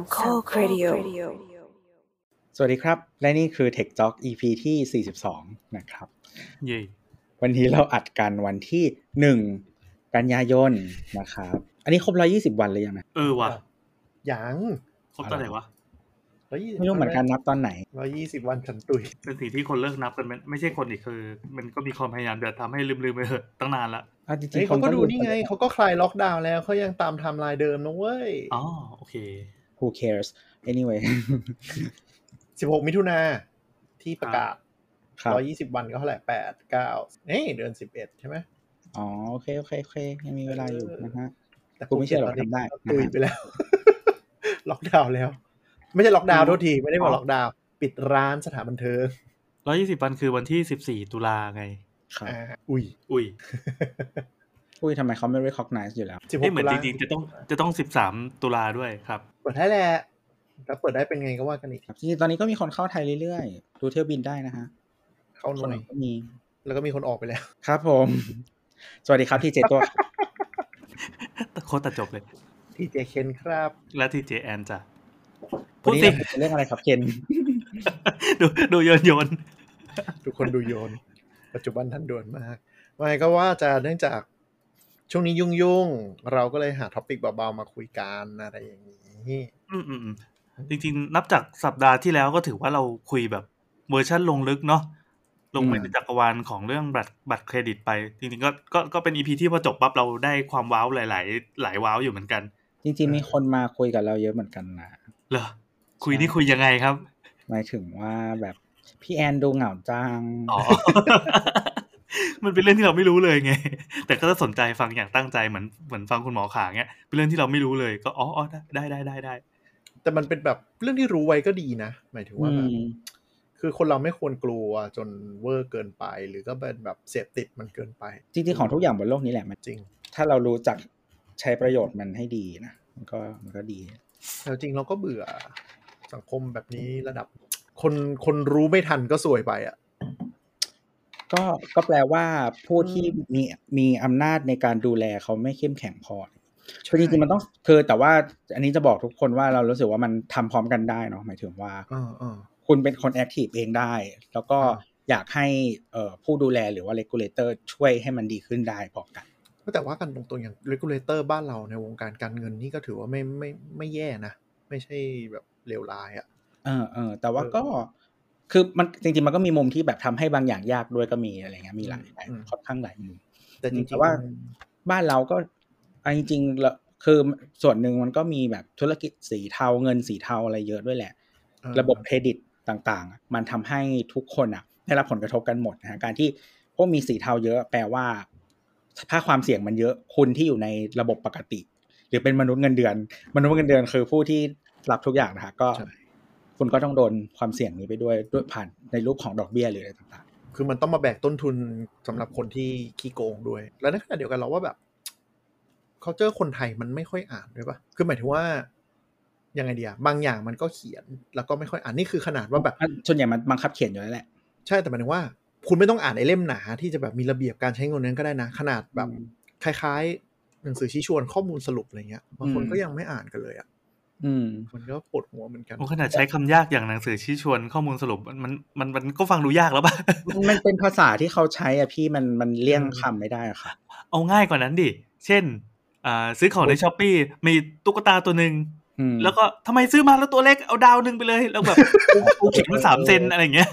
3ข้อเรดิโอสวัสดีครับและนี่คือ Tech Talk EP ที่42นะครับเย้วันนี้เราอัดกันวันที่1กันยายนนะครับอันนี้ครบ120วันหรือยังนะว่ะยังครบตอนไหนวะไม่รู้เหมือนกันนับตอนไหน120วันฉันตุยเป็นสิ่งที่คนเลิกนับกันไม่ใช่คนอีกคือมันก็มีความพยายามจะทำให้ลืมๆไปเถอะตั้งนานละจริงๆเขาก็ดูนี่ไงเขาก็คลายล็อกดาวน์แล้วเขายังตามไทม์ไลน์เดิมนะเว้ยอ๋อโอเค Who cares anyway 16 มิถุนาที่ประกาศ120วันก็เท่าไหร่8 9นี่เดือน11ใช่ไหมอ๋อโอเคโอเคโอเคยังมีเวลาอยู่นะฮะแต่กูไม่เชื่อหรอกทำได้ตุยไปแล้วล็อกดาวน์แล้วไม่ใช่ล็อกดาวน์โทษทีไม่ได้บอกล็อกดาวน์ปิดร้านสถานบันเทิง120วันคือวันที่14ตุลาไงครับอุ้ยทำไมเขาไม่ recognize อยู่แล้วเหมือนจริงๆจะต้อง13ตุลาด้วยครับเปิดได้แหละถ้าเปิดได้เป็นไงก็ว่ากันอีกครับจริงๆตอนนี้ก็มีคนเข้าไทยเรื่อยๆดูเที่ยวบินได้นะฮะเข้าหน่อยก็มีแล้วก็มีคนออกไปแล้วครับผมสวัสดีครับที่เจตัวโคตรจบเลยที่เจเคนครับและที่เจแอนจ้ะวันนี้เรื่องอะไรครับเคนดูโยนทุกคนดูโยนปัจจุบันท่านด่วนมากไม่ก็ว่าจะเนื่องจากช่วงนี้ยุ่งๆเราก็เลยหาท็อปิกเบาๆมาคุยกันอะไรอย่างนี้จริงๆนับจากสัปดาห์ที่แล้วก็ถือว่าเราคุยแบบเวอร์ชั่นลงลึกเนาะลงไปในจักรวาลของเรื่องบัตรเครดิตไปจริงๆก็เป็น EP ที่พอจบปั๊บเราได้ความว้าวหลายว้าวอยู่เหมือนกันจริงๆมีคนมาคุยกับเราเยอะเหมือนกันนะเหรอคุยนี่คุยยังไงครับหมายถึงว่าแบบพี่แอนดูเหงาจังอ๋อ มันเป็นเรื่องที่เราไม่รู้เลยไงแต่ก็จะสนใจฟังอย่างตั้งใจเหมือนฟังคุณหมอขาเงี้ยเป็นเรื่องที่เราไม่รู้เลยก็อ๋อๆได้แต่มันเป็นแบบเรื่องที่รู้ไว้ก็ดีนะหมายถึงว่าแบบคือคนเราไม่ควรกลัวจนเวอร์เกินไปหรือก็เป็นแบบเสพติดมันเกินไปจริงๆของทุกอย่างบนโลกนี้แหละมันจริงถ้าเรารู้จักใช้ประโยชน์มันให้ดีนะมันก็ดีแล้วจริงเราก็เบื่อสังคมแบบนี้ระดับคนรู้ไม่ทันก็ซวยไปอ่ะก็แปลว่าผู้ที่มีอำนาจในการดูแลเขาไม่เข้มแข็งพอคือจริงๆมันต้องคือแต่ว่าอันนี้จะบอกทุกคนว่าเรารู้สึกว่ามันทำพร้อมกันได้เนาะหมายถึงว่าคุณเป็นคนแอคทีฟเองได้แล้วก็อยากให้ผู้ดูแลหรือว่าเรกูเลเตอร์ช่วยให้มันดีขึ้นได้พอกันแต่ว่ากันตรงๆอย่างเรกูเลเตอร์บ้านเราในวงการการเงินนี่ก็ถือว่าไม่แย่นะไม่ใช่แบบเลวร้ายอ่ะแต่ว่าก็คือมันจริงๆมันก็มีมุมที่แบบทำให้บางอย่างยากด้วยก็มีอะไรเงี้ยมีหลายค่อนข้างหลายมุมแต่จริงๆว่าบ้านเราก็จริงๆแล้วคือส่วนหนึ่งมันก็มีแบบธุรกิจสีเทาเงินสีเทาอะไรเยอะด้วยแหละระบบเครดิตต่างๆมันทำให้ทุกคนอ่ะได้รับผลกระทบกันหมดนะการที่พวกมีสีเทาเยอะแปลว่าถ้าความเสี่ยงมันเยอะคุณที่อยู่ในระบบปกติหรือเป็นมนุษย์เงินเดือนคือผู้ที่รับทุกอย่างนะคะก็คุณก็ต้องโดนความเสี่ยงนี้ไปด้วยผ่านในรูปของดอกเบี้ยหรืออะไรต่างๆคือมันต้องมาแบกต้นทุนสำหรับคนที่ขี้โกงด้วยแล้วในขณะเดียวกันเราว่าแบบคัลเจอร์คนไทยมันไม่ค่อยอ่านด้วยป่ะคือหมายถึงว่ายังไงดีอ่ะบางอย่างมันก็เขียนแล้วก็ไม่ค่อยอ่านนี่คือขนาดว่าแบบส่วนใหญ่มันบังคับเขียนอยู่แล้วแหละใช่แต่หมายถึงว่าคุณไม่ต้องอ่านไอ้เล่มหนาที่จะแบบมีระเบียบการใช้เงินนั้นก็ได้นะขนาดแบบคล้ายๆหนังสือชี้ชวนข้อมูลสรุปอะไรเงี้ยบางคนก็ยังไม่อ่านกันเลยอ่ะมันก็ปวดหัวเหมือนกันขนาดใช้คำยากอย่างหนังสือชี้ชวนข้อมูลสรุปมันก็ฟังดูยากแล้วป่ะมันเป็นภาษาที่เขาใช้อ่ะพี่มันเลี่ยงคำไม่ได้อ่ะค่ะเอาง่ายกว่านั้นดิเช่นซื้อของใน Shopee มีตุ๊กตาตัวนึงแล้วก็ทำไมซื้อมาแล้วตัวเล็กเอาดาวนึงไปเลยแล้วแบบกูเขียนมา3เซนอะไรอย่างเงี้ย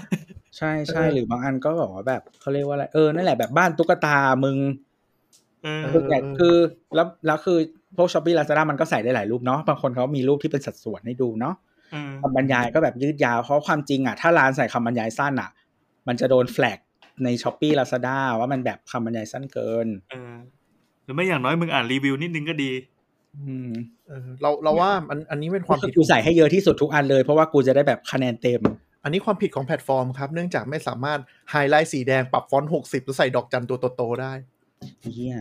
ใช่ๆหรือบางอันก็บอกว่าแบบเขาเรียกว่าอะไรนั่นแหละแบบบ้านตุ๊กตามึงคือแล้วคือพวก Shopee Lazada มันก็ใส่ได้หลายรูปเนาะบางคนเขามีรูปที่เป็นสัดส่วนให้ดูเนาะคำบรรยายก็แบบยืดยาวเพราะความจริงอ่ะถ้าร้านใส่คำบรรยายสั้นอ่ะมันจะโดนแฟลกใน Shopee Lazada ว่ามันแบบคำบรรยายสั้นเกินหรือไม่อย่างน้อยมึงอ่านรีวิวนิดนึงก็ดีเราว่าอันนี้เป็นความผิดกูใส่ให้เยอะที่สุดทุกอันเลยเพราะว่ากูจะได้แบบคะแนนเต็มอันนี้ความผิดของแพลตฟอร์มครับเนื่องจากไม่สามารถไฮไลท์สีแดงปรับฟอนต์60แล้วใส่ดอกจันตัวโตๆได้เหี้ย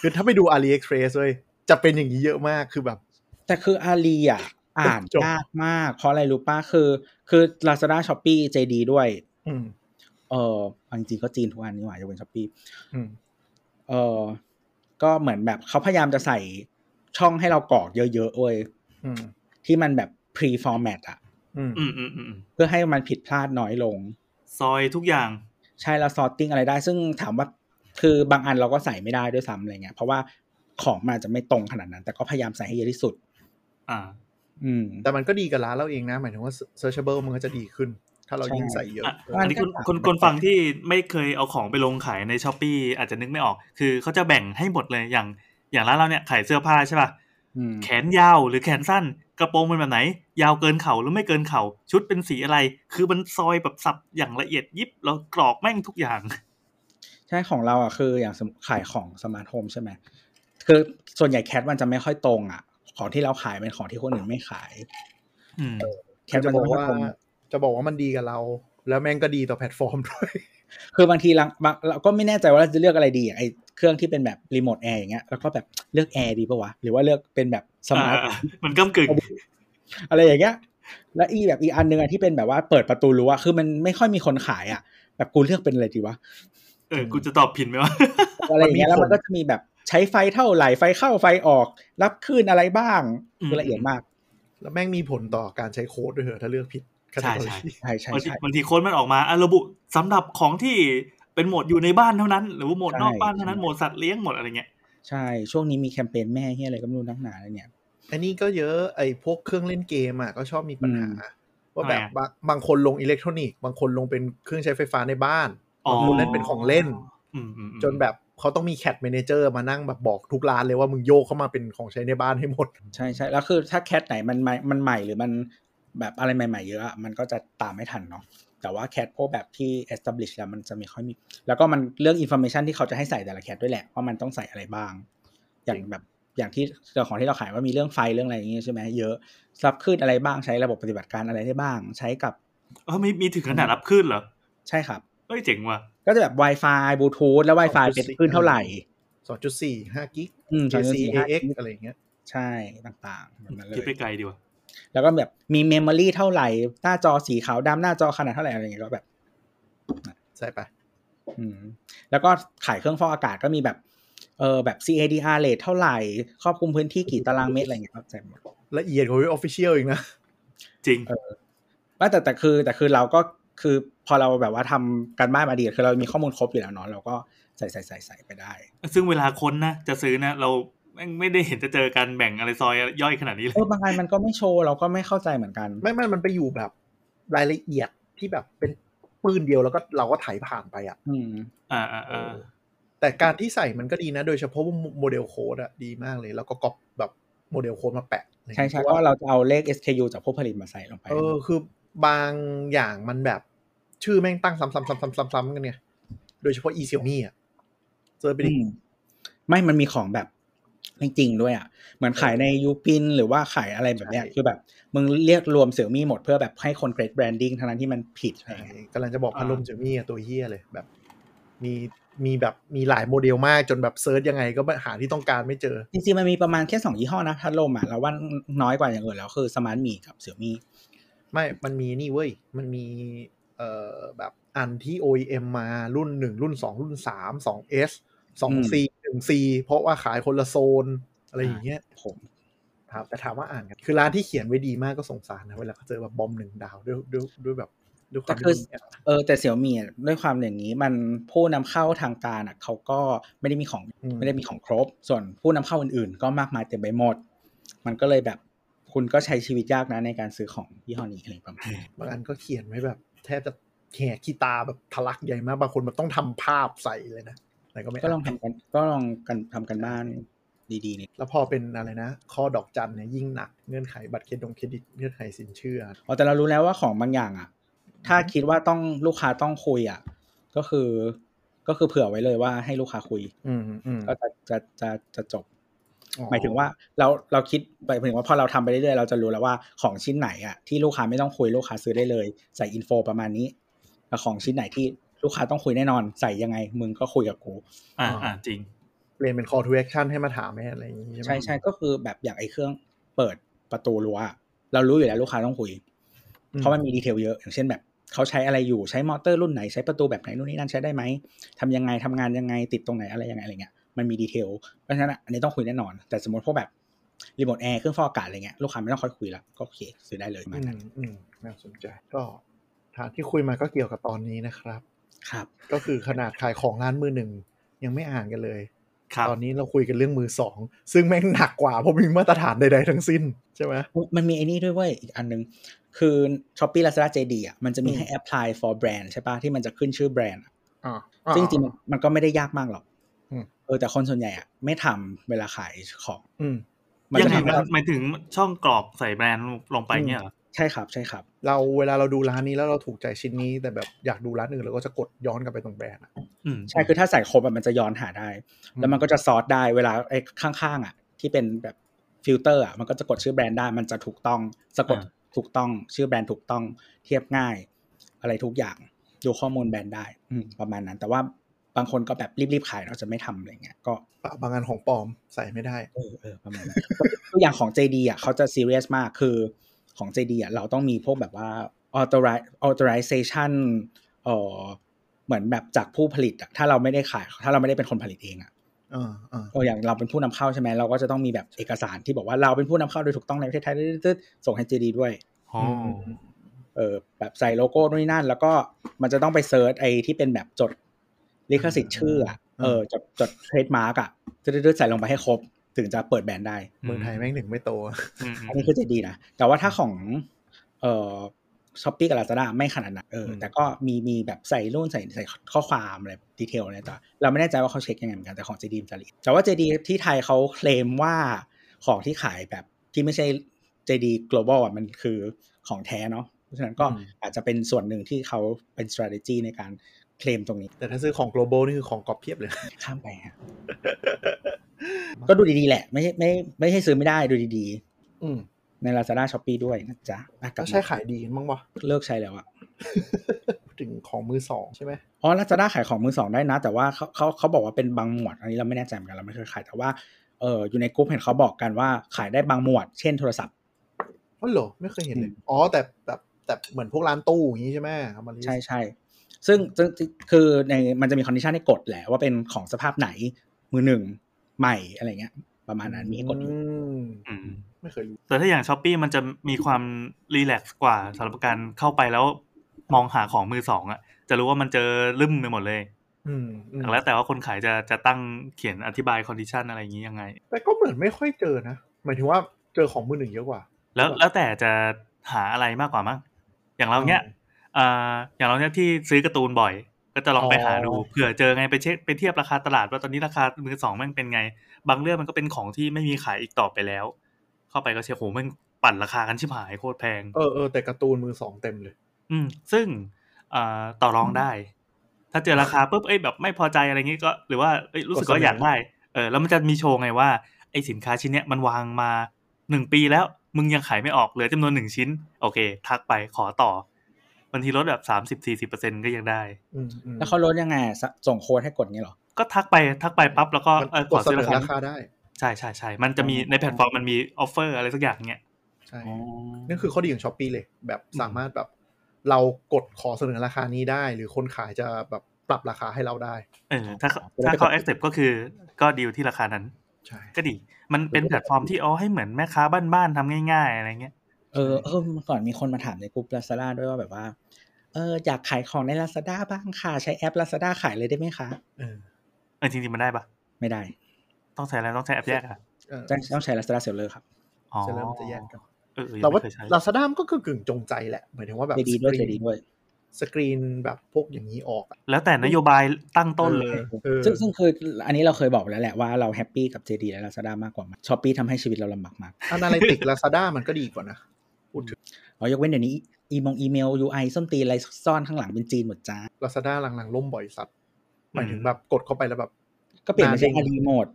คือถ้าไปดู AliExpress เว้ยจะเป็นอย่างนี้เยอะมากคือแบบแต่คือ Ali อ่ะอ่านยากมากเพราะอะไรรู้ป่ะคือ Lazada Shopee JD ด้วยจริงๆก็จีนทุกอันนี่หว่ายกเว้น Shopee ก็เหมือนแบบเขาพยายามจะใส่ช่องให้เรากรอกเยอะๆเว้ย ที่มันแบบ pre-format อ่ะเพื่อให้มันผิดพลาดน้อยลงซอยทุกอย่างใช่เราซอร์ติ้งอะไรได้ซึ่งถามว่าคือบางอันเราก็ใส่ไม่ได้ด้วยซ้ำอะไรเงี้ยเพราะว่าของมันอาจจะไม่ตรงขนาดนั้นแต่ก็พยายามใส่ให้เยอะที่สุดแต่มันก็ดีกับร้านเราเองนะหมายถึงว่า searchable มันก็จะดีขึ้นถ้าเรายิ่งใส่เยอะอันนี้คนฟังที่ไม่เคยเอาของไปลงขายใน Shopee อาจจะนึกไม่ออกคือเขาจะแบ่งให้หมดเลยอย่างร้านเราเนี่ยขายเสื้อผ้าใช่ป่ะแขนยาวหรือแขนสั้นกระโปรงเป็นแบบไหนยาวเกินเข่าหรือไม่เกินเข่าชุดเป็นสีอะไรคือมันซอยแบบสับอย่างละเอียดยิบแล้วกรอกแม่งทุกอย่างใช่ของเราอ่ะคืออย่างขายของสมาร์ทโฮมใช่ไหมคือส่วนใหญ่แคทมันจะไม่ค่อยตรงอ่ะของที่เราขายเป็นของที่คนอื่นไม่ขายแคทมันจะบอกว่ามันดีกับเราแล้วแม่งก็ดีต่อแพลตฟอร์มด้วยคือบางทีเราก็ไม่แน่ใจว่าเราจะเลือกอะไรดีไอ้เครื่องที่เป็นแบบรีโมทแอร์อย่างเงี้ยแล้วก็แบบเลือกแอร์ดีป่ะวะหรือว่าเลือกเป็นแบบสมาร์ทมันก้ำกึ่งอะไรอย่างเงี้ยแล้วอีแบบอีอันนึงอ่ะที่เป็นแบบว่าเปิดประตูรั้วคือมันไม่ค่อยมีคนขายอ่ะแบบกูเลือกเป็นอะไรดีวะกูจะตอบผิดมั้ยวะอะไรอย่างเงี้ยแล้วมันก็จะมีแบบใช้ไฟเท่าไหร่ไฟเข้าไฟออกรับคลื่นอะไรบ้างคือละเอียดมากแล้วแม่งมีผลต่อการใช้โค้ดด้วยเหรอถ้าเลือกผิดใช่ๆบางทีโค้ดมันออกมาระบุสำหรับของที่เป็นโหมดอยู่ในบ้านเท่านั้นหรือว่าโหมดนอกบ้านเท่านั้นโหมดสัตว์เลี้ยงโหมดอะไรเงี้ยใช่ช่วงนี้มีแคมเปญแม่เหี้ยอะไรก็ไม่รู้นักหนาเลยเนี่ยอันนี้ก็เยอะไอ้พวกเครื่องเล่นเกมอ่ะก็ชอบมีปัญหาว่าแบบบางคนลงอิเล็กทรอนิกส์บางคนลงเป็นเครื่องใช้ไฟฟ้าในบ้านบางคนเล่นเป็นของเล่นจนแบบเขาต้องมีแคทแมเนเจอร์มานั่งแบบบอกทุกร้านเลยว่ามึงโยกเข้ามาเป็นของใช้ในบ้านให้หมดใช่ๆแล้วคือถ้าแคทไหนมันใหม่หรือมันแบบอะไรใหม่ๆเยอะมันก็จะตามไม่ทันเนาะแต่ว่าแคทพวกแบบที่ establish แล้วมันจะไม่ค่อยมีแล้วก็มันเรื่อง information ที่เขาจะให้ใส่แต่ละแคทด้วยแหละว่ามันต้องใส่อะไรบ้างอย่างแบบอย่างที่เรื่องของที่เราขายว่ามีเรื่องไฟเรื่องอะไรอย่างเงี้ยใช่ไหมเยอะรับคลื่นอะไรบ้างใช้ระบบปฏิบัติการอะไรได้บ้างใช้กับมีถึงขนาดรับคลื่นเหรอใช่ครับเฮ้ยเจ๋งว่ะก็จะแบบ Wi-Fi Bluetooth แล้ว Wi-Fi เป็นคลื่นเท่าไหร่ 2.4 5 กิก AX อะไรอย่างเงี้ยใช่ต่างๆแบบนั้นเลยคิดไปไกลดีว่ะแล้วก็แบบมีเมมโมรี่เท่าไหร่หน้าจอสีขาวดำหน้าจอขนาดเท่าไหร่อะไรอย่างเงี้ยก็แบบใช่ปะแล้วก็ขายเครื่องฟอกอากาศก็มีแบบแบบ CADR rate เท่าไหร่ครอบคลุมพื้นที่กี่ตารางเมตรอะไรอย่างเงี้ยครับใช่หมดละเอียดของ Official อีกนะจริงแต่คือเราก็คือพอเราแบบว่าทำการบ้านมาดีคือเรามีข้อมูลครบอยู่แล้วเนาะเราก็ใส่ๆๆๆไปได้ซึ่งเวลาค้นนะจะซื้อนะเราไม่ได้เห็นจะเจอการแบ่งอะไรซอยย่อยขนาดนี้เลยบางอันมันก็ไม่โชว์เราก็ไม่เข้าใจเหมือนกันไม่มันไปอยู่แบบรายละเอียดที่แบบเป็นปืนเดียวแล้วก็เราก็ไถผ่านไปอ่ะแต่การที่ใส่มันก็ดีนะโดยเฉพาะโมเดลโค้ดอ่ะดีมากเลยแล้วก็ก๊อปแบบโมเดลโค้ดมาแปะใช่ๆเพราะเราจะเอาเลข SKU จากผู้ผลิตมาใส่ลงไปคือบางอย่างมันแบบชื่อแม่งตั้งซ้ำๆๆๆๆกันเนี่ยโดยเฉพาะ Xiaomi อ่ะเจอไปดิไม่มันมีของแบบจริงๆด้วยอ่ะเหมือนขายในยูปินหรือว่าขายอะไรแบบเนี้ยคือแบบมึงเรียกรวม Xiaomi หมดเพื่อแบบให้คนเกรดแบรนดิ้งทั้งนั้นที่มันผิดอะไรกำลังจะบอกอารมณ์ Xiaomi อ่ะตัวเหี้ยเลยแบบมีแบบมีหลายโมเดลมากจนแบบเซิร์ชยังไงก็หาที่ต้องการไม่เจอจริงๆมันมีประมาณแค่2ยี่ห้อนะพัดลมอ่ะเราว่าน้อยกว่าอย่างอื่นแล้วคือ Smart Mi กับ Xiaomi ไม่มันมีนี่เว้ยมันมีแบบอันที่ OEM มารุ่น1รุ่น2รุ่น3 2S 2C 1C เพราะว่าขายคนละโซนอะไรอย่างเงี้ยผมถามว่าอ่านกันคือร้านที่เขียนไว้ดีมากก็สงสารนะเวลาเจอแบบบอม1ดาวด้วยแบบด้วยความแต่ Xiaomi ด้วยความอย่างนี้มันผู้นำเข้าทางการอ่ะเขาก็ไม่ได้มีของครบส่วนผู้นำเข้าอื่นๆก็มากมายเต็มไปหมดมันก็เลยแบบคุณก็ใช้ชีวิตยากนะในการซื้อของยี่ห้อนี้อะไรประมาณบางอันก็เขียนไว้แบบแทบจะแหกขี้ตาแบบทะลักใหญ่มากบางคนแบบต้องทำภาพใส่เลยนะอะไรก็ไม่ก็ลองทำกันบ้านดีๆนี่แล้วพอเป็นอะไรนะข้อดอกจันเนี่ยยิ่งหนักเงื่อนไขบัตรเครดิตเงื่อนไขสินเชื่ออ๋อแต่เรารู้แล้วว่าของบางอย่างอ่ะถ้าคิดว่าต้องลูกค้าต้องคุยอ่ะก็คือเผื่อไว้เลยว่าให้ลูกค้าคุยก็จะจบหมายถึงว่าเราคิดไปหมายถึงว่าพอเราทำไปเรื่อยๆเราจะรู้แล้วว่าของชิ้นไหนอ่ะที่ลูกค้าไม่ต้องคุยลูกค้าซื้อได้เลยใส่อินโฟประมาณนี้แล้วของชิ้นไหนที่ลูกค้าต้องคุยแน่นอนใส่ยังไงมึงก็คุยกับกูจริงเปลี่ยนเป็น call to action ให้มาถามแม่อะไรอย่างงี้ใช่ไหมใช่ก็คือแบบอย่างไอ้เครื่องเปิดประตูรั้วเรารู้อยู่แล้วลูกค้าต้องคุยเพราะมันมีดีเทลเยอะอย่างเช่นแบบเขาใช้อะไรอยู่ใช้มอเตอร์รุ่นไหนใช้ประตูแบบไหนนู่นนี่นั่นใช้ได้ไหมทำยังไงทำงานยังไงติดตรงไหนอะไรยังไงอะไรเงี้ยมันมีดีเทลเพราะฉะนั้นอันนี้ต้องคุยแน่นอนแต่สมมติพวกแบบ รีโมทแอร์เครื่องฟอกอากาศอะไรเงี้ยลูกค้าไม่ต้องคอยคุยละก็โอเคซื้อได้เลยประมาณนั้นน่าสนใจก็ที่คุยมาก็เกี่ยวกับตอนนี้นะครับครับก็คือขนาดขายของร้านมือหนึ่งยังไม่อ่านกันเลยตอนนี้เราคุยกันเรื่องมือสองซึ่งแม่งหนักกว่าเพราะมีมาตรฐานใดๆทั้งสิ้นใช่ไหมมันมีไอ้นี่ด้วยเว้ยอีกอันนึงคือ Shopee Lazada JD อ่ะมันจะมีให้ apply for brand ใช่ป่ะที่มันจะขึ้นชื่อแบรนด์ซึ่งจริงๆมันก็ไม่ได้ยากมากหรอกแต่คนส่วนใหญ่อ่ะไม่ทำเวลาขายของยังไงหมายถึงช่องกรอกใส่แบรนด์ลงไปเนี่ยเหรอใช่ครับใช่ครับเราเวลาเราดูร้านนี้แล้วเราถูกใจชิ้นนี้แต่แบบอยากดูร้านอื่นเราก็จะกดย้อนกลับไปตรงแบรนด์อ่ะใช่คือถ้าใส่ครบมันจะย้อนหาได้แล้วมันก็จะซอร์ตได้เวลาไอ้ข้างๆอ่ะที่เป็นแบบฟิลเตอร์อ่ะมันก็จะกดชื่อแบรนด์ได้มันจะถูกต้องสะกดถูกต้องชื่อแบรนด์ถูกต้องเทียบง่ายอะไรทุกอย่างดูข้อมูลแบรนด์ได้ประมาณนั้นแต่ว่าบางคนก็แบบรีบๆขายเราจะไม่ทำอะไรเงี้ยก็บางงานของปลอมใส่ไม่ได้ประมาณนั้นตัวอย่างของ JD อ่ะเขาจะซีเรียสมากคือของ JD อ่ะเราต้องมีพวกแบบว่า authorization เหมือนแบบจากผู้ผลิตอ่ะถ้าเราไม่ได้ขายถ้าเราไม่ได้เป็นคนผลิตเองอ่ะอย่างเราเป็นผู้นำเข้าใช่ไหมเราก็จะต้องมีแบบเอกสารที่บอกว่าเราเป็นผู้นำเข้าโดยถูกต้องในประเทศไทยส่งให้ JD ด้วยแบบใส่โลโก้นู่นนี่นั่นแล้วก็มันจะต้องไปเซิร์ชไอ้ที่เป็นแบบจดลิขสิทธิ์ชื่ออ่ะจดเทรดมาร์กอ่ะใส่ลงไปให้ครบถึงจะเปิดแบรนด์ได้เมืองไทยแม่งถึงไม่โตอันนี้คือจะดีนะแต่ว่าถ้าของShopee กับ Lazada ไม่ขนาดนั้นแต่ก็มีแบบใส่รุ่นใส่ข้อความอะไรดีเทลอะไรต่อเราไม่แน่ใจว่าเขาเช็คยังไงเหมือนกันแต่ของ JD จะรีแต่ว่า JD ที่ไทยเขาเคลมว่าของที่ขายแบบที่ไม่ใช่ JD Global อ่ะมันคือของแท้เนาะเพราะฉะนั้นก็อาจจะเป็นส่วนหนึ่งที่เขาเป็น strategy ในการเคลมตรงนี้แต่ถ้าซื้อของ global นี่คือของกอบเพียบเลยข้ามไปฮะก็ดูดีๆแหละไม่ใช่ซื้อไม่ได้ดูดีๆใน Lazada Shopee ด้วยนะจ๊ะก็ใช้ขายดีมั้งวะเลิกใช้แล้วอะถึงของมือสองใช่ไหมอ๋อ Lazada ขายของมือสองได้นะแต่ว่าเขาบอกว่าเป็นบางหมวดอันนี้เราไม่แน่ใจเหมือนกันเราไม่เคยขายแต่ว่าอยู่ในกลุ่มเห็นเขาบอกกันว่าขายได้บางหมวดเช่นโทรศัพท์อ๋อเหรอไม่เคยเห็นเลยอ๋อแต่เหมือนพวกร้านตู้อย่างนี้ใช่ไหมใช่ๆซึ่งคือในมันจะมีคอนดิชันให้กดแหละว่าเป็นของสภาพไหนมือหนึ่งใหม่อะไรเงี้ยประมาณนั้นมีให้กดอยู่ไม่เคยรู้แต่ถ้าอย่าง Shopee มันจะมีความรีแลกซ์กว่าสำหรับการเข้าไปแล้วมองหาของมือสองอ่ะจะรู้ว่ามันเจอลืมไปหมดเลยแล้วแต่ว่าคนขายจะตั้งเขียนอธิบายคอนดิชันอะไรอย่างงี้ยังไงแต่ก็เหมือนไม่ค่อยเจอนะหมายถึงว่าเจอของมือหนึ่งเยอะกว่าแล้วแต่จะหาอะไรมากกว่ามั้งอย่างเราเนี้ยอย่างเราเนี่ยที่ซื้อการ์ตูนบ่อยก็จะลองไปหาดูเผื่อเจอไงไปเช็คไปเทียบราคาตลาดว่าตอนนี้ราคามือสองแม่งเป็นไงบางเรื่องมันก็เป็นของที่ไม่มีขายอีกต่อไปแล้วเข้าไปก็เช็คโหแม่งปั่นราคากันชิบหายโคตรแพงแต่การ์ตูนมือสองเต็มเลยซึ่งต่อรองได้ถ้าเจอราคาปุ๊บแบบไม่พอใจอะไรงี้ก็หรือว่ารู้สึกว่าอยากได้แล้วมันจะมีโชว์ไงว่าไอ้สินค้าชิ้นเนี้ยมันวางมา1ปีแล้วมึงยังขายไม่ออกเหลือจำนวน1ชิ้นโอเคทักไปขอต่อบางทีลดแบบ 30-40% ก็ยังได้แล้วเขาลดยังไงส่งโค้ดให้กดงี้หรอก็ทักไปปั๊บแล้วก็กดซื้อราคาได้ใช่ๆๆมันจะมีในแพลตฟอร์มมันมีออฟเฟอร์อะไรสักอย่างเงี้ยใช่นั่นคือข้อดีของ Shopee เลยแบบสามารถแบบเรากดขอเสนอราคานี้ได้หรือคนขายจะแบบปรับราคาให้เราได้ถ้าเขา accept ก็คือก็ดีลที่ราคานั้นใช่ก็ดีมันเป็นแพลตฟอร์มที่เอาให้เหมือนแม่ค้าบ้านๆทำง่ายๆอะไรเงี้ยก่อนมีคนมาถามในกลุ่ม Lazada ด้วยว่าแบบว่าอยากขายของใน Lazada บ้างค่ะใช้แอป Lazada ขายเลยได้ไหมคะจริงๆมันได้ปะไม่ได้ต้องใช้อะไรต้องใช้แอปแยกค่ะต้องใช้ Lazada Seller ครับSeller มันจะแยกกันแต่ว่า Lazada มันก็กึ่งจงใจแหละหมายถึงว่าแบบดีด้วยสกรีนแบบพวกอย่างนี้ออกแล้วแต่นโยบายตั้งต้นเลยซึ่งคืออันนี้เราเคยบอกแล้วแหละว่าเราแฮปปี้กับ JD และ Lazada มากกว่า Shopee ทำให้ชีวิตเราลำบากมาก Analytics Lazada มันก็ดีกว่านะยกเว้นเดี๋ยวนี้อีเมล UI ส้มตีอะไรซ่อนข้างหลังเป็นจีนหมดจ้า Lazada หลังๆล่มบ่อยสัตว์หมายถึงแบบกดเข้าไปแล้วแบบก็เปลี่ยนมาใช้ Ali โหมด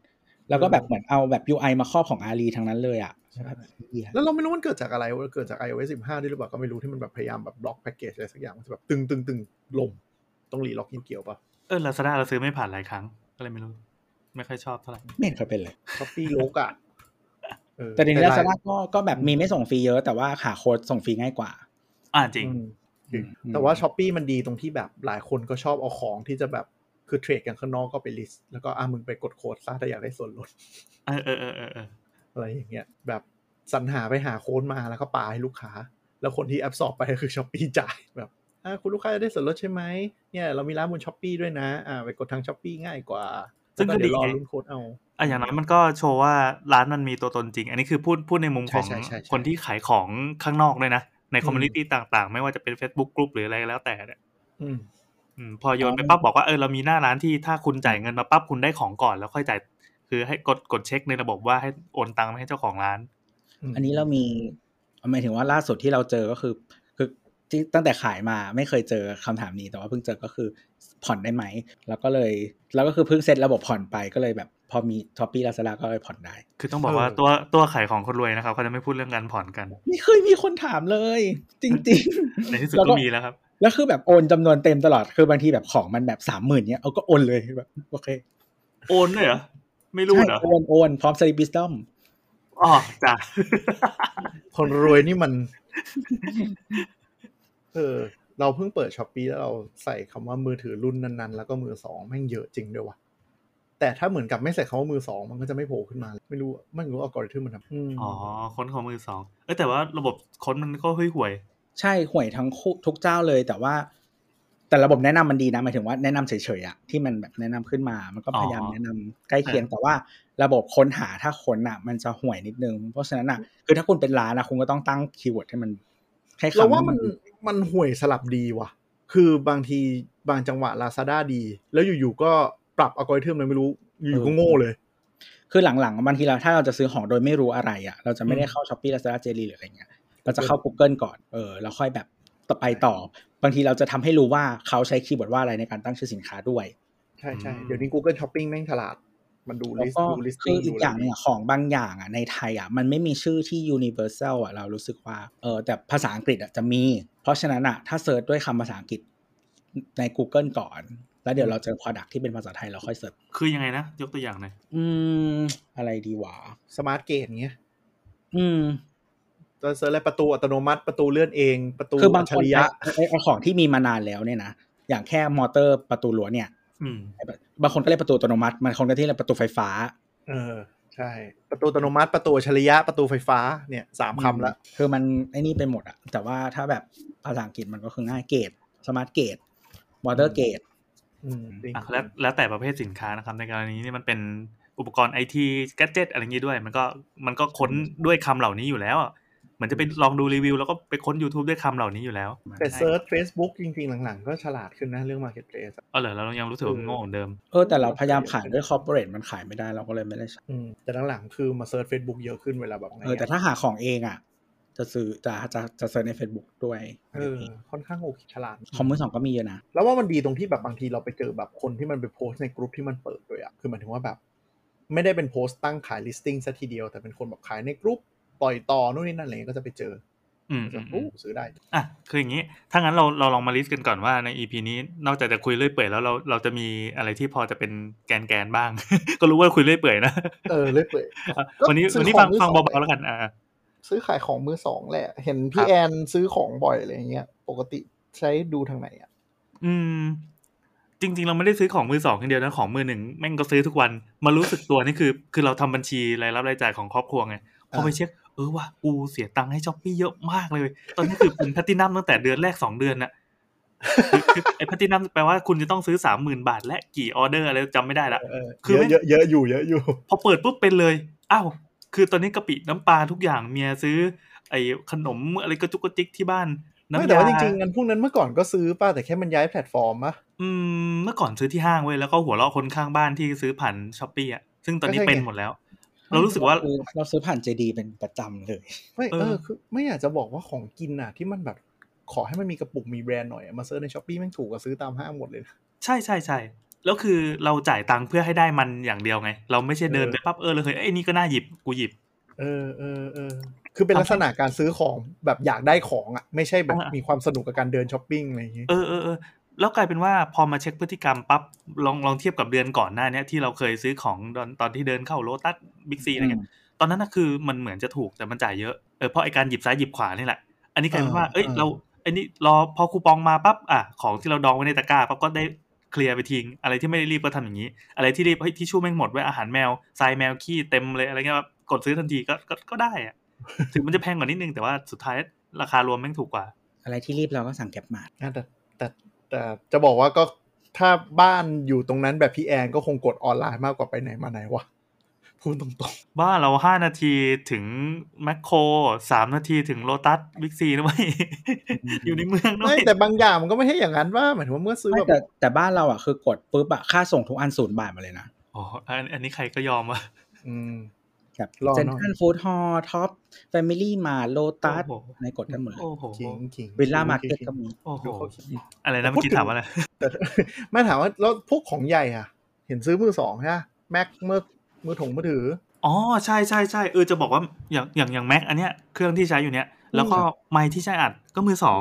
แล้วก็แบบเหมือนเอาแบบ UI มาครอบของ Ali ทั้งนั้นเลยอ่ะแล้วเราไม่รู้มันเกิดจากอะไรเกิดจาก iOS 15ด้วยหรือเปล่าก็ไม่รู้ที่มันแบบพยายามแบบบล็อกแพ็คเกจอะไรสักอย่างมันแบบตึงล่มต้องรีล็อกเกี่ยวป่ะLazada เราซื้อไม่ผ่านหลายครั้งก็เลยไม่รู้ไม่ค่อยชอบเท่าไหร่ไม่เคยเป็นเลย Shopee โลกอ่ะแต่ใน Lazada ก็แบบมีไม่ส่งฟรีเยอะแต่ว่าหาโค้ดส่งฟรีง่ายกว่าจริงแต่ว่า Shopee มันดีตรงที่แบบหลายคนก็ชอบเอาของที่จะแบบคือเทรดกันข้างนอกก็ไปลิสต์แล้วก็มึงไปกดโค้ดซะถ้าอยากได้ส่วนลด อะไรอย่างเงี้ยแบบสรรหาไปหาโค้ดมาแล้วก็ปาให้ลูกค้าแล้วคนที่แอบสอบไปก็คือ Shopee จ่ายแบบคุณลูกค้าจะได้ส่วนลดใช่ไหมเนี่ยเรามีร้านบน Shopee ด้วยนะไปกดทาง Shopee ง่ายกว่าซึ่งก็ดีรอรุ่นโค้ดเอาอย่างนั้นมันก็โชว์ว่าร้านมันมีตัวตนจริงอันนี้คือพูดในมุมของคนที่ขายของข้างนอกเลยนะในคอมมูนิตี้ต่างๆไม่ว่าจะเป็น Facebook Group หรืออะไรแล้วแต่เนี่ยพอโยนไปปั๊บบอกว่าเรามีหน้าร้านที่ถ้าคุณจ่ายเงินมาปั๊บคุณได้ของก่อนแล้วค่อยจ่ายคือให้กดเช็คในระบบว่าให้โอนตังค์ให้เจ้าของร้านอันนี้เรามีหมายถึงว่าล่าสุดที่เราเจอก็คือที่ตั้งแต่ขายมาไม่เคยเจอคำถามนี้แต่ว่าเพิ่งเจอก็คือผ่อนได้ไหมแล้วก็คือเพิ่งเซตระบบผ่อนไปก็เลยแบบพอมี Shopee Lazada ก็เลยผ่อนได้คือต้องบอกว่าตัวขายของคนรวยนะครับเขาจะไม่พูดเรื่องการผ่อนกันไม่เคยมีคนถามเลยจริงๆในที่สุดก็มีแล้วครับแล้วคือแบบโอนจำนวนเต็มตลอดคือบางทีแบบของมันแบบ 30,000 เงี้ยเอาก็โอนเลยแบบโอเคโอนด้วยเหรอไม่รู้เหรอโอนพร้อมสลิปบิสตอมอ๋อจ้ะคนรวยนี่มันเราเพิ่งเปิด Shopee แล้วเราใส่คำว่ามือถือรุ่นนั้นๆแล้วก็มือสองแม่งเยอะจริงด้วยว่ะแต่ถ้าเหมือนกับไม่ใส่คำว่ามือสองมันก็จะไม่โผล่ขึ้นมาไม่รู้อัลกอริทึมมันทำอ๋อค้นของมือสองแต่ว่าระบบค้นมันก็ห่วยใช่ห่วยทั้งทุกเจ้าเลยแต่ว่าแต่ระบบแนะนำมันดีนะหมายถึงว่าแนะนำเฉยๆอะที่มันแบบแนะนำขึ้นมามันก็พยายามแนะนำใกล้เคียงแต่ว่าระบบค้นหาถ้าค้นอะมันจะห่วยนิดนึงเพราะฉะนั้นอะคือถ้าคุณเป็นร้านนะคุณก็ต้องตั้งคีย์เวิร์ดให้มันให้คำเราว่ามันห่วยสลับดีว่ะคือบางทีบางจังหวะ Lazada ดีแล้วอยู่ๆก็ปรับอัลกอริทึมอะไรไม่รู้อยู่ๆก็โง่เลยคือหลังๆบางทีเราถ้าเราจะซื้อของโดยไม่รู้อะไรอะเราจะไม่ได้เข้า Shopee Lazada JD หรืออะไรเงี้ยเราจะเข้า Google ก่อนแล้วค่อยแบบต่อไปต่อบางทีเราจะทำให้รู้ว่าเขาใช้คีย์เวิร์ดว่าอะไรในการตั้งชื่อสินค้าด้วยใช่ๆเดี๋ยวนี้ Google Shopping แม่งฉลาดมันดูลิสต์ดูลิสติ้งดูอะไรอย่างเงี้ยของบางอย่างอ่ะในไทยอ่ะมันไม่มีชื่อที่ universal อ่ะเรารู้สึกว่าแต่ภาษาอังกฤษอ่ะจะมีเพราะฉะนั้นอ่ะถ้าเสิร์ชด้วยคำภาษาอังกฤษใน Google ก่อนแล้วเดี๋ยวเราเจอ product ที่เป็นภาษาไทยเราค่อยเสิร์ชคือยังไงนะยกตัวอย่างหน่อยอะไรดีวะ smart gate เงี้ยตัวเซอร์อะไรประตูอัตโนมัติประตูเลื่อนเองประตูอัจฉริยะไอ้ของที่มีมานานแล้วเนี่ยนะอย่างแค่มอเตอร์ประตูรั้วเนี่ยบางคนก็เรียกประตูอัตโนมัติบางคนก็เรียกประตูไฟฟ้าใช่ประตูอัตโนมัติประตูอัจฉริยะประตูไฟฟ้าเนี่ย3คำละคือมันไอ้นี่ไปหมดอะแต่ว่าถ้าแบบภาษาอังกฤษมันก็คือง่ายเกตสมาร์ทเกตมอเตอร์เกตแล้วแต่ประเภทสินค้านะครับในกรณีนี้มันเป็นอุปกรณ์ IT แกดเจ็ตอะไรอย่างงี้ด้วยมันก็ค้นด้วยคำเหล่านี้อยู่แล้วมันจะไปลองดูรีวิวแล้วก็ไปค้น YouTube ด้วยคำเหล่านี้อยู่แล้วแต่เซิร์ช Facebook จริงๆหลังๆก็ฉลาดขึ้นนะเรื่อง Marketplace เหรอเรายังรู้สึกว่าโง่เหมือนเดิมแต่เราพยายามขายด้วย Corporate มันขายไม่ได้เราก็เลยไม่ได้แต่หลังๆคือมาเซิร์ช Facebook เยอะขึ้นเวลาแบบนั้นแต่ถ้าหาของเองอ่ะจะซื้อจะเซิร์ชใน Facebook ด้วยค่อนข้างโอเคฉลาดคอมเมอร์สองก็มีเยอะนะแล้วว่ามันดีตรงที่แบบบางทีเราไปเจอแบบคนที่มันไปโพสในกลุ่มที่มันเปิดด้วยอ่ะคือหมายถึงว่าแบบไม่ได้เป็นโพสตั้งขาย listing ซะทีเดียวแต่เป็นคนแบบขายในกลุ่มปล่อยต่อนู่นนี่นั่นอะไรก็จะไปเจอซื้อได้คืออย่างนี้ถ้างั้นเราลองมาลิสต์กันก่อนว่าใน EP นี้นอกจากจะคุยเรื่อยเปื่อยแล้วเราจะมีอะไรที่พอจะเป็นแกนบ้าง ก็รู้ว่าคุยเรื่อยเปื่อยนะเรื่อยเปื่อย วันนี้ฟังเบาๆแล้วกันซื้อขายของมือสองแหละเห็นพี่แอนซื้อของบ่อยอะไรอย่างเงี้ยปกติใช้ดูทางไหนจริงๆเราไม่ได้ซื้อของมือสองคนเดียวนะของมือหนึ่งแม่งก็ซื้อทุกวันมารู้สึกตัวนี่คือเราทำบัญชีรายรับรายจ่ายของครอบครัวไงพอไปเช็คว่ากูเสียตังค์ให้ Shopee เยอะมากเลยตอนนี้คือเป็น Platinum ตั้งแต่เดือนแรก2เดือนน่ะคือไอ้ Platinum แปลว่าคุณจะต้องซื้อ 30,000 บาทและกี่ออเดอร์อะไรจำไม่ได้ละคือเยอะอยู่เยอะอยู่พอเปิดปุ๊บเป็นเลยอ้าวคือตอนนี้กะปิน้ำปลาทุกอย่างเมียซื้อไอ้ขนมอะไรกระจุกกระจิกที่บ้านไม่แต่ว่าจริงๆงั้นพวกนั้นเมื่อก่อนก็ซื้อป่ะแต่แค่มันย้ายแพลตฟอร์มป่ะเมื่อก่อนซื้อที่ห้างเว้ยแล้วก็หัวเราะคนข้างบ้านที่ซื้อผ่าน Shopee อ่ะซึ่งตอนนี้เป็นหมดแล้วเรารู้สึกว่าเราซื้อผ่าน JD เป็นประจำเลยไม่คือไม่อยากจะบอกว่าของกินน่ะที่มันแบบขอให้มันมีกระปุกมีแบรนด์หน่อยมาซื้อใน Shopee แม่งถูกกว่าซื้อตามห้างหมดเลยใช่ๆๆแล้วคือเราจ่ายตังค์เพื่อให้ได้มันอย่างเดียวไงเราไม่ใช่เดินไปปั๊บเลยเฮ้ยไอ้นี่ก็น่าหยิบกูหยิบคือเป็นลักษณะการซื้อของแบบอยากได้ของอ่ะไม่ใช่แบบมีความสนุกกับการเดินช้อปปิ้งอะไรอย่างงี้แล้วกลายเป็นว่าพอมาเช็คพฤติกรรมปั๊บลองเทียบกับเดือนก่อนหน้านี้ที่เราเคยซื้อของตอนที่เดินเข้าโลตัสบิ๊กซีอะไรเงี้ยตอนนั้นน่ะคือมันเหมือนจะถูกแต่มันจ่ายเยอะเพราะไอ้การหยิบซ้ายหยิบขวานี่แหละอันนี้กลายเป็นว่าเราไอ้นี่รอพอคูปองมาปั๊บของที่เราดองไว้ในตะกร้าปั๊บก็ได้เคลียร์ไปทิ้งอะไรที่ไม่ได้รีบก็ทำอย่างนี้อะไรที่รีบที่ชู่แม่งหมดไว้อาหารแมวทรายแมวขี้เต็มเลยอะไรเงี้ย กดซื้อทันทีก็ได้อะถึงมันจะแพงกว่านิดนึงแต่ว่าสุดท้ายราคารวมแม่งถูกกว่าอะไรที่รีบเราก็สั่งแก็บมาแต่จะบอกว่าก็ถ้าบ้านอยู่ตรงนั้นแบบพี่แอนก็คงกดออนไลน์มากกว่าไปไหนมาไหนวะพูดตรงๆบ้านเรา5นาทีถึงแมคโคร3นาทีถึงโลตัสบิ๊กซีนะเว้ยอยู่ในเมืองด้วยแต่บางอย่างมันก็ไม่ใช่อย่างนั้นว่าหมายถึงว่าเมื่อซื้อแต่บ้านเราอ่ะคือกดปุ๊บอ่ะค่าส่งทุกอัน0 บาทมาเลยนะอ๋ออันนี้ใครก็ยอมวะครับเซ็นทรัลฟู้ดฮอลล์ท็อปแฟมิลี่มาโลตัสในกดกันหมดเลยจริงวิลล่ามาร์เก็ตก็มีอะไรนะเมื่อกี้ถามว่าอะไรไม่ถามว่าแล้วพวกของใหญ่อ่ะเห็นซื้อมือ2ใช่ป่ะแม็คมือถืออ๋อใช่ๆๆจะบอกว่าอย่าง Mac อันเนี้ยเครื่องที่ใช้อยู่เนี้ยแล้วก็ไมค์ที่ใช้อัดก็มือ2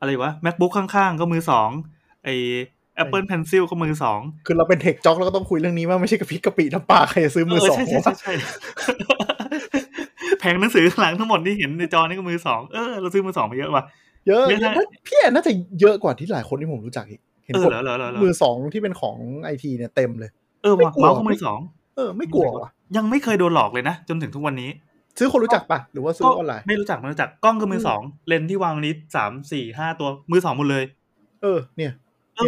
อะไรวะ MacBook ข้างๆก็มือ2ไอ้ Apple Pencil ก็มือ2คือเราเป็น Tech Talk แล้วก็ต้องคุยเรื่องนี้ว่าไม่ใช่กระพริบกระปิน้ำปลาใครจะซื้อมือ2ใช่แพงหนังสือข้างหลังทั้งหมดที่เห็นในจอนี่ก็มือ2เราซื้อมือ2ไปเยอะว่ะเยอะพี่น่าจะเยอะกว่าที่หลายคนที่ผมรู้จักอีกเห็นกดมือ2ที่เป็นของ IT เนี่ยเต็มเลยว่ะเมาส์ก็มือ2ไม่กลัวว่ะยังไม่เคยโดนหลอกเลยนะจนถึงทุกวันนี้ซื้อคนรู้จักป่ะหรือว่าซื้อออนไลน์ไม่รู้จักกล้องก็มือ2เลนส์ที่วางนี้3 4 5ตัวมือ2หมดเลยเนี่ย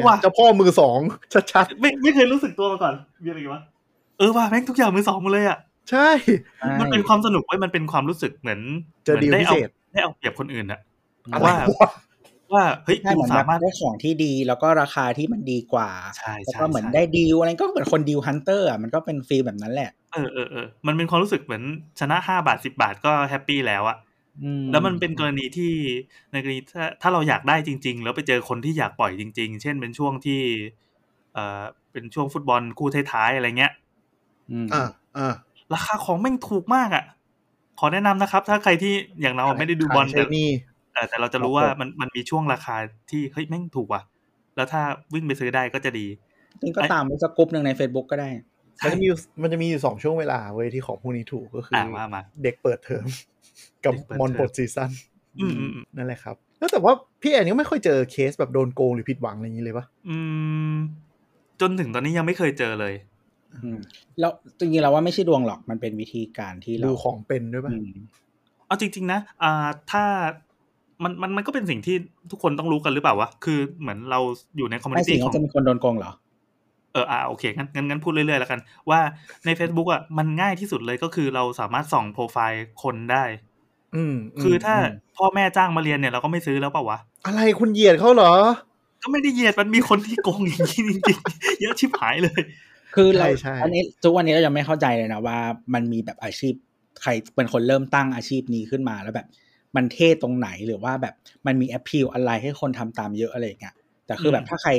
ว่ะเจ้าพ่อมือ2ชัดๆไม่เคยรู้สึกตัวมาก่อนมีอะไรวะว่ะแม่งทุกอย่างมือ2หมดเลยอ่ะใช่มันเป็นความสนุกเว้ยมันเป็นความรู้สึกเหมือนได้เอาเปรียบคนอื่นอะว่าเฮ้ยกูสามารถได้ของที่ดีแล้วก็ราคาที่มันดีกว่าแล้วก็เหมือนได้ดีลอะไรก็เหมือนคนดีลฮันเตอร์อ่ะมันก็เป็นฟีลแบบนั้นแหละมันเป็นความรู้สึกเหมือนชนะ5บาท10บาทก็แฮปปี้แล้วอ่ะแล้วมันเป็นกรณีที่ในกรณีถ้าเราอยากได้จริงๆแล้วไปเจอคนที่อยากปล่อยจริงๆเช่นเป็นช่วงที่เป็นช่วงฟุตบอลคู่ท้ายๆอะไรเงี้ยราคาของแม่งถูกมากอ่ะขอแนะนำนะครับถ้าใครที่อย่างเราไม่ได้ดูบอลแต่เราจะรู้ว่ามันมีช่วงราคาที่เฮ้ยแม่งถูกว่ะแล้วถ้าวิ่งไปซื้อได้ก็จะดีนี่ก็ตามไปสักกลุ่มนึงใน Facebook ก็ได้มันจะมีอยู่2ช่วงเวลาเว้ยที่ของพวกนี้ถูกก็คือเด็กเปิดเทอมกับมอนปลดซีซั่นนั่นแหละครับแล้วแต่ว่าพี่แอนนี่ไม่ค่อยเจอเคสแบบโดนโกงหรือผิดหวังอะไรอย่างงี้เลยป่ะจนถึงตอนนี้ยังไม่เคยเจอเลยแล้วจริงๆแล้วว่าไม่ใช่ดวงหรอกมันเป็นวิธีการที่เราดูของเป็นด้วยป่ะเอาจริงๆนะถ้ามันก็เป็นสิ่งที่ทุกคนต้องรู้กันหรือเปล่าวะคือเหมือนเราอยู่ในคอมมูนิตี้ของจะมีคนโดนโกงเหรอโอเคงั้นพูดเรื่อยๆแล้วกันว่าใน Facebook อ่ะมันง่ายที่สุดเลยก็คือเราสามารถส่องโปรไฟล์คนได้คือถ้าพ่อแม่จ้างมาเรียนเนี่ยเราก็ไม่ซื้อแล้วเปล่าวะอะไรคุณเหยียดเขาเหรอก็ไม่ได้เหยียดมันมีคนที่โกงอย่างนี้จริงๆเยอะชิบหายเลยคือเราอันนี้ทุกวันนี้เรายังไม่เข้าใจเลยนะว่ามันมีแบบอาชีพใครเป็นคนเริ่มตั้งอาชีพนี้ขึ้นมาแล้วแบบมันเท่ตรงไหนหรือว่าแบบมันมี appeal อะไรให้คนทำตามเยอะอะไรอย่างเงี้ยแต่คือแบบถ้าใคร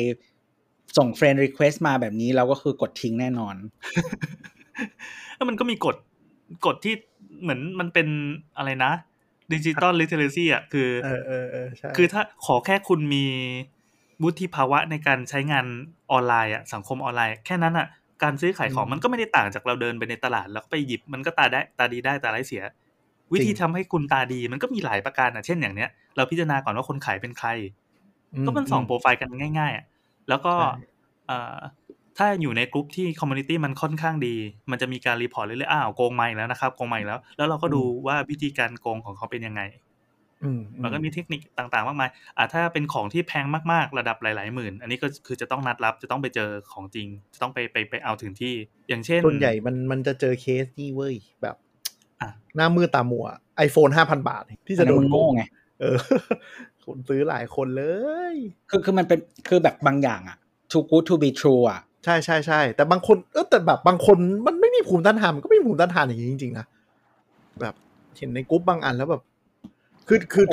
ส่ง friend request มาแบบนี้เราก็คือกดทิ้งแน่นอนแล้วมันก็มีกฎที่เหมือนมันเป็นอะไรนะ digital literacy อ่ะคือใช่คือถ้าขอแค่คุณมีวุฒิภาวะในการใช้งานออนไลน์อ่ะสังคมออนไลน์แค่นั้นอ่ะการซื้อขายของมันก็ไม่ได้ต่างจากเราเดินไปในตลาดแล้วก็ไปหยิบมันก็ตาดีได้ตาร้ายเสียวิธีทำให้คุณตาดีมันก็มีหลายประการนะเช่นอย่างเนี้ยเราพิจารณาก่อนว่าคนขายเป็นใครก็มันส่องโปรไฟล์กันง่ายๆแล้วก็ถ้าอยู่ในกลุ่มที่คอมมูนิตี้มันค่อนข้างดีมันจะมีการรีพอร์ตเรื่อยๆโกงใหม่แล้วนะครับโกงใหม่แล้วเราก็ดูว่าวิธีการโกงของเขาเป็นยังไงมันก็มีเทคนิคต่างๆมากมายถ้าเป็นของที่แพงมากๆระดับหลายๆหมื่นอันนี้ก็คือจะต้องนัดรับจะต้องไปเจอของจริงจะต้องไปเอาถึงที่อย่างเช่นส่วนใหญ่มันจะเจอเคสนี่เว้ยแบบหน้ามือตามัว iPhone 5,000 บาทที่จะโดนโกงไงคนซื้อหลายคนเลยคือมันเป็นคือแบบบางอย่างอ่ะ too good to be true อ่ะใช่ๆๆแต่บางคนแต่แบบบางคนมันไม่มีภูมิต้านทานมันก็ไม่มีภูมิต้านทานอย่างนี้จริงๆนะแบบเห็นในกลุ่มบางอันแล้วแบบคือ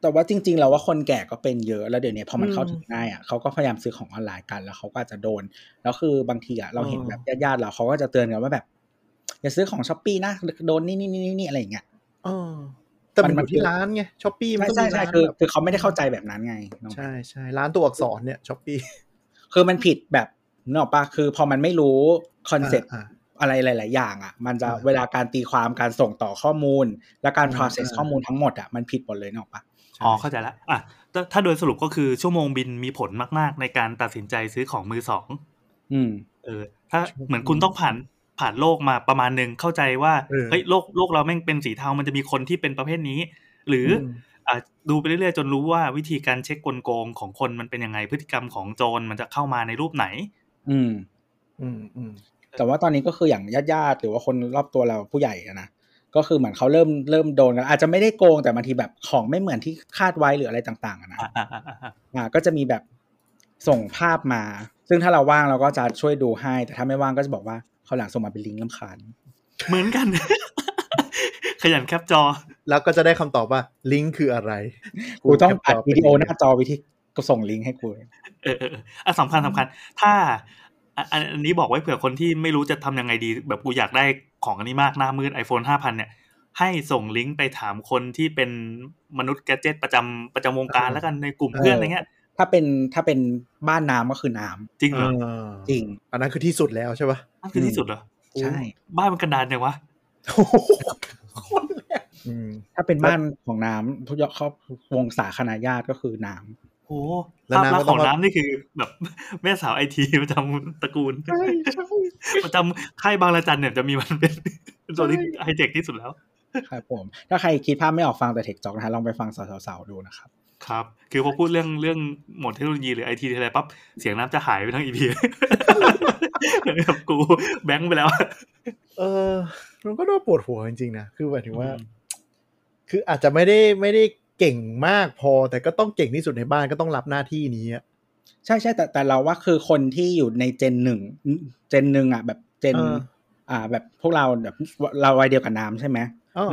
แต่ว่าจริงๆแล้วว่าคนแก่ก็เป็นเยอะแล้วเดี๋ยวนี้พอมันเข้าถึงง่ายอ่ะเขาก็พยายามซื้อของออนไลน์กันแล้วเขาก็อาจจะโดนแล้วคือบางทีอ่ะเราเห็นแบบญาติๆเราเขาก็จะเตือนกันว่าแบบอย่าซื้อของ Shopee นะโดนนี่อะไรอย่างเงี้ยแต่มันอยู่ที่ร้านไง Shopee มันต้องมีร้านคือเขาไม่ได้เข้าใจแบบนั้นไงใช่ๆร้านตัวอักษรเนี่ย Shopee คือมันผิดแบบนึกออกป่ะคือพอมันไม่รู้คอนเซ็ปต์อะไรหลายๆอย่างอ่ะมันจะเวลาการตีความการส่งต่อข้อมูลและการ process ข้อมูลทั้งหมดอ่ะมันผิดหมดเลยนึกออกป่ะอ๋อเข้าใจแล้วอ่ะถ้าโดยสรุปก็คือชั่วโมงบินมีผลมากๆในการตัดสินใจซื้อของมือ2ถ้าเหมือนคุณต้องผ่าน ผ่านโลกมาประมาณนึงเข้าใจว่าเฮ้ยโลกเราแม่งเป็นสีเทามันจะมีคนที่เป็นประเภทนี้หรือดูไปเรื่อยๆจนรู้ว่าวิธีการเช็คกลโกงของคนมันเป็นยังไงพฤติกรรมของโจรมันจะเข้ามาในรูปไหนแต่ว่าตอนนี้ก็คืออย่างญาติๆหรือว่าคนรอบตัวเราผู้ใหญ่นะก็คือเหมือนเขาเริ่มโดนกันอาจจะไม่ได้โกงแต่บางทีแบบของไม่เหมือนที่คาดไว้หรืออะไรต่างๆนะก็จะมีแบบส่งภาพมาซึ่งถ้าเราว่างเราก็จะช่วยดูให้แต่ถ้าไม่ว่างก็จะบอกว่าเขาหลังส่งมาเป็นลิงก์รำคาญเหมือนกัน ขยันแคปจอแล้วก็จะได้คำตอบว่าลิงก์คืออะไรกูต้องอัดวิดีโอหน้าจอวิธีก็ส่งลิงก์ให้กูสำคัญถ้าอันนี้บอกไว้เผื่อคนที่ไม่รู้จะทำยังไงดีแบบกูอยากได้ของอันนี้มากหน้ามืด iPhone 5,000 เนี่ยให้ส่งลิงก์ไปถามคนที่เป็นมนุษย์แกดเจ็ตประจำวงการแล้วกันในกลุ่มเพื่อนอะไรเงี้ยถ้าเป็นบ้านน้ำก็คือน้ำจริงเหรอจริงอันนั้นคือที่สุดแล้วใช่ป่ะอันนั้นคือที่สุดเหรอใช่บ้านมันกันดานจังวะถ้าเป็นบ้านของน้ำทุกยกครอบวงศาคณะญาติก็คือน้ำโอ้ภาพลักษณ์ของน้ำนี่คือแบบแม่สาวไอทีประจำตระกูลใช่ใช่ประจำค่ายบางระจันเนี่ยจะมีมันเป็นตัวที่ไฮเทคที่สุดแล้วครับผมถ้าใครคิดภาพไม่ออกฟังแต่เทคจ็อกนะฮะลองไปฟังสาวๆดูนะครับครับคือพอพูดเรื่องหมดเทคโนโลยีหรือไอทีอะไรปั๊บเสียงน้ำจะหายไปทั้ง EP แบบกูแบงค์ไปแล้วมันก็น่าปวดหัวจริงๆนะคือหมายถึงว่าคืออาจจะไม่ได้เก่งมากพอแต่ก็ต้องเก่งที่สุดในบ้านก็ต้องรับหน้าที่นี้ใช่ใช่แต่เราว่าคือคนที่อยู่ในเจนหนึ่งอ่ะแบบเจนแบบพวกเราแบบเราวัยเดียวกับน้ำใช่ไหม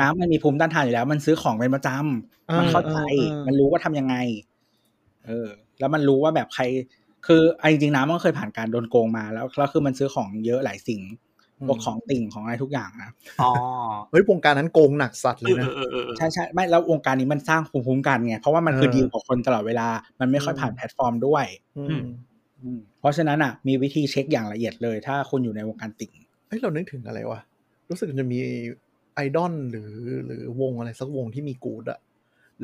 น้ำมันมีภูมิต้านทานอยู่แล้วมันซื้อของเป็นประจำมันเข้าใจมันรู้ว่าทำยังไงแล้วมันรู้ว่าแบบใครคือจริงๆน้ำมันเคยผ่านการโดนโกงมาแล้วคือมันซื้อของเยอะหลายสิ่งพวกของติ่งของอะไรทุกอย่างนะเฮ้ยวงการนั้นโกงหนักสัตว์เลยนะใช่ใช่ไม่แล้ววงการนี้มันสร้างภูมิคุ้มกันไงเพราะว่ามันคือดีลกับคนตลอดเวลามันไม่ค่อยผ่านแพลตฟอร์มด้วยเพราะฉะนั้นอ่ะมีวิธีเช็คอย่างละเอียดเลยถ้าคุณอยู่ในวงการติ่งเฮ้ยเรานึกถึงอะไรวะรู้สึกจะมีไอดอลหรือวงอะไรสักวงที่มีกู๊ดอะ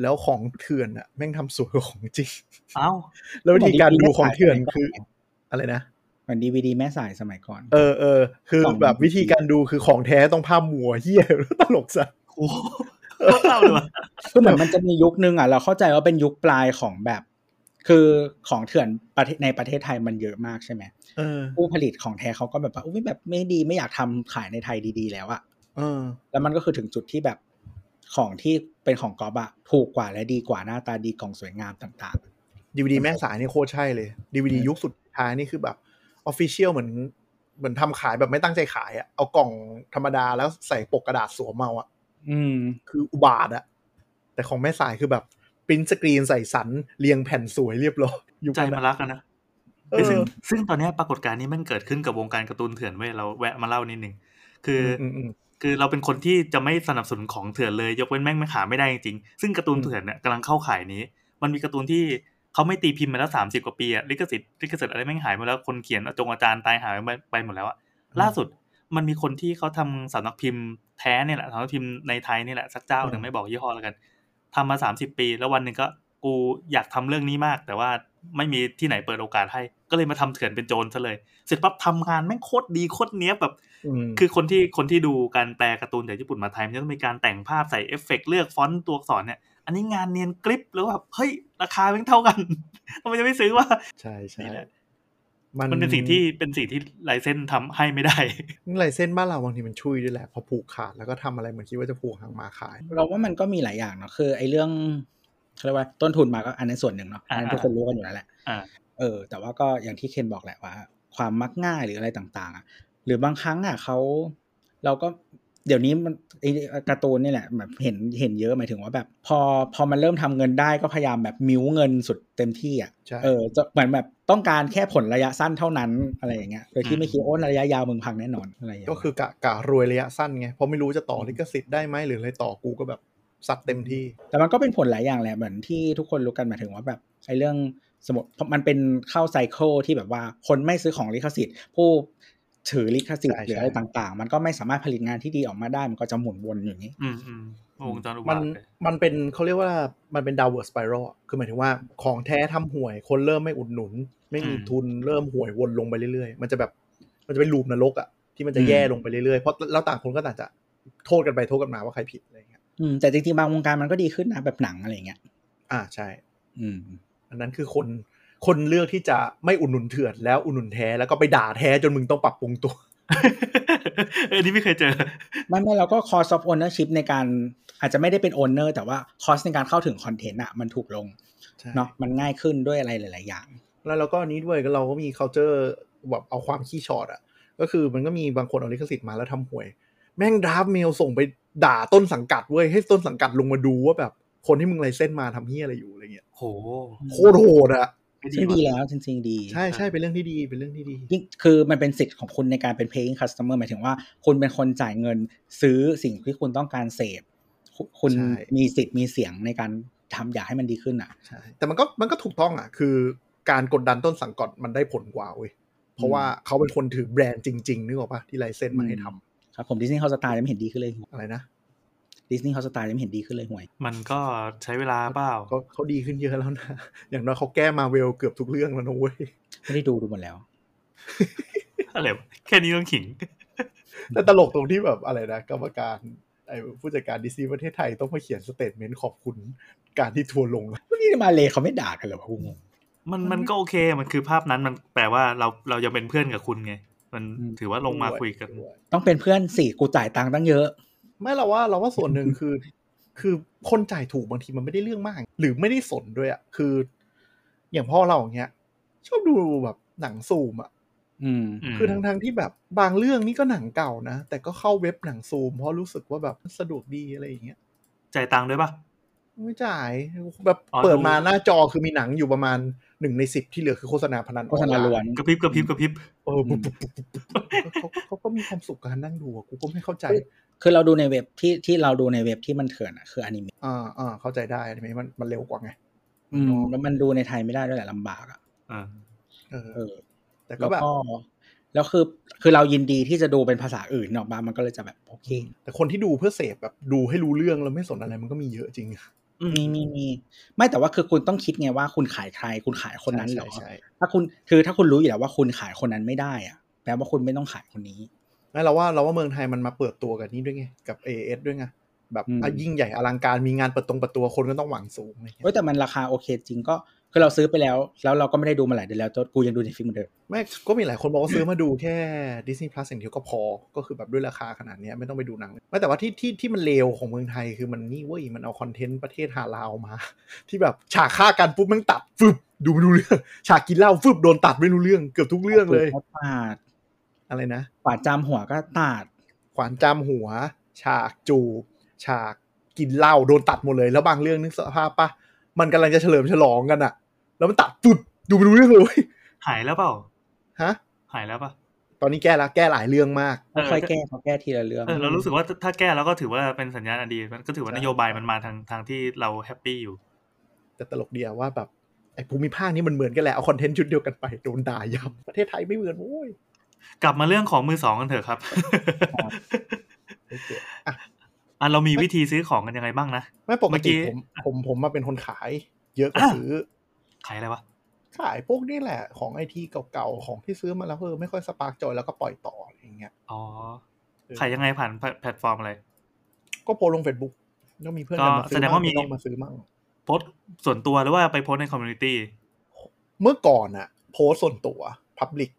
แล้วของเถื่อนอะแม่งทำสวยกว่าของจริงอ้าวแล้ววิธีการดูของเถื่อนคืออะไรนะเหมือน DVD แม่สายสมัยก่อนคือแบบวิธีการดูคือของแท้ต้องภาพมัวเหี้ยตลกซะโอ้ก็เศร้าเลยว่ะคือเหมือนมันจะมียุคนึงอะเราเข้าใจว่าเป็นยุคปลายของแบบคือของเถื่อนในประเทศไทยมันเยอะมากใช่มั้ยผู้ผลิตของแท้เขาก็แบบว่าอุ๊ยแบบไม่ดีไม่อยากทำขายในไทยดีๆแล้วอะแล้วมันก็คือถึงจุดที่แบบของที่เป็นของกอล์ฟอะถูกกว่าและดีกว่าหน้าตาดีกล่องสวยงามต่างๆ DVD แม่สายนี่โคตรใช่เลย DVD ยุคสุดท้ายนี่คือแบบ Official เหมือนทำขายแบบไม่ตั้งใจขายอะเอากล่องธรรมดาแล้วใส่ปกกระดาษสวมเอาอะคืออุบาทอะแต่ของแม่สายคือแบบปริ้นท์สกรีนใส่สันเรียงแผ่นสวยเรียบร้อยใจมารักนะซึ่งตอนนี้ปรากฏการณ์นี้มันเกิดขึ้นกับวงการการ์ตูนเถื่อนเว้ยเราแวะมาเล่านิดนึงคือเราเป็นคนที่จะไม่สนับสนุนของเถื่อนเลยยกเว้นแม่งไม่ขายไม่ได้จริงๆซึ่งการ์ตูนเถื่อนเนี่ยกำลังเข้าขายนี้มันมีการ์ตูนที่เขาไม่ตีพิมพ์มาแล้ว30กว่าปีอะลิขสิทธิ์อะไรแม่งหายหมดแล้วคนเขียนอาจารย์ตายหายไปหมดแล้วอะล่าสุดมันมีคนที่เขาทำสำนักพิมพ์แท้เนี่ยแหละสำนักพิมพ์ในไทยนี่แหละสักเจ้าหนึ่งไม่บอกยี่ห้อแล้วกันทำมา30ปีแล้ววันนึงก็กูอยากทำเรื่องนี้มากแต่ว่าไม่มีที่ไหนเปิดโอกาสให้ก็เลยมาทำเถื่อนเป็นโจรซะเลยเสร็จปั๊บทำงานแม่งโคตรดีโคตรเนี้ยแบบคือคนที่ดูการแปลการ์ตูนจากญี่ปุ่นมาไทยมันจะต้องมีการแต่งภาพใส่เอฟเฟกต์เลือกฟอนต์ตัวอักษรเนี่ยอันนี้งานเนียนกริปแล้วแบบเฮ้ยราคาแม่งเท่ากันทำไมจะไม่ซื้อวะใช่ใช่มันเป็นสิ่งที่ลายเส้นทำให้ไม่ได้ลายเส้นบ้านเราบางทีมันช่วยด้วยแหละพอผูกขาดแล้วก็ทำอะไรเหมือนคิดว่าจะผูกหางมาขายเราว่ามันก็มีหลายอย่างเนาะคือไอ้เรื่องเขาเรียกว่าต้นทุนมาก็อันนั้นส่วนหนึ่งเนาะอันนั้นทุกคนรู้กันอยู่แล้วแหละแต่ว่าก็อย่างที่เคนบอกแหละว่าความมักง่ายหรืออะไรต่างๆอ่ะหรือบางครั้งอ่ะเราก็เดี๋ยวนี้มันการ์ตูนนี่แหละแบบเห็นเยอะหมายถึงว่าแบบพอมันเริ่มทำเงินได้ก็พยายามแบบมิ้วเงินสุดเต็มที่อ่ะจะเหมือนแบบต้องการแค่ผลระยะสั้นเท่านั้นอะไรอย่างเงี้ยโดยที่ไม่คิดโอ้ระยะยาวมึงพังแน่นอนอะไรอย่างเงี้ยก็คือกะรวยระยะสั้นไงเพราะไม่รู้จะต่อลิขสิทธิ์ได้ไหมหรืออะไรต่อกูก็แบบสัตว์เต็มที่แต่มันก็เป็นผลหลายอย่างแหละเหมือนที่ทุกคนรู้กันหมายถึงว่าแบบไอ้เรื่องสมมติมันเป็นเข้าไซเคิลที่แบบว่าคนไม่ซื้อของลิขสิทธิ์ผู้ถือลิขสิทธิ์หรืออะไรต่างๆมันก็ไม่สามารถผลิตงานที่ดีออกมาได้มันก็จะหมุนวนอย่างนี้วงจรอุบาทมันเป็นเขาเรียกว่ามันเป็น downward spiral คือหมายถึงว่าของแท้ทำห่วยคนเริ่มไม่อุดหนุนไม่มีทุนเริ่มห่วยวนลงไปเรื่อยๆมันจะเป็นลูปนรกอ่ะ ที่มันจะแย่ลงไปเรื่อยๆเพราะแล้วต่างคนก็ต่างจะโทษกันไปโทษกันมาว่าใครผิดอะไรอย่างเงี้ยแต่จริงๆบางวงการมันก็ดีขึ้นนะแบบหนังอะไรอย่างเงี้ยใช่อันนั้นคือคนเลือกที่จะไม่อุดหนุนเถื่อนแล้วอุดหนุนแท้แล้วก็ไปด่าแท้จนมึงต้องปรับปรุงตัวอันนี้ไม่เคยเจอไม่เราก็ cost of ownership ในการอาจจะไม่ได้เป็น owner แต่ว่า cost ในการเข้าถึงคอนเทนต์อ่ะมันถูกลงเนาะมันง่ายขึ้นด้วยอะไรหลายๆอย่างแล้วเราก็นี้ด้วยเราก็มี culture แบบเอาความขี้ช็อตอ่ะก็คือมันก็มีบางคนเอาลิขสิทธิ์มาแล้วทำหวยแม่งดราฟเมลส่งไปด่าต้นสังกัดเว้ยให้ต้นสังกัดลงมาดูว่าแบบคนที่มึงไลเส้นมาทำเหี้ยอะไรอยู่อะไรเงี้ยโหโคตรโหดอ่ะที่ดีแล้วจริงๆดีใช่ๆเป็นเรื่องที่ดีเป็นเรื่องที่ดีคือมันเป็นสิทธิ์ของคุณในการเป็น paying customer หมายถึงว่าคุณเป็นคนจ่ายเงินซื้อสิ่งที่คุณต้องการเสพคุณมีสิทธิ์มีเสียงในการทำอยากให้มันดีขึ้นอ่ะใช่แต่มันก็ถูกต้องอ่ะคือการกดดันต้นสังกัดมันได้ผลกว่าเว้ยเพราะว่าเขาเป็นคนถือแบรนด์จริงๆนึกออกป่ะที่ไลเส้นมาให้ทำครับผม Disney+ เขาสไตล์ไม่เห็นดีขึ้นเลยอะไรนะDisney เขาสไตล์ยังไม่เห็นดีขึ้นเลยห่วยมันก็ใช้เวลาเปล่าเขาดีขึ้นเยอะแล้วนะอย่างน้อยเขาแก้มาเวลเกือบทุกเรื่องแล้วนะเว้ยไม่ได้ดูหมดแล้ว อะไรแค่นี้ต้องขิงแต่ตลกตรงที่แบบอะไรนะกรรมการไอ้ผู้จัดการ Disney ประเทศไทยต้องมาเขียนสเตทเมนต์ขอบคุณการที่ทัวร์ลงนี่มาเลเขาไม่ด่ากันหรอกูงงมันก็โอเคมันคือภาพนั้นมันแปลว่าเรายังเป็นเพื่อนกับคุณไงมันถือว่าลงมาคุยกันต้องเป็นเพื่อนสิกูจ่ายตังค์ตั้งเยอะไม่เราว่าส่วนหนึ่งคือคนจ่ายถูกบางทีมันไม่ได้เรื่องมากหรือไม่ได้สนด้วยอ่ะคืออย่างพ่อเราอย่างเงี้ยชอบดูแบบหนังซูมอ่ะคือทั้งที่แบบบางเรื่องนี่ก็หนังเก่านะแต่ก็เข้าเว็บหนังซูมเพราะรู้สึกว่าแบบสะดวกดีอะไรอย่างเงี้ยจ่ายตังค์ด้วยป่ะไม่จ่ายแบบเปิดมาหน้าจอคือมีหนังอยู่ประมาณ1ใน10ที่เหลือคือโฆษณาพนันโฆษณาล้วนกระพริบเออเขาก็มีความสุขการนั่งดูกูก็ไม่เข้าใจคือเราดูในเว็บที่เราดูในเว็บที่มันเถื่อนอ่ะคืออนิเมะเข้าใจได้อนิเมะมันเร็วกว่าไงแล้วมันดูในไทยไม่ได้ด้วยแหละลำบากอ่ะแต่ก็แบบแล้วคือเรายินดีที่จะดูเป็นภาษาอื่นออกมามันก็เลยจะแบบโอเคแต่คนที่ดูเพื่อเสพแบบดูให้รู้เรื่องแล้วไม่สนอะไรมันก็มีเยอะจริงมีไม่แต่ว่าคือคุณต้องคิดไงว่าคุณขายใครคุณขายคนนั้นเหรอถ้าคุณรู้อยู่แล้วว่าคุณขายคนนั้นไม่ได้อ่ะแปลว่าคุณไม่ต้องขายคนนี้เราว่าเมืองไทยมันมาเปิดตัวกันนี่ด้วยไงกับ AS ด้วยไงแบบยิ่งใหญ่อลังการมีงานเปิดตรงเปิดตัวคนก็ต้องหวังสูงเลยแต่มันราคาโอเคจริงก็คือเราซื้อไปแล้วเราก็ไม่ได้ดูมาหลายเดือนแล้วกูยังดูในฟิล์มเหมือนเดิมไม่ก็มีหลายคนบอกว่าซื้อมาดูแค่ Disney+ อย่างเดียวก็พอก็คือแบบด้วยราคาขนาดนี้ไม่ต้องไปดูหนังไม่แต่ว่าที่มันเลวของเมืองไทยคือมันนี่เว้ยมันเอาคอนเทนต์ประเทศฮาลาลมาที่แบบฉากฆ่ากันปุ๊บมันตัดฟึบดูไม่รู้เรื่องฉากกินเหล้าฟึบโดนตัดไม่รู้เรื่องเกือบทุกเรื่องเลยอะไรนะขวานจามหัวก็ตัดขวานจามหัวฉากจูบฉากกินเหล้าโดนตัดหมดเลยแล้วบางเรื่องนึกสภาพป่ะมันกำลังจะเฉลิมฉลองกันอะแล้วมันตัดปุ๊บดูไม่รู้เรื่องเลยหายแล้วเปล่าฮะหายแล้วป่ะตอนนี้แก้ละแก้หลายเรื่องมากค่อยแก้เขาแก้ทีละเรื่องเรารู้สึกว่าถ้าแก้แล้วก็ถือว่าเป็นสัญญาณดีมันก็ถือว่านโยบายมันมาทางที่เราแฮปปี้อยู่แต่ตลกเดียวว่าแบบไอ้ภูมิภาคนี้มันเหมือนกันแหละเอาคอนเทนต์ชุดเดียวกันไปโดนด่ายับประเทศไทยไม่เหมือนโว้ยกลับมาเรื่องของมือสองกันเถอะครับเรามีวิธีซื้อของกันยังไงบ้างนะไม่ปกติผมมาเป็นคนขายเยอะกว่าซื้อขายอะไรวะขายพวกนี่แหละของไอทีเก่าๆของที่ซื้อมาแล้วไม่ค่อยสปาร์กจอยแล้วก็ปล่อยต่ออะไรอย่างเงี้ยอ๋อขายยังไงผ่านแพลตฟอร์มอะไรก็โพสลง Facebook แล้วมีเพื่อนกันมาซื้อแสดงว่ามีมาซื้อมั่งโพสส่วนตัวหรือว่าไปโพสในคอมมูนิตี้เมื่อก่อนอะโพสส่วนตัวพับลิก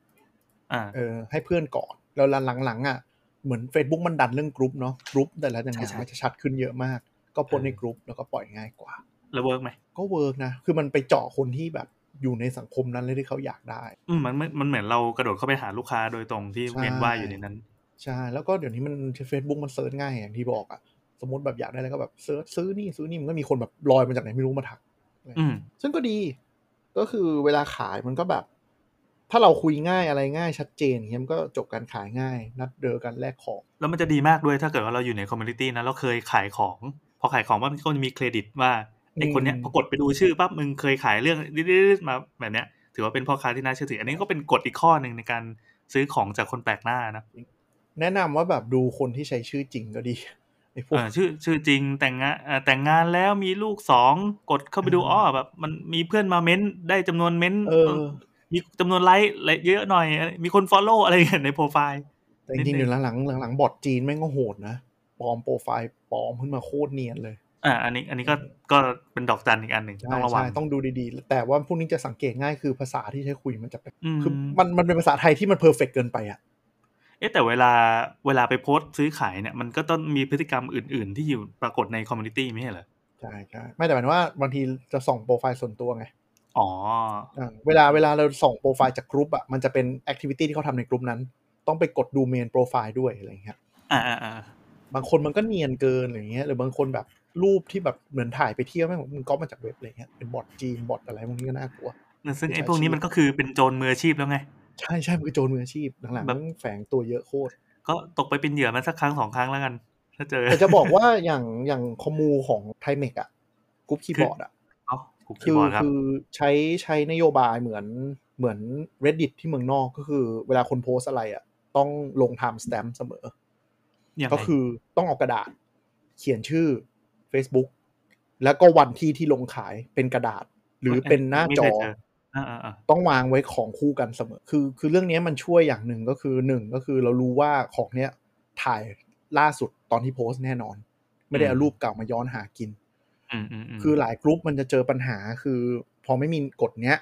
ให้เพื่อนก่อนแล้วหลังๆอ่ะเหมือน Facebook มันดันเรื่องกรุ๊ปเนาะกรุ๊ปแต่ละอย่างมันจะชัดขึ้นเยอะมากก็โพสในกรุ๊ปแล้วก็ปล่อยง่ายกว่าแล้วเวิร์คมั้ยก็เวิร์คนะคือมันไปเจาะคนที่แบบอยู่ในสังคมนั้นเลยที่เขาอยากได้มันเหมือนเรากระโดดเข้าไปหาลูกค้าโดยตรงที่เวียนว่ายอยู่ในนั้นใช่แล้วก็เดี๋ยวนี้มัน Facebook มันเสิร์ชง่ายอย่างที่บอกอ่ะสมมติแบบอยากได้แล้วก็แบบเสิร์ชซื้อนี่ซื้อนี่มันก็มีคนแบบลอยมาจากไหนไม่รู้มาทักซึ่งก็ดีก็คือเวลาขายมันก็แบบถ้าเราคุยง่ายอะไรง่ายชัดเจนเนี่ยมันก็จบการขายง่ายนัดเจอกันแลกของแล้วมันจะดีมากด้วยถ้าเกิดว่าเราอยู่ในคอมมูนิตี้นะเราเคยขายของพอขายของปั๊บก็จะมีเครดิตว่าไอ้คนเนี้ยพอกดไปดูชื่อปั๊บมึงเคยขายเรื่องมาแบบเนี้ยถือว่าเป็นพ่อค้าที่น่าเชื่อถืออันนี้ก็เป็นกฎอีกข้อนึงในการซื้อของจากคนแปลกหน้านะแนะนำว่าแบบดูคนที่ใช้ชื่อจริงก็ดีไอ้พวกชื่อจริงแต่งงานแล้วมีลูก2กดเข้าไปดูอ้อแบบมันมีเพื่อนมาเม้นได้จำนวนเม้นมีจำนวนไลค์เยอะหน่อยมีคนฟอลโล่อะไรอย่างในโปรไฟล์ แต่จริงๆเดี๋ยวหลังบอทจีนแม่งก็โหดนะปลอมโปรไฟล์ปลอมขึ้นมาโคตรเนียนเลยอันนี้ก็เป็นดอกจันอีกอันหนึ่งต้องระวังต้องดูดีๆแต่ว่าพวกนี้จะสังเกตง่ายคือภาษาที่ใช้คุยมันจะคือมันเป็นภาษาไทยที่มันเพอร์เฟคเกินไปอ่ะแต่เวลาไปโพสต์ซื้อขายเนี่ยมันก็ต้องมีพฤติกรรมอื่นๆที่อยู่ปรากฏในคอมมูนิตี้ไม่ใช่เหรอใช่ๆไม่แต่หมายถึงว่าบางทีจะส่องโปรไฟล์ส่วนตัวไงอ๋อเวลาเราส่องโปรไฟล์จากกลุ่มอ่ะมันจะเป็นแอคทิวิตี้ที่เขาทำในกลุ่มนั้นต้องไปกดดูเมนโปรไฟล์ด้วยอะไรอย่างเงี้ยบางคนมันก็เนียนเกินอะไรอย่างเงี้ยหรือบางคนแบบรูปที่แบบเหมือนถ่ายไปเที่ยวแม่งมันก๊อปมาจากเว็บอะไรเงี้ยเป็นบอทจีนบอทอะไรพวกนี้ก็น่ากลัวซึ่งไอ้พวกนี้มันก็คือเป็นโจรมืออาชีพแล้วไงใช่ๆมันคือโจรมืออาชีพหลังๆมันแฝงตัวเยอะโคตรก็ตกไปเป็นเหยื่อมันสักครั้ง2ครั้งแล้วกันถ้าเจอแต่จะบอกว่าอย่างคอมมูของไทเมกอ่ะกรุ๊ปคีย์บอร์ดอ่ะคือใช้นโยบายเหมือน Reddit ที่เมืองนอกก็คือเวลาคนโพสอะไรอ่ะต้องลงไทม์สแตมป์เสมอก็คือต้องเอากระดาษเขียนชื่อ Facebook แล้วก็วันที่ที่ลงขายเป็นกระดาษหรือเป็นหน้าจอต้องวางไว้ของคู่กันเสมอคือเรื่องนี้มันช่วยอย่างหนึ่งก็คือ1ก็คือเรารู้ว่าของเนี้ยถ่ายล่าสุดตอนที่โพสแน่นอนไม่ได้เอารูปเก่ามาย้อนหากินคือหลายกลุ่มมันจะเจอปัญหาคือพอไม่มีกฎเนี้ย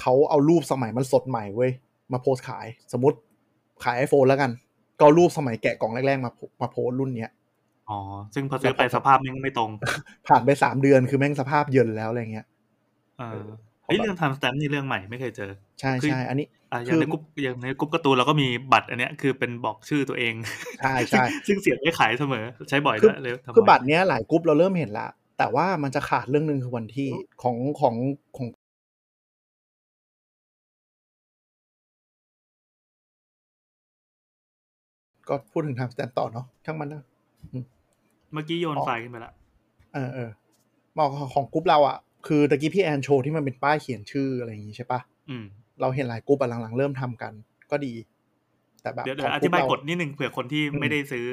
เขาเอารูปสมัยมันสดใหม่เว้ยมาโพสขายสมมติขาย iPhone แล้วกันก็รูปสมัยแกะกล่องแรกๆมาโพสรุ่นเนี้ยอ๋อซึ่งพอซื้อไปสภาพมันไม่ตรงผ่านไป3เดือนคือแม่งสภาพเยินแล้วอะไรเงี้ยเรื่อง time stamp นี่เรื่องใหม่ไม่เคยเจอใช่ใช่อันนี้อย่างในกรุ๊ปการ์ตูนเราก็มีบัตรอันเนี้ยคือเป็นบอกชื่อตัวเองใช่ใช่ซึ่งเสียงไม่ขายเสมอใช้บ่อยแล้วเลยคือบัตรเนี้ยหลายกรุ๊ปเราเริ่มเห็นละแต่ว่ามันจะขาดเรื่องนึงคือวันที่ของก็พูดถึง time stamp ต่อเนาะทั้งมันนะเมื่อกี้โยนไฟขึ้นไปละบอกของกรุ๊ปเราอ่ะคือตะกี้พี่แอนโชว์ที่มันเป็นป้ายเขียนชื่ออะไรอย่างงี้ใช่ป่ะเราเห็นหลายกลุ่มหลังๆเริ่มทำกันก็ดีแต่แบบเดี๋ยวอธิบายกฎนิดนึงเผื่อคนที่ไม่ได้ซื้อ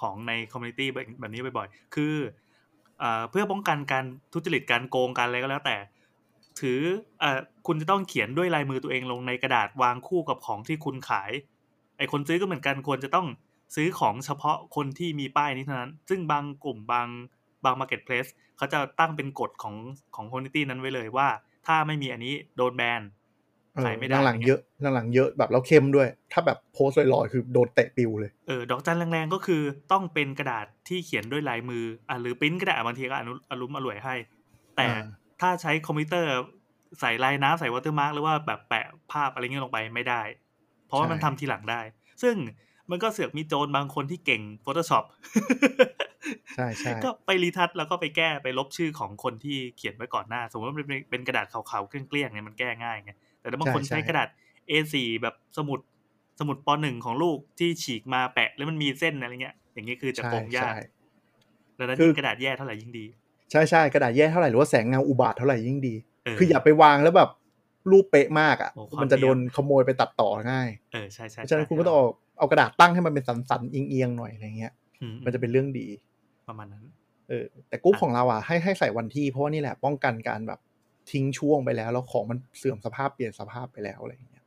ของในคอมมูนิตี้แบบนี้บ่อยๆคือเพื่อป้องกันการทุจริตการโกงการอะไรก็แล้วแต่ถือคุณจะต้องเขียนด้วยลายมือตัวเองลงในกระดาษวางคู่กับของที่คุณขายไอ้คนซื้อก็เหมือนกันควรจะต้องซื้อของเฉพาะคนที่มีป้ายนี้เท่านั้นซึ่งบางกลุ่มบาง marketplace เขาจะตั้งเป็นกฎของ community นั้นไว้เลยว่าถ้าไม่มีอันนี้โดนแบนขายไม่ได้หลังเยอะแบบเราเข้มด้วยถ้าแบบโพสต์ลอยๆคือโดนเตะปิวเลยดอกจันแรงๆก็คือต้องเป็นกระดาษที่เขียนด้วยลายมือหรือปริ้นก็ได้บางทีก็อลุ้มอร่วยให้แต่ถ้าใช้คอมพิวเตอร์ใส่ลายน้ำใส่วอเตอร์มาร์กหรือว่าแบบแปะภาพอะไรเงี้ยลงไปไม่ได้เพราะว่ามันทำทีหลังได้ซึ่งมันก็เสือกมีโจรบางคนที่เก่ง Photoshop ใช่ๆก็ไปรีทัชแล้วก็ไปแก้ไปลบชื่อของคนที่เขียนไว้ก่อนหน้าสมมติว่าเป็นกระดาษขาวๆเกลี้ยงๆเนี่ยมันแก้ง่ายไงแต่บางคนใช้กระดาษ A4 แบบสมุดป .1 ของลูกที่ฉีกมาแปะแล้วมันมีเส้นอะไรเงี้ยอย่างนี้คือจะโกงยากแล้วนั้นกระดาษแย่เท่าไหร่ยิ่งดีใช่ๆกระดาษแย่เท่าไหร่หรือว่าแสงเงาอุบาทเท่าไหร่ยิ่งดีคืออย่าไปวางแล้วแบบรูปเป๊ะมากอ่ะมันจะโดนขโมยไปตัดต่อง่ายใช่ๆเพราะฉะนั้นคุณก็ต้องเอากระดาษตั้งให้มันเป็นสันๆเอียงๆหน่อยอะไรเงี้ยมันจะเป็นเรื่องดีประมาณนั้นแต่กรุ๊ปของเราอ่ะให้ใส่วันที่เพราะว่านี่แหละป้องกันการแบบทิ้งช่วงไปแล้วแล้วของมันเสื่อมสภาพเปลี่ยนสภาพไปแล้วอะไรอย่างเงี้ย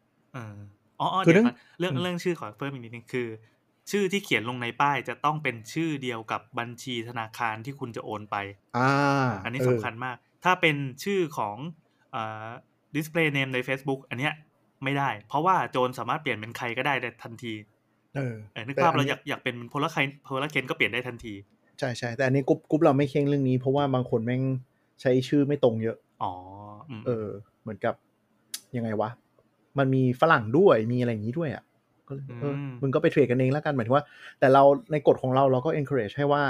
คือเรื่องชื่อขอเพิ่มอีกนิดนึงคือชื่อที่เขียนลงในป้ายจะต้องเป็นชื่อเดียวกับบัญชีธนาคารที่คุณจะโอนไปอันนี้สำคัญมากถ้าเป็นชื่อของdisplay name ใน Facebook อันเนี้ยไม่ได้เพราะว่าโจรสามารถเปลี่ยนเป็นใครก็ได้ทันทีนึกภาพเราอยากเป็นโพลาเคนก็เปลี่ยนได้ทันทีใช่ๆแต่อันนี้กรุ๊ปเราไม่เค้งเรื่องนี้เพราะว่าบางคนแม่งใช้ชื่อไม่ตรงเยอะอ๋อเหมือนกับยังไงวะมันมีฝรั่งด้วยมีอะไรอย่างนี้ด้วยอ่ะก็มึงก็ไปเทรดกันเองแล้วกันหมายถึงว่าแต่เราในกฎของเราก็ encourage ให้ว่า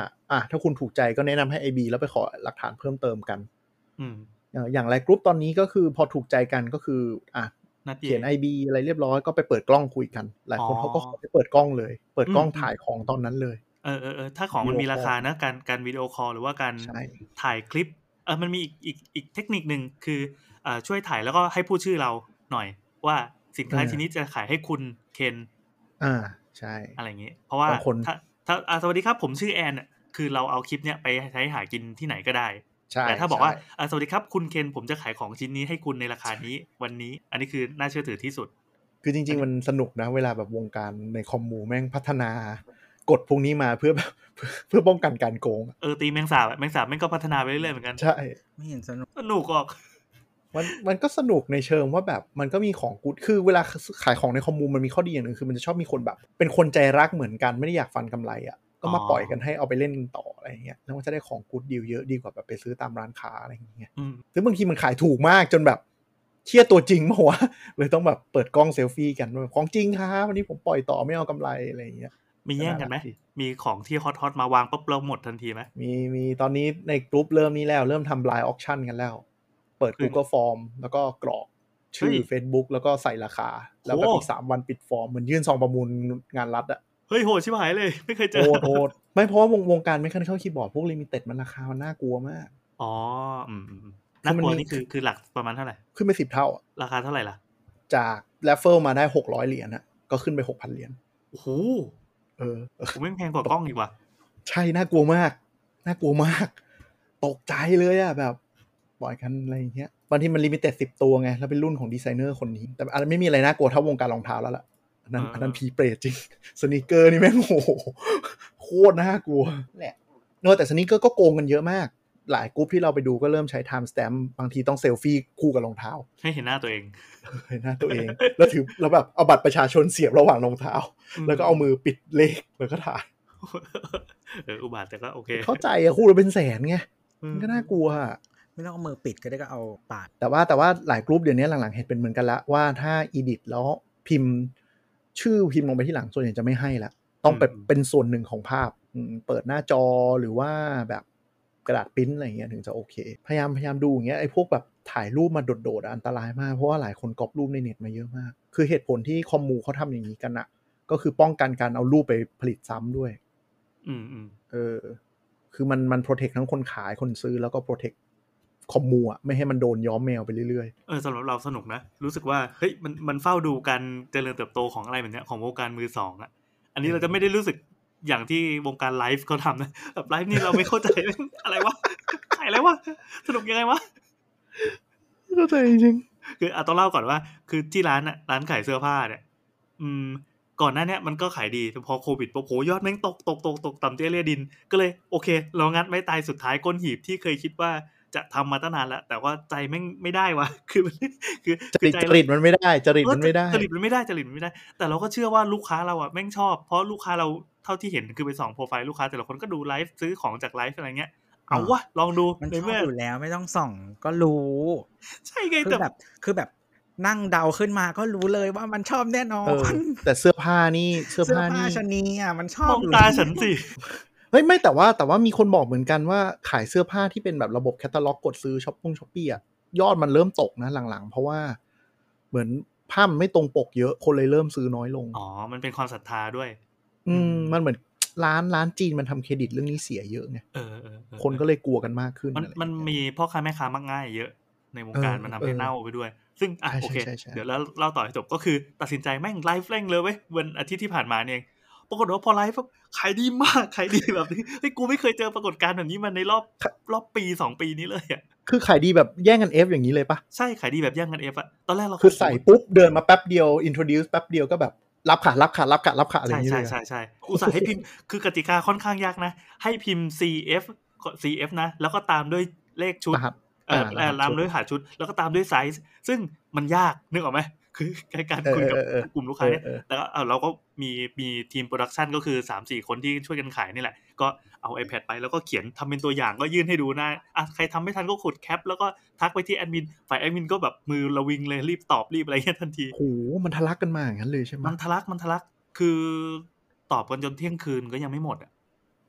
ถ้าคุณถูกใจก็แนะนำให้ IB แล้วไปขอหลักฐานเพิ่มเติมกันอย่างไลน์กรุ๊ปตอนนี้ก็คือพอถูกใจกันก็คือเขียน IB อะไรเรียบร้อยก็ไปเปิดกล้องคุยกันหลายคนเขาก็ขอไปเปิดกล้องเลยเปิดกล้องถ่ายของตอนนั้นเลยถ้าของมันมีราคานะการวิดีโอคอลหรือว่าการถ่ายคลิปมันมีอีกเทคนิคนึงคือช่วยถ่ายแล้วก็ให้พูดชื่อเราหน่อยว่าสินค้าชิ้นนี้จะขายให้คุณเคนใช่อะไรอย่างงี้เพราะว่าถ้าสวัสดีครับผมชื่อแอนคือเราเอาคลิปเนี้ยไปใช้หากินที่ไหนก็ได้แต่ถ้าบอกว่าสวัสดีครับคุณเคนผมจะขายของชิ้นนี้ให้คุณในราคานี้วันนี้อันนี้คือน่าเชื่อถือที่สุด คือจริงๆมันสนุกนะเวลาแบบวงการในคอมมูแม่งพัฒนากฎพวกนี้มาเพื่อป้องกันการโกงตีแมงสาบแม่งก็พัฒนาไปเรื่อยๆเหมือนกันใช่ไม่เห็นสนุกออกมันก็สนุกในเชิงว่าแบบมันก็มีของกู๊ดคือเวลาขายของในคอมมูมันมีข้อดีอย่างนึงคือมันจะชอบมีคนแบบเป็นคนใจรักเหมือนกันไม่ได้อยากฟันกำไรอ่ะก็มาปล่อยกันให้เอาไปเล่นต่ออะไรอย่างเงี้ยแล้วมันจะได้ของกู๊ดดีลเยอะดีกว่าแบบไปซื้อตามร้านค้าอะไรอย่างเงี้ยซึ่งบางทีมันขายถูกมากจนแบบเชี่ยตัวจริงมากวะเลยต้องแบบเปิดกล้องเซลฟี่กันของจริงครับวันนี้ผมปล่อยต่อไม่เอากำไรอะไรอย่างเงี้ยมีแย่งกันไหมมีของที่ฮอตๆมาวางปุ๊บเราหมดทันทีไหมมีตอนนี้ในกลุ่มเริ่มนี้แล้วเริ่มทำไลน์ออคชั่นกันแล้วเปิด Google Form แล้วก็กรอกชื่อ Facebook แล้วก็ใส่ราคาแล้วแบบอีก3วันปิดฟอร์มเหมือนยื่นซองประมูลงานรัฐอ่ะเฮ้ยโหดชิบหายเลยไม่เคยเจอโหดไม่เพราะว่าวงการไม่ค่อยเข้าคีย์บอร์ดพวก Limited มันราคามันน่ากลัวมากอ๋อน่ากลัวนี่คือหลักประมาณเท่าไหร่ขึ้นไป10เท่าราคาเท่าไหร่ล่ะจากRaffleมาได้600เหรียญอ่ะก็ขึ้นไป 6,000 เหรียญโอ้โหผมไม่แพงกว่ากล้องอีกว่ะใช่น่ากลัวมากตกใจเลยอ่ะแบบปล่อยกันอะไรอย่างเงี้ยบางทีมันลิมิเต็ด10ตัวไงแล้วเป็นรุ่นของดีไซเนอร์คนนี้แต่อันไม่มีอะไรน่ากลัวเท่าวงการรองเท้าแล้วล่ะอันนั้นผีเปรตจริงสนิเกอร์นี่แม่งโหโคตรน่ากลัวแหละเนอะแต่สนิเกอร์ก็โกงกันเยอะมากหลายกรุ๊ปที่เราไปดูก็เริ่มใช้ไทม์สแตมป์บางทีต้องเซลฟี่คู่กับรองเท้าให้เห็นหน้าตัวเองแล้วถือแล้วแบบเอาบัตรประชาชนเสียบระหว่างรองเท้าแล้วก็เอามือปิดเลขแล้วก็ถ่ายอุบาทแต่ก็โอเคเข้าใจอะคู่เราเป็นแสนไงมันก็น่ากลัวไม่ต้องเอามือปิดก็ได้ก็เอาปาดแต่ว่าหลายกรุ๊ปเดี๋ยวนี้หลังๆเห็นเป็นเหมือนกันละว่าถ้า edit แล้วพิมพ์ชื่อพิมพ์ลงไปที่หลังส่วนใหญ่จะไม่ให้ละต้องเป็นส่วนหนึ่งของภาพเปิดหน้าจอหรือว่าแบบกระดาษพิมพ์อะไรเงี้ยถึงจะโอเคพยายามดูอย่างเงี้ยไอ้พวกแบบถ่ายรูปมาโดดๆอันตรายมากเพราะว่าหลายคนก๊อปรูปในเน็ตมาเยอะมากคือเหตุผลที่คอมมูเขาทำอย่างนี้กันอะก็คือป้องกันการเอารูปไปผลิตซ้ำด้วยคือมันโปรเทคทั้งคนขายคนซื้อแล้วก็โปรเทคคอมมูอะไม่ให้มันโดนย้อมแมวไปเรื่อยๆสำหรับเราสนุกนะรู้สึกว่าเฮ้ยมันเฝ้าดูการเจริญเติบโตของอะไรแบบเนี้ยของวงการมือสองอะอันนี้เราจะไม่ได้รู้สึกอย่างที่วงการไลฟ์เขาทำนะแบบไลฟ์นี่เราไม่เข้าใจ อะไรวะขายอะไรวะสนุกยังไงวะเข้าใจจริงคือต้องเล่าก่อนว่าคือที่ร้านน่ะร้านขายเสื้อผ้าเนี่ยก่อนหน้าเนี้ยมันก็ขายดีแต่พอโควิดปุ๊บโหยอดแม่งตกต่ำเตี้ยเลียดินก็เลยโอเคเรางัดไม้ตายสุดท้ายก้นหีบที่เคยคิดว่าจะทำมาตั้งนานแล้วแต่ว่าใจแม่งไม่ได้วะคือจริตมันไม่ได้จริตมันไม่ได้แต่เราก็เชื่อว่าลูกค้าเราอ่ะแม่งชอบเพราะลูกค้าเราเท่าที่เห็นคือไปส่องโปรไฟล์ลูกค้าแต่ละคนก็ดูไลฟ์ซื้อของจากไลฟ์อะไรเงี้ยเอาวะลองดูมันชอบอยู่แล้วไม่ต้องส่องก็รู้ใช่ไงแต่คือแบบนั่งเดาขึ้นมาก็รู้เลยว่ามันชอบแน่นอนแต่เสื้อผ้าชนีอ่ะมันชอบมองตาฉันสิเฮ้ยไม่แต่ว่ามีคนบอกเหมือนกันว่าขายเสื้อผ้าที่เป็นแบบระบบแคตตาล็อกกดซื้อShopee อ่ะยอดมันเริ่มตกนะหลังๆเพราะว่าเหมือนผ้ามันไม่ตรงปกเยอะคนเลยเริ่มซื้อน้อยลงอ๋อมันเป็นความศรัทธาด้วยมันเหมือนร้านจีนมันทำเครดิตเรื่องนี้เสียเยอะไงคนก็เลยกลัวกันมากขึ้นมันมีพ่อค้าแม่ค้ามักง่ายเยอะในวงการมันทำให้เน่าไปด้วยซึ่งโอเคเดี๋ยวแล้วเล่าต่อให้จบก็คือตัดสินใจแม่งไลฟ์เร่งเลยเว้ยวันอาทิตย์ที่ผ่านมาเนี่ยปรากฏว่าพอไลฟ์ขายดีมากขายดีแบบนี้เฮ้ยกูไม่เคยเจอปรากฏการณ์แบบนี้มันในรอบปี2ปีนี้เลยอ่ะคือขายดีแบบแย่งกันเอฟอย่างนี้เลยปะใช่ขายดีแบบแย่งกันเอฟอะตอนแรกเราคือใส่ปุ๊บเดินมาแป๊บเดียว introduce แป๊บเดียวก็แบบรับค่ะอะไรอย่างเงี้ยใช่อุตส่าห์ให้พิมพ์คือกติกาค่อนข้างยากนะให้พิมพ์ CF นะแล้วก็ตามด้วยเลขชุดตามด้วยหาชุดแล้วก็ตามด้วยไซส์ซึ่งมันยากนึกออกมั้ยคือการคุยกับกลุ่มลูกค้าเนี่ยแล้วก็เราก็มีทีมโปรดักชันก็คือ 3-4 คนที่ช่วยกันขายนี่แหละก็เอา iPad ไปแล้วก็เขียนทำเป็นตัวอย่างก็ยื่นให้ดูหน้าอ่ะใครทำไม่ทันก็กดแคปแล้วก็ทักไปที่แอดมินฝ่ายแอดมินก็แบบมือระวิงเลยรีบตอบรีบอะไรเงี้ยทันทีโหมันทะลักกันมาอย่างนั้นเลยใช่มั้ยมันทะลักคือตอบกันจนเที่ยงคืนก็ยังไม่หมดอ่ะ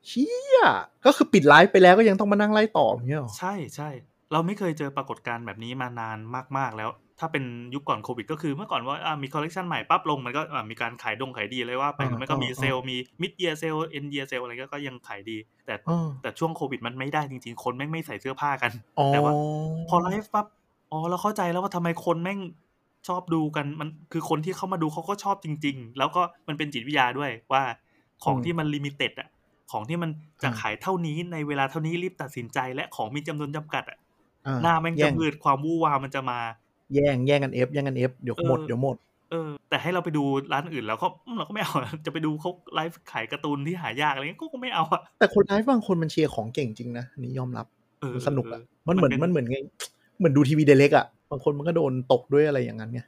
เหี้ยก็คือปิดไลฟ์ไปแล้วก็ยังต้องมานั่งไล่ตอบอย่างเงี้ยหรอใช่เราไม่เคยเจอปรากฏการณ์แบบนี้มานานมากๆแล้วถ้าเป็นยุคก่อนโควิดก็คือเมื่อก่อนว่ามีคอลเลคชันใหม่ปั๊บลงมันก็มีการขายดีเลยว่าไปมันก็มีเซลมี mid year sale end year sale อะไรก็ยังขายดีแต่ช่วงโควิดมันไม่ได้จริงๆคนแม่งไม่ใส่เสื้อผ้ากันแต่ว่าพอไลฟ์ปั๊บอ๋อเราเข้าใจแล้วว่าทำไมคนแม่งชอบดูกันมันคือคนที่เข้ามาดูเขาก็ชอบจริงๆแล้วก็มันเป็นจิตวิทยาด้วยว่าของที่มันลิมิเต็ดอ่ะของที่มันจะขายเท่านี้ในเวลาเท่านี้รีบตัดสินใจและของมีจำนวนจำกัดอ่ะหน้าแม่งจะมืดความวู่วามันจะมาแย่งกันเอฟเดี๋ยวหมด แต่ให้เราไปดูร้านอื่นแล้วเราก็ไม่เอาจะไปดูเขาไลฟ์ขายการ์ตูนที่หายากอะไรเงี้ยก็ไม่เอาอะแต่คนไลฟ์บางคนมันเชียร์ของเก่งจริงนะนี่ยอมรับมันสนุกอะมันเหมือนไงเหมือนดูทีวีไดเรกอะบางคนมันก็โดนตกด้วยอะไรอย่างนั้นไง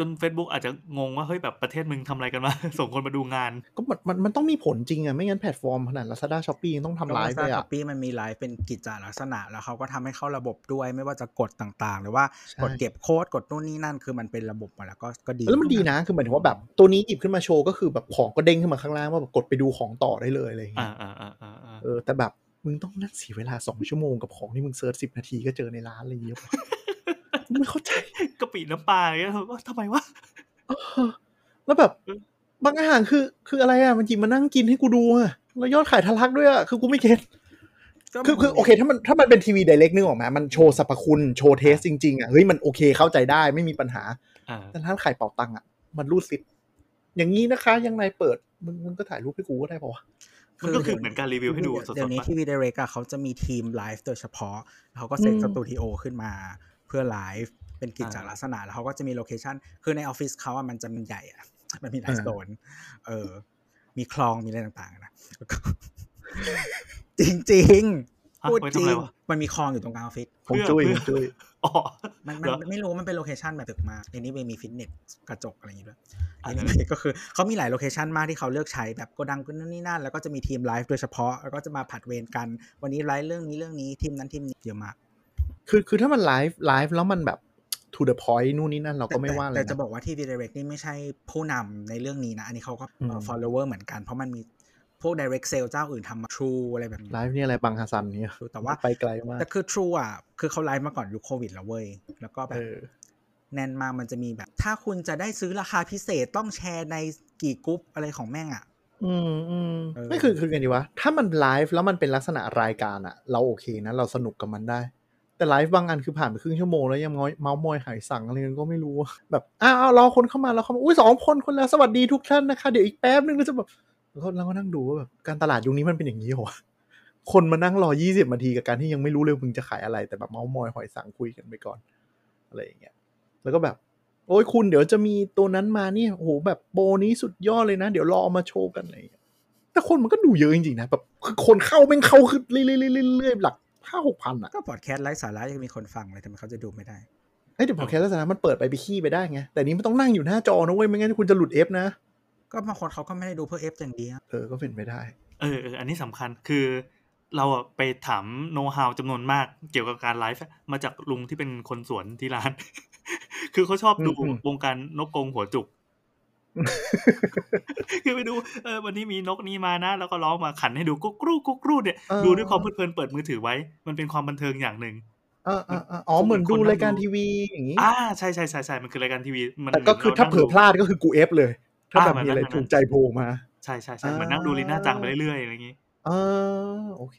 จน Facebook อาจจะงงว่าเฮ้ยแบบประเทศมึงทำอะไรกันวะ ส่งคนมาดูงานก็มันต้องมีผลจริงอะไม่งั้นแพลตฟอร์มขนาด Lazada Shopee ยังต้องทำไลฟ์ด้วยอะ Shopee มันมีไลฟ์เป็นกิจลักษณะแล้วเขาก็ทำให้เข้าระบบด้วยไม่ว่าจะกดต่างๆหรือว่ากดเก็บโค้ดกดนู่นนี่นั่นคือมันเป็นระบบมาแล้วก็ดีแล้วมันดีนะคือหมายถึงว่าแบบตัวนี้หยิบขึ้นมาโชว์ก็คือแบบของก็เด้งขึ้นมาข้างล่างว่าแบบกดไปดูของต่อได้เลยอะไรอย่างเงี้ยแต่แบบมึงต้องนั่งเสียเวลา2ชั่วโมงกับของที่มึงเซิร์ช10นาทีก็เจอในร้านอะไรอย่างเงี้ยไม่เข้าใจกะปิน้ำปลาอย่างเงี้ยว่าทำไมวะแล้วแบบบางอาหารคืออะไรอ่ะมันจริงมานั่งกินให้กูดูอ่ะแล้วยอดขายทะลักด้วยอ่ะคือกูไม่เก็ทคือโอเคถ้ามันเป็นทีวีไดเรกนึกออกไหมมันโชว์สรรพคุณโชว์เทสจริงๆอ่ะเฮ้ยมันโอเคเข้าใจได้ไม่มีปัญหาแต่ร้านขายเป๋าตังค์อ่ะมันรูดซิปอย่างนี้นะคะยังไงเปิดมึงก็ถ่ายรูปให้กูก็ได้ป่าวมันก็คือเหมือนการรีวิวให้ดูสดๆเดี๋ยวนี้ทีวีไดเรกอ่ะเขาจะมีทีมไลฟ์โดยเฉพาะเขาก็เซ็ตสตูดิโอขึ้นมาเพื่อไลฟ์เป็นกิจจากลักษณะแล้วเขาก็จะมีโลเคชันคือในออฟฟิศเขาอะมันจะมันใหญ่อะมันมีหลายโซนมีคลองมีอะไรต่างๆนะ จริงๆพูดจริงมันมีคลองอยู่ตรงกลางออฟฟิศผมจุ้ยอ๋อมันไม่รู้มันเป็นโลเคชันแบบตึกมากในนี้มีฟิตเนสกระจกอะไรอย่างเงี้ยด้วยอันนี้ก็คือเขามีหลายโลเคชันมากที่เขาเลือกใช้แบบโกดังก็นี่นั่นแล้วก็จะมีทีมไลฟ์โดยเฉพาะแล้วก็จะมาผัดเวรกันวันนี้ไลฟ์เรื่องนี้ทีมนั้นทีมนี้เยอะมากคือถ้ามันไลฟ์แล้วมันแบบ to the point นู่นนี่นั่นเราก็ไม่ว่าอะไรแต่จะบอกว่าที่ direct นี่ไม่ใช่ผู้นำในเรื่องนี้นะอันนี้เขาก็ follower เหมือนกันเพราะมันมีพวก direct sale เจ้าอื่นทำ true อะไรแบบนี้ไลฟ์นี่อะไรบางฮาซันนี่แต่ว่าไปไกลมากแต่คือ true อ่ะคือเขาไลฟ์มาก่อนยุคโควิดแล้วเว้ยแล้วก็แบบแน่นมากมันจะมีแบบถ้าคุณจะได้ซื้อราคาพิเศษต้องแชร์ในกี่กรุ๊ปอะไรของแม่งอ่ะไม่คือไงดีวะถ้ามันไลฟ์แล้วมันเป็นลักษณะรายการอ่ะเราโอเคนะเราสนุกกับมันได้แต่ไลฟ์บางอันคือผ่านไปครึ่งชั่วโมงแล้วยังเมาท์มอยหายสั่งอะไรกันก็ไม่รู้แบบรอคนเข้ามาแล้วเขาอุ้ย2คนคนแล้วสวัสดีทุกท่านนะคะเดี๋ยวอีกแป๊บนึงก็จะแบบเราก็นั่งดูว่าแบบการตลาดยุคนี้มันเป็นอย่างนี้เหรอคนมานั่งรอ20นาทีกับการที่ยังไม่รู้เลยมึงจะขายอะไรแต่แบบเมาท์มอยหอยสั่งคุยกันไปก่อนอะไรอย่างเงี้ยแล้วก็แบบโอ้ยคุณเดี๋ยวจะมีตัวนั้นมานี่โอ้โหแบบโบนี้สุดยอดเลยนะเดี๋ยวรอมาโชว์กันอะไรแต่คนมันก็ดูเยอะจริงๆนะแบบคือคนเข้าคือเรื่อยๆหลัก5-6 พันอ่ะก็พอดแคสต์ไร้สาระยังมีคนฟังเลยทำไมเขาจะดูไม่ได้เฮ้ยแต่พอดแคสต์ไร้สาระมันเปิดไปขี้ไปได้ไงแต่นี้มันต้องนั่งอยู่หน้าจอนะเว้ยไม่งั้นคุณจะหลุดเอฟนะก็บางคนเขาก็ไม่ได้ดูเพื่อเอฟอย่างเดียวก็เป็นไปได้อันนี้สำคัญคือเราไปถามโน้ตฮาวจำนวนมากเกี่ยวกับการไลฟ์มาจากลุงที่เป็นคนสวนที่ร้าน คือเขาชอบดูวงการนกกรงหัวจุกคือไปดูวันนี้มีนกนี้มานะแล้วก็ร้องมาขันให้ดูกุ๊กรูกุ๊กรูเนี่ยดูด้วยความเพลินเปิดมือถือไว้มันเป็นความบันเทิงอย่างหนึ่งอ๋อเหมือนดูรายการทีวีอย่างนี้ใช่ๆๆๆมันคือรายการทีวีมันแต่ก็คือถ้าเผลอพลาดก็คือกูเอฟเลยถ้าแบบมีอะไรถูกใจโผล่มาใช่ๆๆมันนั่งดูลีน่าจังไปเรื่อยๆอะไรอย่างงี้โอเค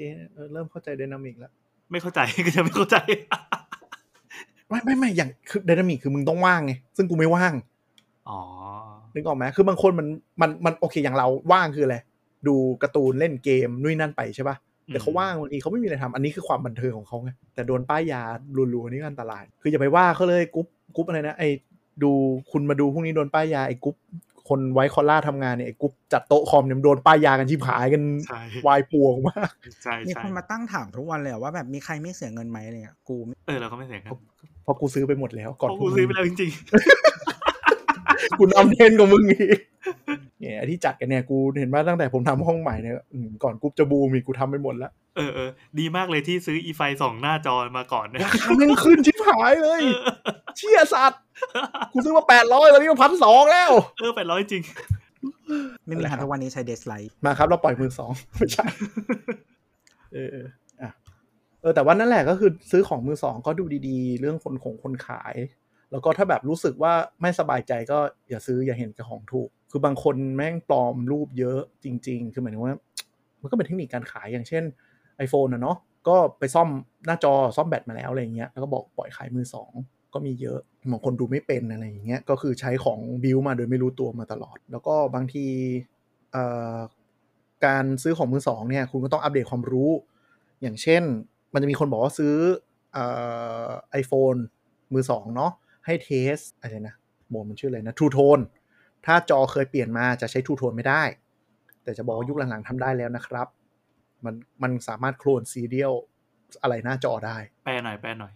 เริ่มเข้าใจไดนามิกแล้วไม่เข้าใจก็จะไม่เข้าใจไม่อย่างคือไดนามิกคือมึงต้องว่างไงซึ่งกูไม่ว่างอ๋อนึกออกไหมคือบางคนมันโอเคอย่างเราว่างคืออะไรดูการ์ตูนเล่นเกมนู่นนั่นไปใช่ป่ะแต่เขาว่างวันนี้เขาไม่มีอะไรทำอันนี้คือความบันเทิงของเขาไงแต่โดนป้ายยารัวๆนี่ก็อันตรายคืออย่าไปว่าเขาเลยกรุ๊ปอะไรนะไอ้ดูคุณมาดูพวกนี้โดนป้ายยาไอ้กรุ๊ปคนไวท์คอลล่าทำงานเนี่ยไอ้กรุ๊ปจัดโต๊ะคอมเนี่ยโดนป้ายยากันชิบหายกันวายป่วงมากมีคนมาตั้งถามทุกวันเลยว่าแบบมีใครไม่เสียเงินไหมอะไรเงี้ยกูเราก็ไม่เสียครับเพราะกูซื้อไปหมดแล้วก่อนกูซื้อไปแล้วจริงกูนำเทนกับมึงอีกเนี่ยที่จัดกันเนี่ยกูเห็นว่าตั้งแต่ผมทำห้องใหม่เนี่ยก่อนกูจะบูมีกูทำไปหมดแล้วดีมากเลยที่ซื้ออีไฟสองหน้าจอมาก่อนเนี่ยมันขึ้นชิบหายเลยเชี่ยสัตว์กูซื้อมา800ตอนนี้มัน1,200แล้ว800จริงไม่มีหาทุกวันนี้ใช้เดสไลท์มาครับเราปล่อยมือสองไม่ใช่แต่ว่านั่นแหละก็คือซื้อของมือสองก็ดูดีๆเรื่องคนขายแล้วก็ถ้าแบบรู้สึกว่าไม่สบายใจก็อย่าซื้ออย่าเห็นกับของถูกคือบางคนแม่งปลอมรูปเยอะจริงๆคือหมายถึงว่ามันก็เป็นเทคนิคการขายอย่างเช่น iPhone นะเนาะก็ไปซ่อมหน้าจอซ่อมแบตมาแล้วอะไรอย่างเงี้ยแล้วก็บอกปล่อยขายมือสองก็มีเยอะบางคนดูไม่เป็นอะไรอย่างเงี้ยก็คือใช้ของบิลมาโดยไม่รู้ตัวมาตลอดแล้วก็บางทีการซื้อของมือสองเนี่ยคุณก็ต้องอัปเดตความรู้อย่างเช่นมันจะมีคนบอกว่าซื้อiPhone มือสองเนาะให้เทสอะไรนะโม มดมันชื่ออะไรนะ True Tone ถ้าจอเคยเปลี่ยนมาจะใช้ True Tone ไม่ได้แต่จะบอกว่ายุคหลังๆทำได้แล้วนะครับมันสามารถโคลนซีเรียลอะไรหน้าจอได้แปลหน่อย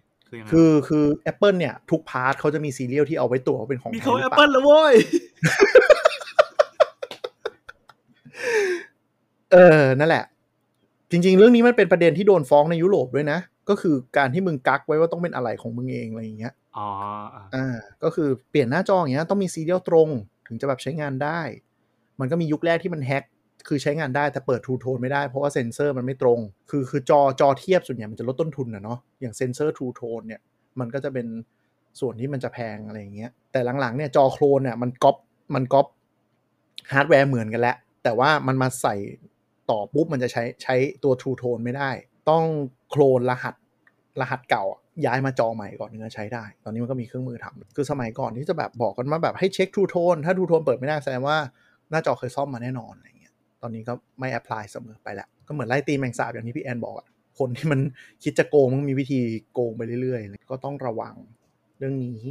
คือ Apple เนี่ยทุกพาร์ทเขาจะมีซีเรียลที่เอาไว้ตัวว่าเป็นของมีเขา Apple แล้วโว้ยนั่นแหละจริงๆเรื่องนี้มันเป็นประเด็นที่โดนฟ้องในยุโรปด้วยนะก็คือการที่มึงกักไว้ว่าต้องเป็นอะไรของมึงเองอะไรอย่างเงี้ยอ๋อก็คือเปลี่ยนหน้าจออย่างเงี้ยต้องมีซีเรียลตรงถึงจะแบบใช้งานได้มันก็มียุคแรกที่มันแฮ็กคือใช้งานได้แต่เปิด True Tone ไม่ได้เพราะว่าเซ็นเซอร์มันไม่ตรงคือจอเทียบส่วนใหญ่มันจะลดต้นทุนนะเนาะอย่างเซ็นเซอร์ True Tone เนี่ยมันก็จะเป็นส่วนที่มันจะแพงอะไรอย่างเงี้ยแต่หลังๆเนี่ยจอโคลนเนี่ยมันก๊อปฮาร์ดแวร์เหมือนกันแล้วแต่ว่ามันมาใส่ต่อปุ๊บมันจะใช้ตัว True Tone ไม่ได้ต้องโคลนรหัสเก่าย้ายมาจอใหม่ก่อนถึงจะใช้ได้ตอนนี้มันก็มีเครื่องมือทำคือสมัยก่อนที่จะแบบบอกกันว่าแบบให้เช็ค True Tone ถ้า True Tone เปิดไม่ได้แสดงว่าหน้าจอเคยซ่อมมาแน่นอนตอนนี้ก็ไม่แอพพลายเสมอไปแล้วก็เหมือนไล่ตีแมงสาบอย่างที่พี่แอนบอกอ่ะคนที่มันคิดจะโกงมันมีวิธีโกงไปเรื่อยๆก็ต้องระวังเรื่องนี้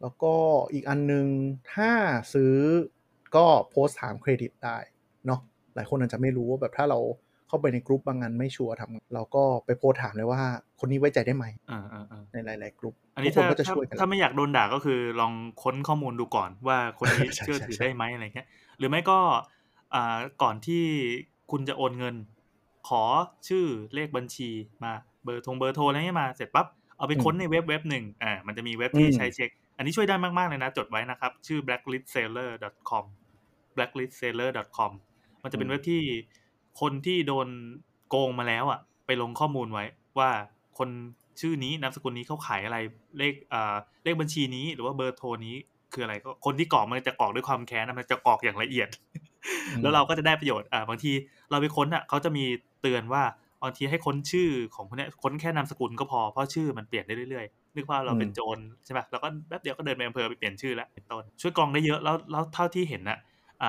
แล้วก็อีกอันนึงถ้าซื้อก็โพสถามเครดิตได้เนาะหลายคนอาจจะไม่รู้ว่าแบบถ้าเราเข้าไปในกลุ่มบางงานไม่ชัวร์ทำเราก็ไปโพสถามเลยว่าคนนี้ไว้ใจได้ไหมในหลายๆกลุ่มทุกคนก็จะช่วยกันถ้าไม่อยากโดนด่าก็คือลองค้นข้อมูลดูก่อนว่าคนนี้เชื่อถือได้ไหมอะไรเงี้ยหรือไม่ก็ก่อนที่คุณจะโอนเงินขอชื่อเลขบัญชีมาเบอร์โทรอะไรเงี้ยมาเสร็จปั๊บเอาไปค้นในเว็บหนึ่งมันจะมีเว็บที่ใช้เช็คอันนี้ช่วยได้มากๆเลยนะจดไว้นะครับชื่อ blacklistseller.com blacklistseller.com มันจะเป็นเว็บที่คนที่โดนโกงมาแล้วอ่ะไปลงข้อมูลไว้ว่าคนชื่อนี้นามสกุลนี้เขาขายอะไรเลขบัญชีนี้หรือว่าเบอร์โทรนี้คืออะไรก็คนที่กรอกมันจะกรอกด้วยความแค้นนะมันจะกรอกอย่างละเอียดแล้วเราก็จะได้ประโยชน์บางทีเราไปค้นอ่ะเขาจะมีเตือนว่าบางทีให้ค้นชื่อของคนเนี้ยค้นแค่นามสกุลก็พอเพราะชื่อมันเปลี่ยนได้เรื่อยๆนึกว่าเราเป็นโจรใช่ป่ะเราก็แป๊บเดียวก็เดินไปอำเภอไปเปลี่ยนชื่อแล้วเป็นต้นช่วยกรองได้เยอะแล้วเท่าที่เห็นน่ะ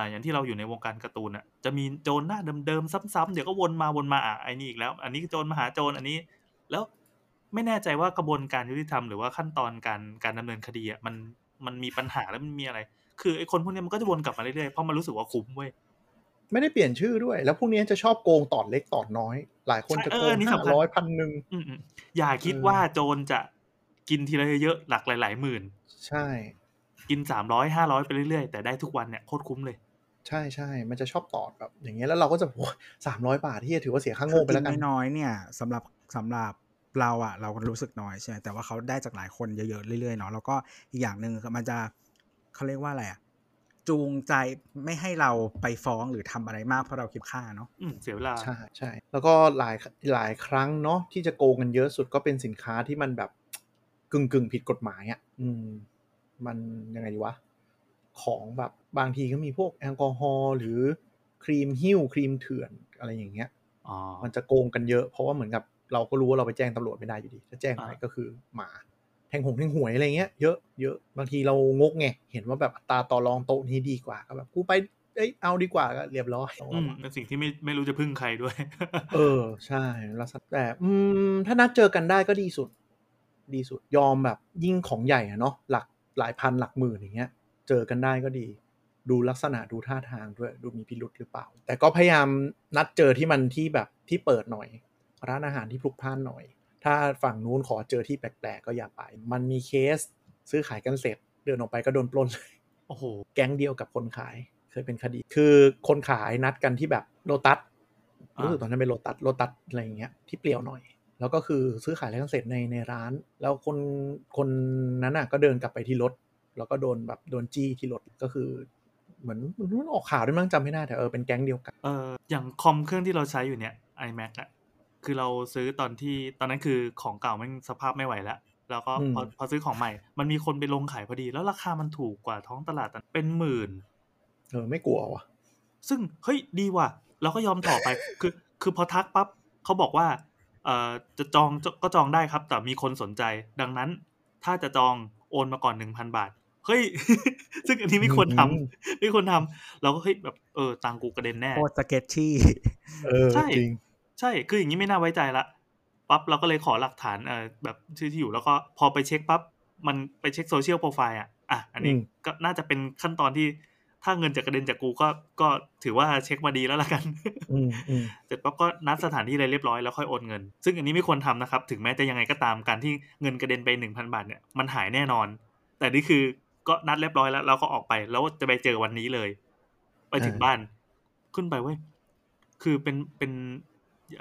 อย่างที่เราอยู่ในวงการการ์ตูนน่ะจะมีโจรหน้าเดิมๆซ้ำๆเดี๋ยวก็วนมาไอ้นี่อีกแล้วอันนี้โจรมหาโจรอันนี้แล้วไม่แน่ใจว่ากระบวนการยุติธรรมหรือว่าขั้นตอนการดำเนินคดีอ่ะมันมีปัญหาแล้วมันมีอะไรคือไอ้คนพวกนี้มันก็จะวนกลับมาเรื่อยๆเพราะมันรู้สึกว่าคุ้มเว้ยไม่ได้เปลี่ยนชื่อด้วยแล้วพวกนี้จะชอบโกงตอดเล็กตอดน้อยหลายคนจะโกง 500 1,000 นึงอย่าคิดว่าโจรจะกินทีละเยอะหลักหลายหมื่นใช่กิน300 500ไปเรื่อยๆแต่ได้ทุกวันเนี่ยโคตรคุ้มเลยใช่ๆมันจะชอบตอดแบบอย่างเงี้ยแล้วเราก็จะ300บาทที่ถือว่าเสียค่าโง่ไปแล้วกันน้อยๆเนี่ยสำหรับเราอ่ะเราก็รู้สึกน้อยใช่มั้ยแต่ว่าเขาได้จากหลายคนเยอะๆเรื่อยๆเนาะแล้วก็อีกอย่างนึงมันจะเขาเรียกว่าอะไรอ่ะจูงใจไม่ให้เราไปฟ้องหรือทำอะไรมากเพราะเราคิดค่าเนาะเสียเวลาใช่แล้วก็หลายครั้งเนาะที่จะโกงกันเยอะสุดก็เป็นสินค้าที่มันแบบกึ่งผิดกฎหมายอ่ะมันยังไงดีวะของแบบบางทีก็มีพวกแอลกอฮอล์หรือครีมหิ้วครีมเถื่อนอะไรอย่างเงี้ยมันจะโกงกันเยอะเพราะว่าเหมือนกับเราก็รู้ว่าเราไปแจ้งตำรวจไม่ได้อยู่ดีถ้าแจ้งไปก็คือหมาแทงหวยอะไรเงี้ยเยอะบางทีเรางกไงเห็นว่าแบบอัตราต่อรองโต๊ะนี้ดีกว่าก็แบบกูไปเอาดีกว่าก็เรียบร้อยเป็นสิ่งที่ไม่รู้จะพึ่งใครด้วยใช่แล้วแต่ถ้านัดเจอกันได้ก็ดีสุดยอมแบบยิ่งของใหญ่อะเนาะหลักหลายพันหลักหมื่นอย่างเงี้ยเจอกันได้ก็ดีดูลักษณะดูท่าทางด้วยดูมีพิรุธหรือเปล่าแต่ก็พยายามนัดเจอที่มันที่แบบที่เปิดหน่อยร้านอาหารที่พลุกพล่านหน่อยถ้าฝั่งนู้นขอเจอที่แปลกๆก็อย่าไปมันมีเคสซื้อขายกันเสร็จเดินออกไปก็โดนปล้นเลยโอ้โหแก๊งเดียวกับคนขายเคยเป็นคดีคือคนขายนัดกันที่แบบโลตัสรู้สึกตอนนั้นเป็นโลตัสอะไรอย่างเงี้ยที่เปลี่ยวหน่อยแล้วก็คือซื้อขายกันเสร็จในร้านแล้วคนนั้นน่ะก็เดินกลับไปที่รถแล้วก็โดนแบบโดนจี้ที่รถก็คือเหมือนมันออกข่าวด้วยมั้งจำไม่ได้แต่เป็นแก๊งเดียวกันอย่างคอมเครื่องที่เราใช้อยู่เนี่ย iMac อะคือเราซื้อตอนนั้นคือของเก่ามันสภาพไม่ไหวแล้วก็พอซื้อของใหม่มันมีคนไปลงขายพอดีแล้วราคามันถูกกว่าท้องตลาดเป็นหมื่นไม่กลัวว่ะซึ่งเฮ้ยดีว่ะเราก็ยอมต่อไป คือพอทักปั๊บเขาบอกว่าจะจองก็จองได้ครับแต่มีคนสนใจดังนั้นถ้าจะจองโอนมาก่อน 1,000 บาทเฮ้ย ซึ่งอันนี้ไม่ควรทำเราก็เฮ้ยแบบตังกูกระเด็นแน่โคตรสเก็ตชี่ใช่จริงใช่คืออย่างนี้ไม่น่าไว้ใจละปั๊บเราก็เลยขอหลักฐานแบบชื่อที่อยู่แล้วก็พอไปเช็คปั๊บมันไปเช็คโซเชียลโปรไฟล์อ่ะ อ่ะอันนี้ก็น่าจะเป็นขั้นตอนที่ถ้าเงินจะกระเด็นจากกูก็ถือว่าเช็คมาดีแล้วละกันเสร็จปั๊บก็นัดสถานที่อะไรเรียบร้อยแล้วค่อยโอนเงินซึ่งอันนี้ไม่ควรทำนะครับถึงแม้จะยังไงก็ตามการที่เงินกระเด็นไป 1,000 บาทเนี่ยมันหายแน่นอนแต่นี่คือก็นัดเรียบร้อยแล้วเราก็ออกไปแล้วจะไปเจอวันนี้เลยไปถึงบ้านขึ้นไปเว้ยคือเป็น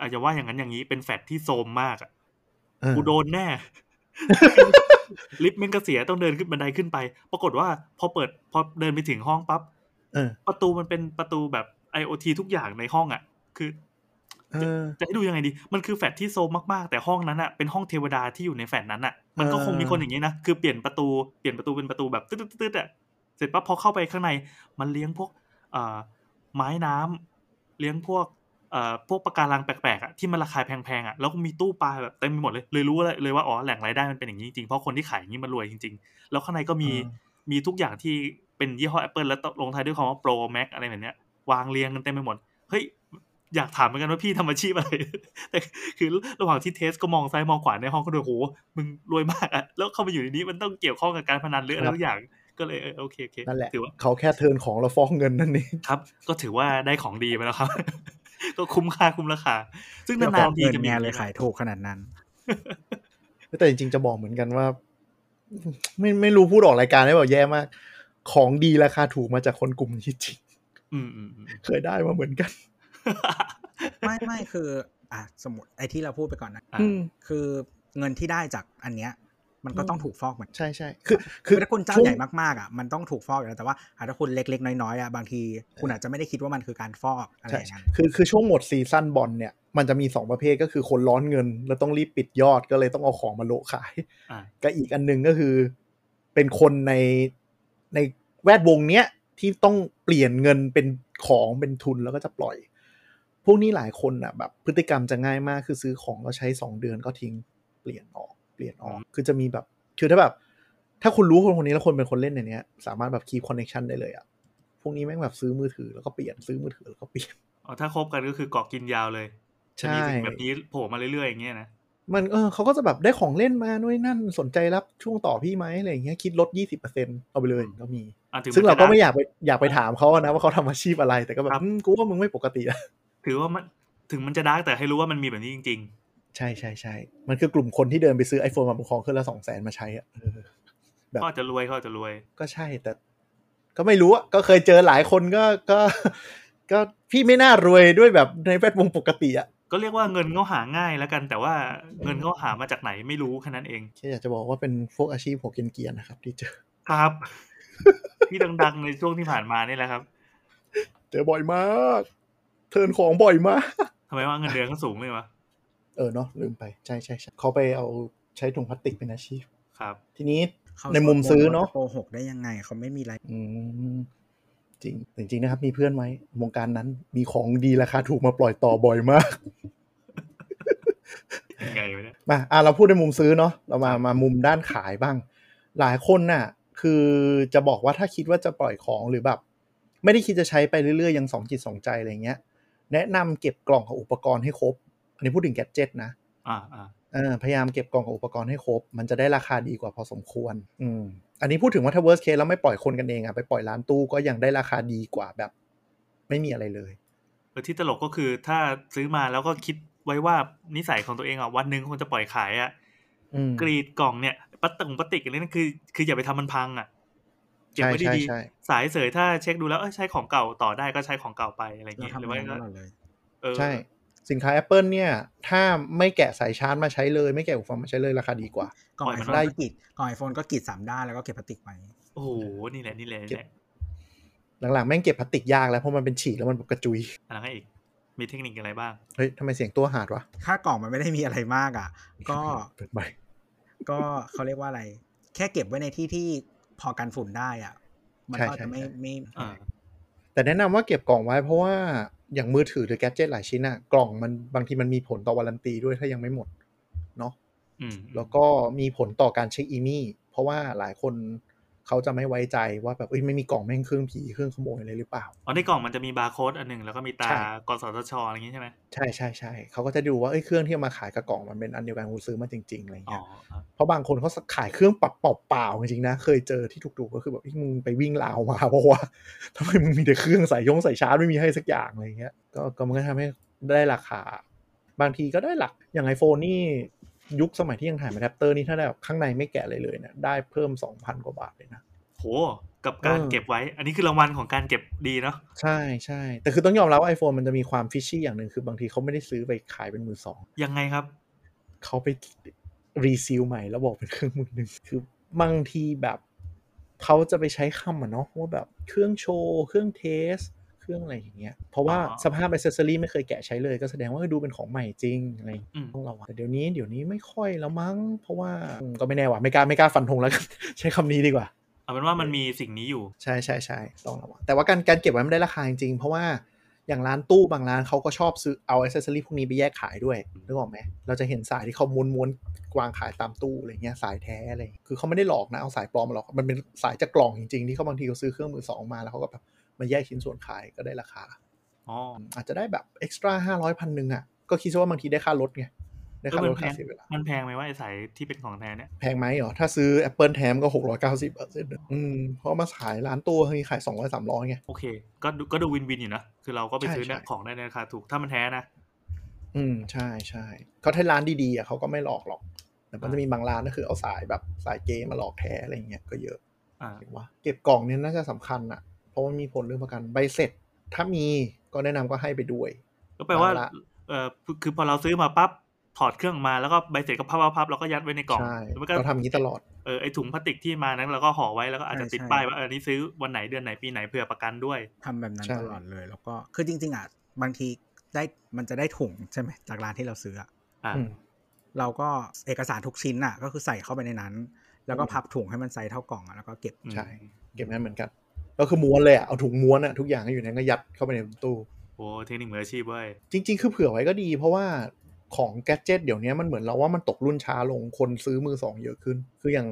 อาจจะว่าอย่างนั้นอย่างนี้เป็นแฟดที่โซมมากอ่ะกูโดนแน่ ลิฟต์มันก็เสียต้องเดินขึ้นบันไดขึ้นไปปรากฏว่าพอเดินไปถึงห้องปั๊บประตูมันเป็นประตูแบบ IoT ทุกอย่างในห้องอ่ะคือจะให้ดูยังไงดีมันคือแฟลตที่โซมมากๆแต่ห้องนั้นอ่ะเป็นห้องเทวดาที่อยู่ในแฟลตนั้นอ่ะมันก็คงมีคนอย่างนี้นะคือเปลี่ยนประตูเป็นประตูแบบตึ๊ดๆอ่ะเสร็จปั๊บพอเข้าไปข้างในมันเลี้ยงพวกไม้น้ำเลี้ยงพวกปะการังแปลกๆอ่ะที่มันราคาแพงๆอ่ะแล้วก็มีตู้ปลาแบบเต็มไปหมดเลยรู้เลยว่าอ๋อแหล่งรายได้มันเป็นอย่างนี้จริงเพราะคนที่ขายอย่างนี้มันรวยจริงๆแล้วข้างในก็มีทุกอย่างที่เป็นยี่ห้อ Apple แล้วลงท้ายด้วยคำว่า Pro Max อะไรแบบเนี้ยวางเรียงกันเต็มไปหมดเฮ้ยอยากถามเหมือนกันว่าพี่ทำอาชีพอะไรแต่คือระหว่างที่เทสก็มองซ้ายมองขวาในห้องก็ดูโหมึงรวยมากอ่ะแล้วเข้ามาอยู่ในนี้มันต้องเกี่ยวข้องกับการพนันหรืออะไรทุกอย่างก็เลยโอเคโอเคนั่นแหละเขาแค่เทิร์นของเราฟ้องเงินนั่นเองครับก็ถือว่าได้ของดีไปแล้วครับก็คุ้มค่าคุ้มราคาซึ่งนานๆทีจะมีอะไรขายถูกขนาดนั้นแต่จริงๆจะบอกเหมือนกันว่าไม่รู้พูดออกรายการได้แบบแย่มากของดีราคาถูกมาจากคนกลุ่มนี้จริงเคยได้มาเหมือนกันไม่คือสมมติไอ้ที่เราพูดไปก่อนนะคือเงินที่ได้จากอันเนี้ยมันก็ต้องถูกฟอกเหมือนใช่ๆคือถ้าคุณเจ้าใหญ่มากๆอ่ะมันต้องถูกฟอกอยู่แล้วแต่ว่าถ้าคุณเล็กๆน้อยๆอ่ะบางทีคุณอาจจะไม่ได้คิดว่ามันคือการฟอกอะไรอย่างนั้นคือช่วงหมดซีซั่นบอลเนี่ยมันจะมี2ประเภทก็คือคนร้อนเงินแล้วต้องรีบปิดยอดก็เลยต้องเอาของมาโละขายกับอีกอันนึงก็คือเป็นคนในแวดวงเนี้ยที่ต้องเปลี่ยนเงินเป็นของเป็นทุนแล้วก็จะปล่อยพวกนี้หลายคนอ่ะแบบพฤติกรรมจะง่ายมากคือซื้อของแล้วใช้2เดือนก็ทิ้งเปลี่ยนออกคือจะมีแบบคือถ้าแบบถ้าคุณรู้คนนี้แล้วคนเป็นคนเล่นในเนี้ยสามารถแบบคีพคอนเนคชั่นได้เลยอ่ะพวกนี้แม่งแบบซื้อมือถือแล้วก็เปลี่ยนซื้อมือถือแล้วก็เปลี่ยนอ๋อถ้าคบกันก็คือเกาะกินยาวเลยใช่แบบนี้โผล่มาเรื่อยๆอย่างเงี้ยนะมันเขาก็จะแบบได้ของเล่นมาด้วยนั่นสนใจรับช่วงต่อพี่ไหมอะไรอย่างเงี้ยคิดลด 20% เอาไปเลยก็มีซึ่งเราก็ไม่อยากไปถามเขานะว่าเขาทำอาชีพอะไรแต่ก็แบบกูว่ามึงไม่ปกติอะถือว่ามันถึงมันจะดาร์กแต่ให้รู้ว่ามันมีแบบนี้จริงๆใช่ๆๆมันคือกลุ่มคนที่เดินไปซื้อ iPhone มาประคองขึ้นละ 200,000 มาใช้อ่ะแบบก็จะรวยเขาจะรวยก็ใช่แต่ก็ไม่รู้อ่ะก็เคยเจอหลายคนก็พี่ไม่น่ารวยด้วยแบบในแวดวงปกติอ่ะก็เรียกว่าเงินเขาหาง่ายแล้วกันแต่ว่าเงินเขาหามาจากไหนไม่รู้แค่นั้นเองแค่อยากจะบอกว่าเป็นพวกอาชีพหัวเกรียนๆนะครับที่เจอครับที่ดังๆในช่วงที่ผ่านมานี่แหละครับเจอบ่อยมากเทิร์นของบ่อยมากทำไมว่าเงินเดือนเขาสูงเลยวะเนาะลืมไปใช่ๆๆเขาไปเอาใช้ถุงพลาสติกเป็นอาชีพครับทีนี้ในมุมซื้อเนาะโกหกได้ยังไงเขาไม่มีอะไรจริงนะครับมีเพื่อนไว้วงการนั้นมีของดีราคาถูกมาปล่อยต่อบ่อยมากยังไงวะเนี่ยมาเราพูดในมุมซื้อเนาะเรามามุมด้านขายบ้างหลายคนน่ะคือจะบอกว่าถ้าคิดว่าจะปล่อยของหรือแบบไม่ได้คิดจะใช้ไปเรื่อยๆยังสองจิตสองใจอะไรเงี้ยแนะนำเก็บกล่องกับอุปกรณ์ให้ครบอันนี้พูดถึงแกดเจ็ตนะพยายามเก็บกล่องกับอุปกรณ์ให้ครบมันจะได้ราคาดีกว่าพอสมควรอันนี้พูดถึงว่าถ้า worst case แล้วไม่ปล่อยคนกันเองอะไปปล่อยร้านตู้ก็ยังได้ราคาดีกว่าแบบไม่มีอะไรเลยที่ตลกก็คือถ้าซื้อมาแล้วก็คิดไว้ว่านิสัยของตัวเองอะวันนึงคงจะปล่อยขายอะกรีดกล่องเนี่ยพลาสติกอะไรนั่นคืออย่าไปทำมันพังอะเก็บไว้ดีๆสายเสยถ้าเช็คดูแล้วใช้ของเก่าต่อได้ก็ใช้ของเก่าไปอะไรอย่างเงี้ยหรือว่าใช่สินค้า Apple เนี่ยถ้าไม่แกะสายชาร์จมาใช้เลยไม่แกะหูฟังมาใช้เลยราคาดีกว่าก่อนมันได้กิดก่อน iPhone ก็กิด3ด้านแล้วก็เก็บพลาสติกไว้โอ้โหนี่แหละหลังๆแม่งเก็บพลาสติกยากแล้วเพราะมันเป็นฉีกแล้วมันแบบกระจุยอะไรอีกมีเทคนิคอะไรบ้างเฮ้ยทำไมเสียงตัวหาดวะค่ากล่องมันไม่ได้มีอะไรมากอ่ะก็เปิดใหม่ก็เขาเรียกว่าอะไรแค่เก็บไว้ในที่ที่พอกันฝุ่นได้อ่ะมันก็จะไม่แต่แนะนำว่าเก็บกล่องไว้เพราะว่าอย่างมือถือหรือแกดเจ็ตหลายชิ้นอะกล่องมันบางทีมันมีผลต่อวารันตีด้วยถ้ายังไม่หมดเนาะแล้วก็มีผลต่อการเช็คอีมี่เพราะว่าหลายคน เขาจะไม่ไว้ใจว่าแบบไม่มีกล่องแม่งเครื่องผีเครื่องขโมยอะไรหรือเปล่าอ๋อในกล่องมันจะมีบาร์โค้ดอันนึงแล้วก็มีตากสทช.อะไรอย่างงี้ใช่มั้ยใช่ๆๆเขาก็จะดูว่าเครื่องที่เอามาขายกับกล่องมันเป็นอันเดียวกันกูซื้อมาจริงๆอะไรอย่างเงี้ยเพราะบางคนเขาขายเครื่องปับเปล่าจริงๆนะเคยเจอที่ถูกๆก็คือแบบมึงไปวิ่งราวมาเพราะว่าทำไมมึงมีแต่เครื่องใส่ชาร์จไม่มีให้สักอย่างอะไรอย่างเงี้ยก็มันก็ทำให้ได้ราคาบางทีก็ได้หลักอย่าง iPhone นี่ยุคสมัยที่ยังถ่ายอะแดปเตอร์นี่ถ้าได้แบบข้างในไม่แกะเลยเนี่ยได้เพิ่ม 2,000 กว่าบาทเลยนะโหกับการเก็บไว้อันนี้คือรางวัลของการเก็บดีเนาะใช่ๆแต่คือต้องยอมรับว่า iPhone มันจะมีความฟิชชี่อย่างนึงคือบางทีเขาไม่ได้ซื้อไปขายเป็นมือสองยังไงครับเขาไปรีซีลใหม่แล้วบอกเป็นเครื่องมือหนึ่งคือบางทีแบบเขาจะไปใช้คำอ่ะเนาะว่าแบบเครื่องโชว์เครื่องเทสเครื่องอะไรอย่างเงี้ยเพราะว่าสภาพ accessory ไม่เคยแกะใช้เลยก็แสดงว่าดูเป็นของใหม่จริงอะไรต้องระวังแต่เดี๋ยวนี้ไม่ค่อยแล้วมั้งเพราะว่าก็ไม่แน่ว่ะไม่กล้าฟันธงแล้วกันใช้คำนี้ดีกว่าเอาเป็นว่ามันมีสิ่งนี้อยู่ใช่ๆๆต้องระวังแต่ว่าการเก็บไว้มันได้ราคาจริงๆเพราะว่าอย่างร้านตู้บางร้านเขาก็ชอบซื้อเอา accessory พวกนี้ไปแยกขายด้วยนึกออกมั้ยเราจะเห็นสายที่เขาม้วนๆวางขายตามตู้อะไรเงี้ยสายแท้อะไรคือเขาไม่ได้หลอกนะเอาสายปลอมมาหรอกมันเป็นสายจากกล่องจริงๆที่เขาบางทีเขาซื้อเครื่องมือสองมาแล้วเขาก็แบบมาแยกชิ้นส่วนขายก็ได้ราคาอาจจะได้แบบ extra 500 พันนึงอ่ะก็คิดว่าบางทีได้ค่ารถไงได้ค่ารถค่าเสียเวลามันแพงไหมว่าไอ้สายที่เป็นของแท้เนี่ยแพงไหมหรอถ้าซื้อ Apple แท้ก็690บาทเพราะมาขายร้านตัวเฮ้ยขาย 200-300 ไงโอเคก็ดูวินวินอยู่นะคือเราก็ไปซื้อของได้ในราคาถูกถ้ามันแท้นะใช่เขาถ้าร้านดีๆอ่ะเขาก็ไม่หลอกหรอกแต่มันจะมีบางร้านก็คือเอาสายแบบสายเกมมาหลอกแท้อะไรเงี้ยก็เยอะว่าเก็บกล่องเนี่ยน่าจะสำคัญอ่ะเพราะมันมีผลเรื่องประกันใบเสร็จถ้ามีก็แนะนำก็ให้ไปด้วยก็แปลว่าคือพอเราซื้อมาปั๊บถอดเครื่องมาแล้วก็ใบเสร็จก็พับๆแล้วก็ยัดไว้ในกล่องเราทำอย่างนี้ตลอดไอถุงพลาสติกที่มานั้นเราก็ห่อไว้แล้วก็อาจจะติดป้ายว่าอันนี้ซื้อวันไหนเดือนไหนปีไหนเพื่อประกันด้วยทำแบบนั้นตลอดเลยแล้วก็คือจริงๆอ่ะบางทีได้มันจะได้ถุงใช่ไหมจากร้านที่เราซื้อเราก็เอกสารทุกชิ้นอ่ะก็คือใส่เข้าไปในนั้นแล้วก็พับถุงให้มันไซส์เท่ากล่องแล้วก็เก็บใช่เก็บงั้นเหมือนกันก็คือม้วนเลยอ่ะเอาถุงม้วนอ่ะทุกอย่างอยู่ในนั้นก็ยัดเข้าไปในตู้โอ้เทคนิคมืออาชีพเว้ยจริงๆคือเผื่อไว้ก็ดีเพราะว่าของแกดเจ็ตเดี๋ยวนี้มันเหมือนเราว่ามันตกรุ่นช้าลงคนซื้อมือสองเยอะขึ้นคืออย่าง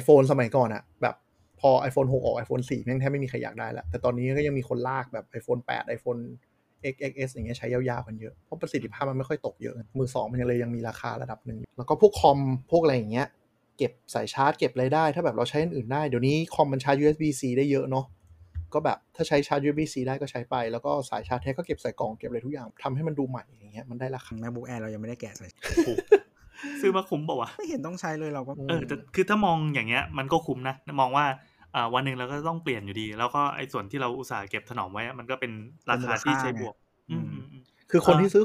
iPhone สมัยก่อนอ่ะแบบพอ iPhone 6 ออก iPhone 4 แม่งแทบไม่มีใครอยากได้ละแต่ตอนนี้ก็ยังมีคนลากแบบ iPhone 8 iPhone XXS อย่างเงี้ยใช้ยาวๆกันเยอะเพราะประสิทธิภาพมันไม่ค่อยตกเยอะมือสองมันยังมีราคาระดับนึงแล้วก็พวกคอมพวกอะไรอย่างเงี้ยเก็บสายชาร์จเก็บอะไรได้ถ้าแบบเราใช้อื่นได้เดี๋ยวนี้คอมมันชาร์จ USB-C ได้เยอะเนาะก็แบบถ้าใช้ชาร์จ USB-C ได้ก็ใช้ไปแล้วก็สายชาร์จแท้ก็เก็บใส่กล่องเก็บอะไรทุกอย่างทำให้มันดูใหม่อย่างเงี้ยมันได้ราคา MacBook Air เรายังไม่ได้แกะใส่ ซื้อมาคุ้มเปล่าวะไม่เห็นต้องใช้เลยเราก็คือถ้ามองอย่างเงี้ยมันก็คุ้มนะมองว่าวันนึงเราก็ต้องเปลี่ยนอยู่ดีแล้วก็ไอ้ส่วนที่เราอุตส่าห์เก็บถนอมไว้มันก็เป็นราคาที่ใช้บวกคือคนที่ซื้อ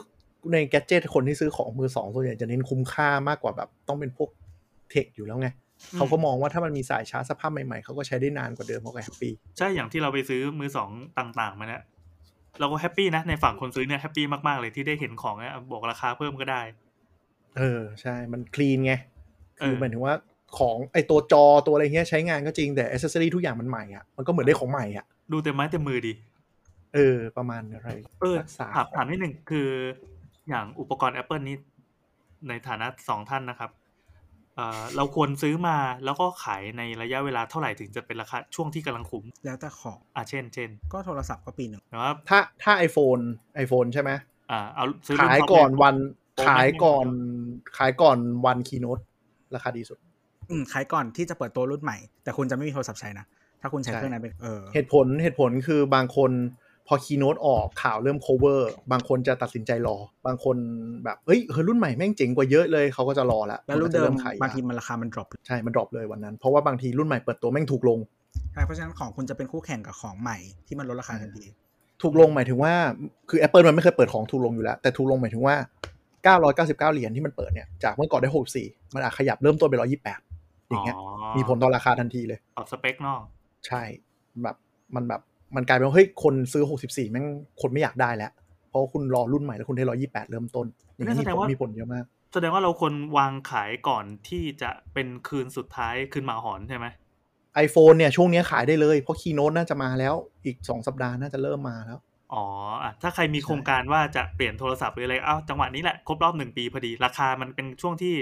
ในแกดเจ็ตคนที่ซื้อของมือสองส่วนใหญ่จะเน้นคุ้มค่ามากกว่าแบบต้องเป็นพวกเทคอยู่แล้วไงเขาก็มองว่าถ้ามันมีสายชาร์จสภาพใหม่ๆเขาก็ใช้ได้นานกว่าเดิมเขาก็แฮปปี้ใช่อย่างที่เราไปซื้อมือสองต่างๆมาเนี่ยเราก็แฮปปี้นะในฝั่งคนซื้อเนี่ยแฮปปี้มากๆเลยที่ได้เห็นของเนี่ยบอกราคาเพิ่มก็ได้ใช่มันคลีนไงคือหมายถึงว่าของไอตัวจอตัวอะไรเงี้ยใช้งานก็จริงแต่แอคเซสซอรี่ทุกอย่างมันใหม่อ่ะมันก็เหมือนได้ของใหม่อ่ะดูเต็มไม้เต็มมือดีประมาณอะไรถามนิดนึงคืออย่างอุปกรณ์ Apple นี้ในฐานะสองท่านนะครับเราควรซื้อมาแล้วก็ขายในระยะเวลาเท่าไหร่ถึงจะเป็นราคาช่วงที่กำลังคุ้มแล้วแต่ของเช่นก็โทรศัพท์ก็ปีหนึ่งนะครับถ้า iPhone ใช่ไหมซื้อขายก่อนวันขายก่อนวันคีโนตราคาดีสุดขายก่อนที่จะเปิดตัวรุ่นใหม่แต่คุณจะไม่มีโทรศัพท์ใช้นะถ้าคุณใช้เครื่องนั้นเป็นเหตุผลคือบางคนพอคีย์โน้ตออกข่าวเริ่ม cover บางคนจะตัดสินใจรอบางคนแบบเฮ้ยรุ่นใหม่แม่งเจ๋งกว่าเยอะเลยเขาก็จะรอแล้วรุ่นเดิมบางทีมันราคามัน drop ใช่มัน drop เลยวันนั้นเพราะว่าบางทีรุ่นใหม่เปิดตัวแม่งถูกลงใช่เพราะฉะนั้นของคุณจะเป็นคู่แข่งกับของใหม่ที่มันลดราคาทันทีถูกลงหมายถึงว่าคือ Apple มันไม่เคยเปิดของถูกลงอยู่แล้วแต่ถูกลงหมายถึงว่า999เหรียญที่มันเปิดเนี่ยจากเมื่อก่อนได้64มันอาจขยับเริ่มต้นไป128อย่างเงี้ยมีผลต่อราคาทันทีเลยปรับสเปคเนาะใช่แบบมันกลายเป็นว่าเฮ้ยคนซื้อ64แม่งคนไม่อยากได้แล้วเพราะคุณรอรุ่นใหม่แล้วคุณได้128เริ่มต้นอย่างนี้มีผลเยอะมากแสดงว่าเราควรวางขายก่อนที่จะเป็นคืนสุดท้ายคืนหมาหอนใช่ไหม iPhone เนี่ยช่วงนี้ขายได้เลยเพราะ Keynote น่าจะมาแล้วอีก2สัปดาห์น่าจะเริ่มมาแล้วอ๋อถ้าใครมีโครงการว่าจะเปลี่ยนโทรศัพท์หรืออะไรจังหวะนี้แหละครบรอบ1ปีพอดีราคามันเป็นช่วงที่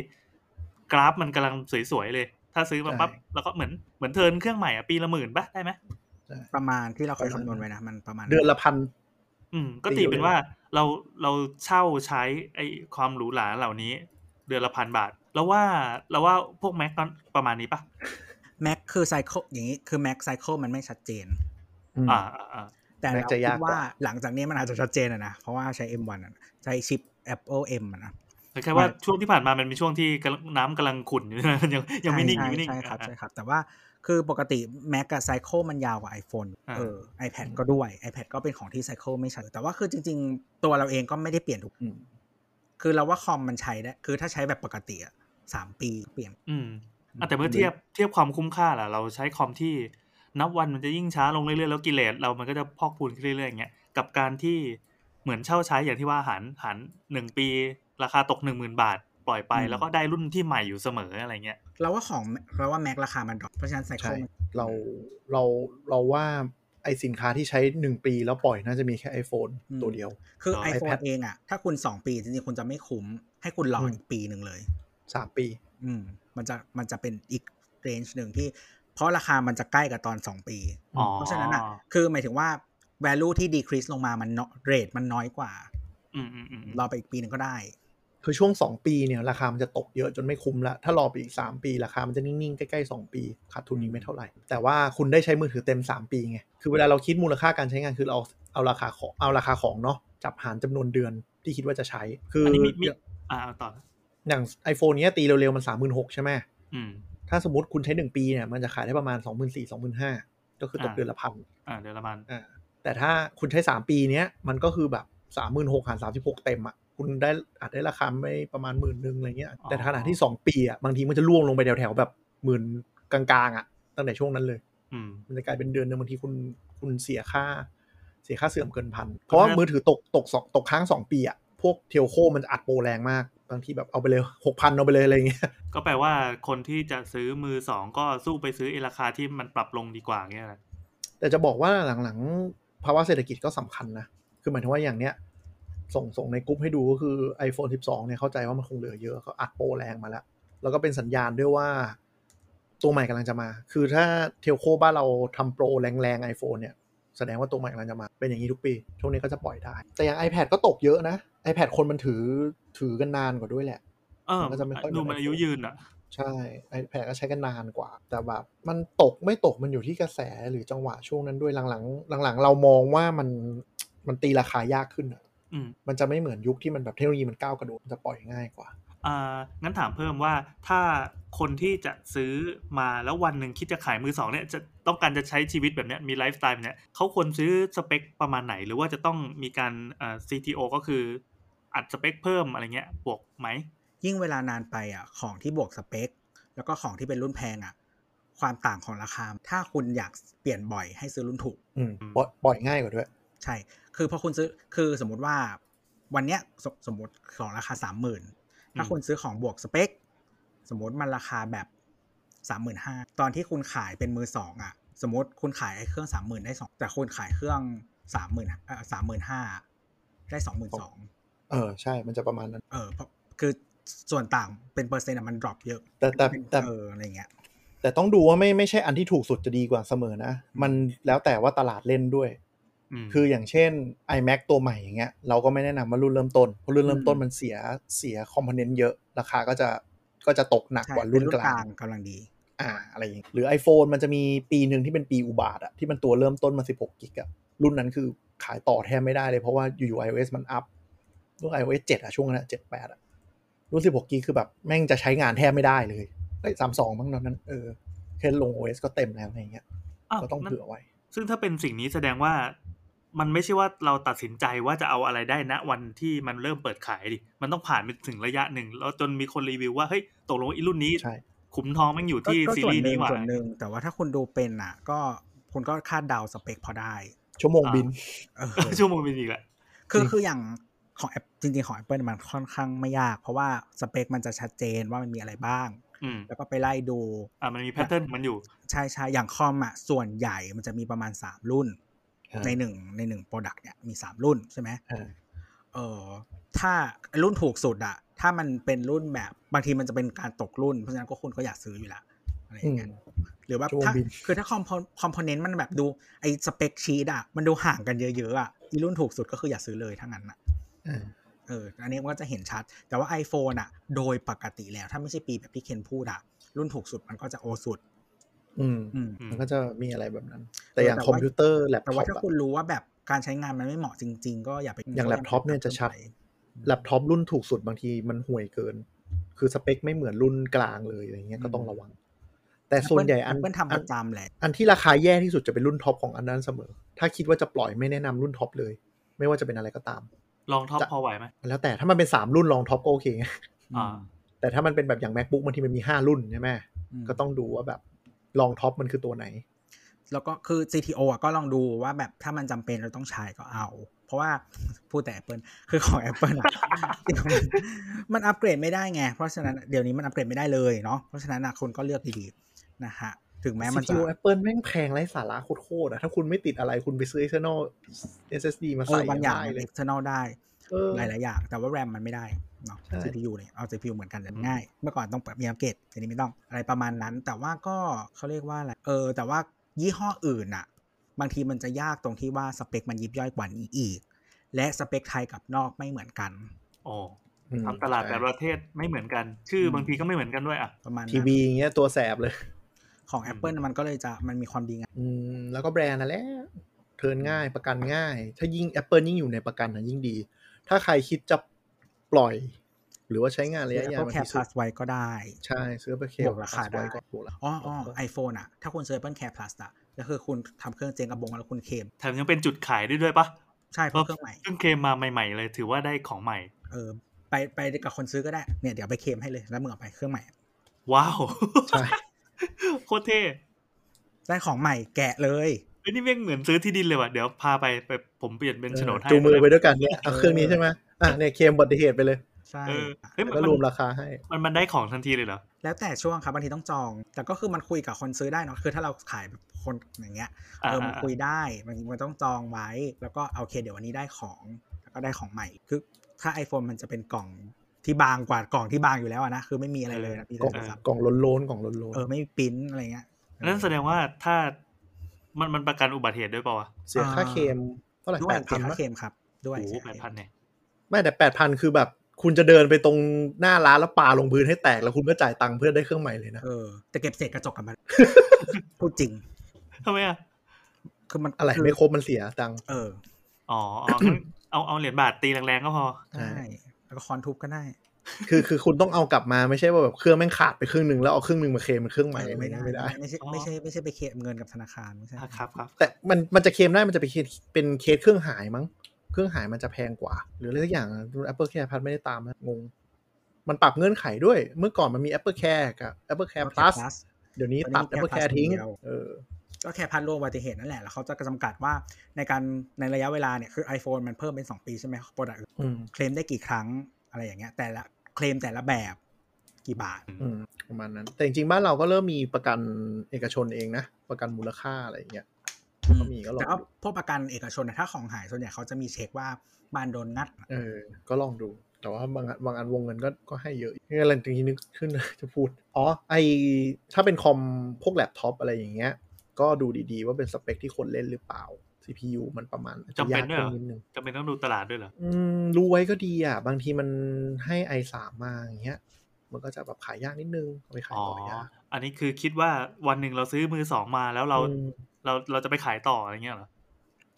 กราฟมันกำลังสวยๆเลย ถ้าซื้อมาปั๊บแล้วก็เหมือนเทิร์นเครื่องใหม่อ่ะปีละ10,000ป่ะได้มั้ยประมาณที่เราเคยคำนวณไว้นะมันประมาณเดือนละ1,000ก็ตีเป็นว่าเราเช่าใช้ไอ้ความหรูหราเหล่านี้เดือนละ1,000 บาทแล้วว่าพวก Mac ประมาณนี้ป่ะ Mac คือไซเคิลอย่างงี้คือ Mac ไซเคิลมันไม่ชัดเจนแต่เราคิดว่าหลังจากนี้มันอาจจะชัดเจนอ่ะนะเพราะว่าใช้ M1 อ่ะใช้ชิป Apple M อ่ะนะแค่ว่าช่วงที่ผ่านมามันเป็นช่วงที่น้ำกำลังขุ่นอยู่นะยังไม่นิ่งอยู่นี่ใช่ครับใช่ครับแต่ว่าคือปกติ Mac กับ Cycle มันยาวกว่า iPhone iPad ก็ด้วย iPad ก็เป็นของที่ Cycle ไม่ใช่แต่ว่าคือจริงๆตัวเราเองก็ไม่ได้เปลี่ยนทุกคือเราว่าคอมมันใช้ได้คือถ้าใช้แบบปกติอ่ะ3 ปีเปลี่ยนแต่เมื่อเทียบความคุ้มค่าล่ะเราใช้คอมที่นับวันมันจะยิ่งช้าลงเรื่อยๆแล้วกิเลสเรามันก็จะพอกพูนขึ้นเรื่อยๆอย่างเงี้ยกับการที่เหมือนเช่าใช้อย่างที่ว่าหัน1ปีราคาตก 10,000 บาทปล่อยไปแล้วก็ได้รุ่นที่ใหม่อยู่เสมออะไรเงี้ยเราว่า Mac ราคามันดรอปเพราะฉะนั้นใส่เข้าเราว่าไอสินค้าที่ใช้1ปีแล้วปล่อยน่าจะมีแค่ iPhone ตัวเดียวคือ iPhone เองอ่ะถ้าคุณ2ปีจริงๆคุณจะไม่คุ้มให้คุณรออีกปีนึงเลย3ปีมันจะเป็นอีกเรนจ์นึงที่เพราะราคามันจะใกล้กับตอน2ปีเพราะฉะนั้นอ่ะคือหมายถึงว่า value ที่ decrease ลงมามันเรทมันน้อยกว่ารอไปอีกปีนึงก็ได้คือช่วง2ปีเนี่ยราคามันจะตกเยอะจนไม่คุ้มละถ้ารอไปอีก3ปีราคามันจะนิ่งๆใกล้ๆ2ปีขาดทุนนี้ไม่เท่าไหร่แต่ว่าคุณได้ใช้มือถือเต็ม3ปีไงคือเวลาเราคิดมูลค่าการใช้งานคือเราเอาราคาของเนาะจับหารจำนวนเดือนที่คิดว่าจะใช้คืออันนี้ต่ออย่าง iPhone เนี้ยตีเร็วๆมัน 36,000 ใช่มั้ยถ้าสมมุติคุณใช้1ปีเนี่ยมันจะขายได้ประมาณ 24,000 25,000 ก็คือตกเดือนละ 1,000 เดือนละมันแต่ถ้าคุณใช้3ปีเนี้ยมันก็คือแบบ 36,000 36เต็มอ่ะคุณได้อาจได้ราคาไม่ประมาณ 10,000 นึงอะไรเงี้ยแต่ขณะที่2ปีอ่ะบางทีมันจะล่วงลงไปแถวๆแบบ10,000กลางๆอ่ะตั้งแต่ช่วงนั้นเลยมันจะกลายเป็นเดือนนึงบางทีคุณเสียค่าเสื่อมเกิน 1,000 เพราะว่ามือถือตกค้าง2ปีอ่ะพวกเทลโคมันอัดโปรแรงมากบางทีแบบเอาไปเลย 6,000 เอาไปเลยอะไรเงี้ยก็แปลว่าคนที่จะซื้อมือ2ก็สู้ไปซื้อไอ้ราคาที่มันปรับลงดีกว่าเงี้ยแต่จะบอกว่าหลังๆภาวะเศรษฐกิจก็สำคัญนะคือหมายถึงว่าอย่างเนี้ยส่งในกรุ๊ปให้ดูก็คือ iPhone 12 เนี่ยเข้าใจว่ามันคงเหลือเยอะเขาอัดโปรแรงมาแล้วก็เป็นสัญญาณด้วยว่าตัวใหม่กำลังจะมาคือถ้าเทลโคบ้านเราทำโปรแรงๆ iPhone เนี่ยแสดงว่าตัวใหม่กำลังจะมาเป็นอย่างนี้ทุกปีช่วงนี้ก็จะปล่อยได้แต่อย่าง iPad ก็ตกเยอะนะ iPad คนมันถือกันนานกว่าด้วยแหละมันก็จะไม่ค่อยดูมันอายุยืนอ่ะใช่ iPad ก็ใช้กันนานกว่าแต่แบบมันตกไม่ตกมันอยู่ที่กระแสหรือจังหวะช่วงนั้นด้วยหลังๆเรามองว่ามันตีราคายากขึ้นมันจะไม่เหมือนยุคที่มันแบบเทคโนโลยีมันก้าวกระโดดจะปล่อยง่ายกว่างั้นถามเพิ่มว่าถ้าคนที่จะซื้อมาแล้ววันหนึ่งคิดจะขายมือสองเนี่ยจะต้องการจะใช้ชีวิตแบบเนี้ยมีไลฟ์สไตล์แบบเนี้ยเขาควรซื้อสเปคประมาณไหนหรือว่าจะต้องมีการCTO ก็คืออัดสเปคเพิ่มอะไรเงี้ยบวกไหมยิ่งเวลานานไปอ่ะของที่บวกสเปคแล้วก็ของที่เป็นรุ่นแพงอ่ะความต่างของราคาถ้าคุณอยากเปลี่ยนบ่อยให้ซื้อรุ่นถูกบ่อยง่ายกว่าด้วยใช่คือพอคุณซื้อคือสมมุติว่าวันเนี้ยสมมุติของราคา 30,000 ถ้าคุณซื้อของบวกสเปคสมมุติมันราคาแบบ 35,000 ตอนที่คุณขายเป็นมือ2อ่ะสมมุติคุณขายไอ้เครื่อง 30,000 ได้2แต่คุณขายเครื่อง 35,000 ได้ 22,000 ใช่มันจะประมาณนั้นคือส่วนต่างเป็นเปอร์เซ็นต์อ่ะมันดรอปเยอะแต่อะไรเงี้ยแต่ต้องดูว่าไม่ใช่อันที่ถูกสุดจะดีกว่าเสมอนะมันแล้วแต่ว่าตลาดเล่นด้วยคืออย่างเช่น iMac ตัวใหม่อย่างเงี้ยเราก็ไม่แนะนำว่ารุ่นเริ่มต้นเพราะรุ่นเริ่มต้นมันเสียคอมโพเนนต์เยอะราคาก็จะตกหนักกว่ารุ่นกลางกำลังดีอะไรอย่างเงี้ยหรือ iPhone มันจะมีปีนึงที่เป็นปีอุบาทอ่ะที่มันตัวเริ่มต้นมา16กิกอ่ะรุ่นนั้นคือขายต่อแทบไม่ได้เลยเพราะว่าอยู่ๆ iOS มันอัพรุ่น iOS 7อ่ะช่วงนั้น7-8 อ่ะรุ่น16กิกคือแบบแม่งจะใช้งานแทบไม่ได้เลยไอ้ Samsung บ้างนั้นแค่ลง OS ก็เต็มแล้วอะไรอย่างเงี้ยก็ต้องเผื่อไว้ซึ่งถ้าเป็นสิ่งนี้แสดงว่ามันไม่ใช่ว่าเราตัดสินใจว่าจะเอาอะไรได้ณวันที่มันเริ่มเปิดขายดิมันต้องผ่านไปถึงระยะหนึ่งแล้วจนมีคนรีวิวว่าเฮ้ยตกลงอีรุ่นนี้ขุมทองมันอยู่ที่ซีรีส์นี้ว่ะส่วนหนึ่งแต่ว่าถ้าคุณดูเป็นอ่ะก็คุณก็คาดเดาสเปคพอได้ชั่วโมงบินชั่วโมงบินอีกแหละคืออย่างของแอปจริงๆของ Apple มันค่อนข้างไม่ยากเพราะว่าสเปคมันจะชัดเจนว่ามันมีอะไรบ้างแล้วก็ไปไล่ดูมันมีแพทเทิร์นมันอยู่ใช่ๆอย่างคอมอ่ะส่วนใหญ่มันจะมีประมาณ3รุ่นใน1 product เนี่ยมี3รุ่นใช่ไหมถ้ารุ่นถูกสุดอ่ะถ้ามันเป็นรุ่นแบบบางทีมันจะเป็นการตกรุ่นเพราะฉะนั้นก็คุณก็อยากซื้ออยู่แล้ว อะไรอย่างเงี้ยหรือว่าคือถ้าคอมโพเนนต์มันแบบดูไอ้สเปคชีทอ่ะมันดูห่างกันเยอะๆอ่ะอีรุ่นถูกสุดก็คืออย่าซื้อเลยทั้งนั้นอ่ะอันนี้มันก็จะเห็นชัดแต่ว่า iPhone อ่ะโดยปกติแล้วถ้าไม่ใช่ปีแบบที่เคนพูดอ่ะรุ่นถูกสุดมันก็จะโอสุดมันก็จะมีอะไรแบบนั้นแต่อย่างคอมพิวเตอร์แล็ปท็อปแต่ว่าถ้าคุณรู้ว่าแบบการใช้งานมันไม่เหมาะจริงๆก็อย่าไปอย่างแล็ปท็อปเนี่ยจะชัดแล็ปท็อปรุ่นถูกสุดบางทีมันห่วยเกินคือสเปคไม่เหมือนรุ่นกลางเลยอะไรเงี้ยก็ต้องระวังแต่ส่วนใหญ่อันทำประจำแหละอันที่ราคาแย่ที่สุดจะเป็นรุ่นท็อปของอันนั้นเสมอถ้าคิดว่าจะปล่อยไม่แนะนำรุ่นท็อปเลยไม่ว่าจะเป็นอะไรก็ตามลองท็อปพอไหวไหมแล้วแต่ถ้ามันเป็น3รุ่นลองท็อปก็โอเคแต่ถ้ามันเป็นแบบอย่าง MacBook บางทีมันมี5รุ่นใช่ไหมก็ต้องดูว่าแบบลองท็อปมันคือตัวไหนแล้วก็คือ CTO อ่ะก็ลองดูว่าแบบถ้ามันจำเป็นเราต้องใช้ก็เอาเพราะว่าพูดแต่ Apple คือของ Apple อ่ะ มันอัปเกรดไม่ได้ไงเพราะฉะนั้นเดี๋ยวนี้มันอัปเกรดไม่ได้เลยเนาะเพราะฉะนั้นคนก็เลือกดีๆนะฮะถึงแม้มันจะ CPU Apple แม่งแพงไร้สาระโคตรๆอ่ะถ้าคุณไม่ติดอะไรคุณไปซื้อ external SSD มาใส่ได้เลย external ได้หลายๆอย่างแต่ว่า RAM มันไม่ได้เนาะ CPU เนี่ยเอา CPU เหมือนกันง่ายเมื่อก่อนต้องมีอัปเกรดเดี๋ยวนี้ไม่ต้องอะไรประมาณนั้นแต่ว่าก็เค้าเรียกว่าอะไรแต่ว่ายี่ห้ออื่นน่ะบางทีมันจะยากตรงที่ว่าสเปคมันยิบย่อยกว่านี้อีกและสเปคไทยกับนอกไม่เหมือนกันอ๋อทำตลาดแต่ประเทศไม่เหมือนกันชื่อบางทีก็ไม่เหมือนกันด้วยอ่ะประมาณทีวีอย่างเงี้ยตัวแสบเลยของ Apple มันก็เลยจะมันมีความดีงามแล้วก็แบรนด์น่ะแหละเทิร์นง่ายประกันง่ายถ้ายิ่ง Apple ยิ่งอยู่ในประกันน่ะยิ่งดีถ้าใครคิดจะปล่อยหรือว่าใช้งานระยะยาวมันที่ซื้อไว้ก็ได้ใช่ซื้อไปเคบวกราคาได้อ๋อ iPhone อ่ะถ้าคุณซื้อ Apple Care Plus อ่ะก็คือคุณทำเครื่องเจงกระบงแล้วคุณเคมแถมยังเป็นจุดขายด้วยป่ะใช่เพราะเครื่องใหม่เพิ่งเคมมาใหม่ๆเลยถือว่าได้ของใหม่ไปกับคนซื้อก็ได้เนี่ยเดี๋ยวไปเคมให้เลยแล้วมึงเอาไปเครื่องใหม่ว้าวใช่โคตรเท่ได้ของใหม่แกะเลยไอ้นี่แม่งเหมือนซื้อที่ดินเลยว่ะเดี๋ยวพาไปผมเปลี่ยนเป็นโฉนดให้จูงมือไปด้วยกันเนี่ยเอาเครื่องนี้ใช่มั้ยอ่ะเนี่ยเคมบัตรเหตุไปเลยใช่มันรวมราคาให้มันได้ของทันทีเลยเหรอแล้วแต่ช่วงครับบางทีต้องจองแต่ก็คือมันคุยกับคนซื้อได้เนาะคือถ้าเราขายแบบคนอย่างเงี้ยมันคุยได้บางทีมันต้องจองไว้แล้วก็โอเคเดี๋ยววันนี้ได้ของแล้วก็ได้ของใหม่คือถ้า iPhone มันจะเป็นกล่องที่บางกว่ากล่องที่บางอยู่แล้วนะคือไม่มีอะไรเลยนะพี่กล่องล้นๆกล่องล้นๆไม่มีปิ้นอะไรเงี้ยนั่นแสดงว่าถ้ามันประกันอุบัติเหตุด้วยป่าวเสียค่าเคลมเท่าไหร่ 8,000 ค่าเคลมครับด้วย 8,000 เนี่ยไม่แต่ 8,000 คือแบบคุณจะเดินไปตรงหน้าร้านแล้วปาลงพื้นให้แตกแล้วคุณก็จ่ายตังค์เพื่อได้เครื่องใหม่เลยนะแต่เก็บเศษกระจกกับมันพูดจริงทำไมอ่ะคือมันอะไรไม่ครบมันเสียตังค์เอาเหรียญบาทตีแรงๆก็พอได้แล้วก็คอนทุบก็ได้คือคุณต้องเอากลับมาไม่ใช่ว่าแบบเครื่องแม่งขาดไปครึ่งนึงแล้วเอาครึ่งนึงมาเคลมเป็นเครื่องใหม่ไม่ได้ไม่ใช่ไปเคลมเงินกับธนาคารไม่ใช่ครับแต่มันจะเคลมได้มันจะเป็นเคสเครื่องหายมั้งเครื่องหายมันจะแพงกว่าหรืออะไรสักอย่าง Apple Care Plus ไม่ได้ตามนะงงมันปรับเงื่อนไขด้วยเมื่อก่อนมันมี Apple Care กับ Apple Care Plus เดี๋ยวนี้ตัด Apple Care ทิ้งก็แค่พันโลวัตเทจนั่นแหละแล้วเขาจะจำกัดว่าในระยะเวลาเนี่ยคือ iPhone มันเพิ่มเป็น2ปีใช่ไหมโปรดักต์เคลมได้กี่ครั้งอะไรอย่างเงี้ยแต่ละเคลมแต่ละแบบกี่บาทประมาณนั้นแต่จริงๆบ้านเราก็เริ่มมีประกันเอกชนเองนะประกันมูลค่าอะไรอย่างเงี้ยแต่ว่าพวกประกันเอกชนถ้าของหายส่วนใหญ่เขาจะมีเช็คว่าบ้านโดนงัดก็ลองดูแต่ว่าบางอันวงเงินก็ให้เยอะนี่อะไรจริงๆนึกขึ้นจะพูดถ้าเป็นคอมพวกแล็ปท็อปอะไรอย่างเงี้ยก็ดูดีๆว่าเป็นสเปคที่คนเล่นหรือเปล่า CPU มันประมาณจำเป็นด้วยจำเป็นต้องดูตลาดด้วยเหรอรู้ไว้ก็ดีอ่ะบางทีมันให้ i3 มาอย่างเงี้ยมันก็จะแบบขายยากนิดนึงไปขายต่อยากอันนี้คือคิดว่าวันนึงเราซื้อมือ2มาแล้วเราจะไปขายต่ออะไรเงี้ยเหรอ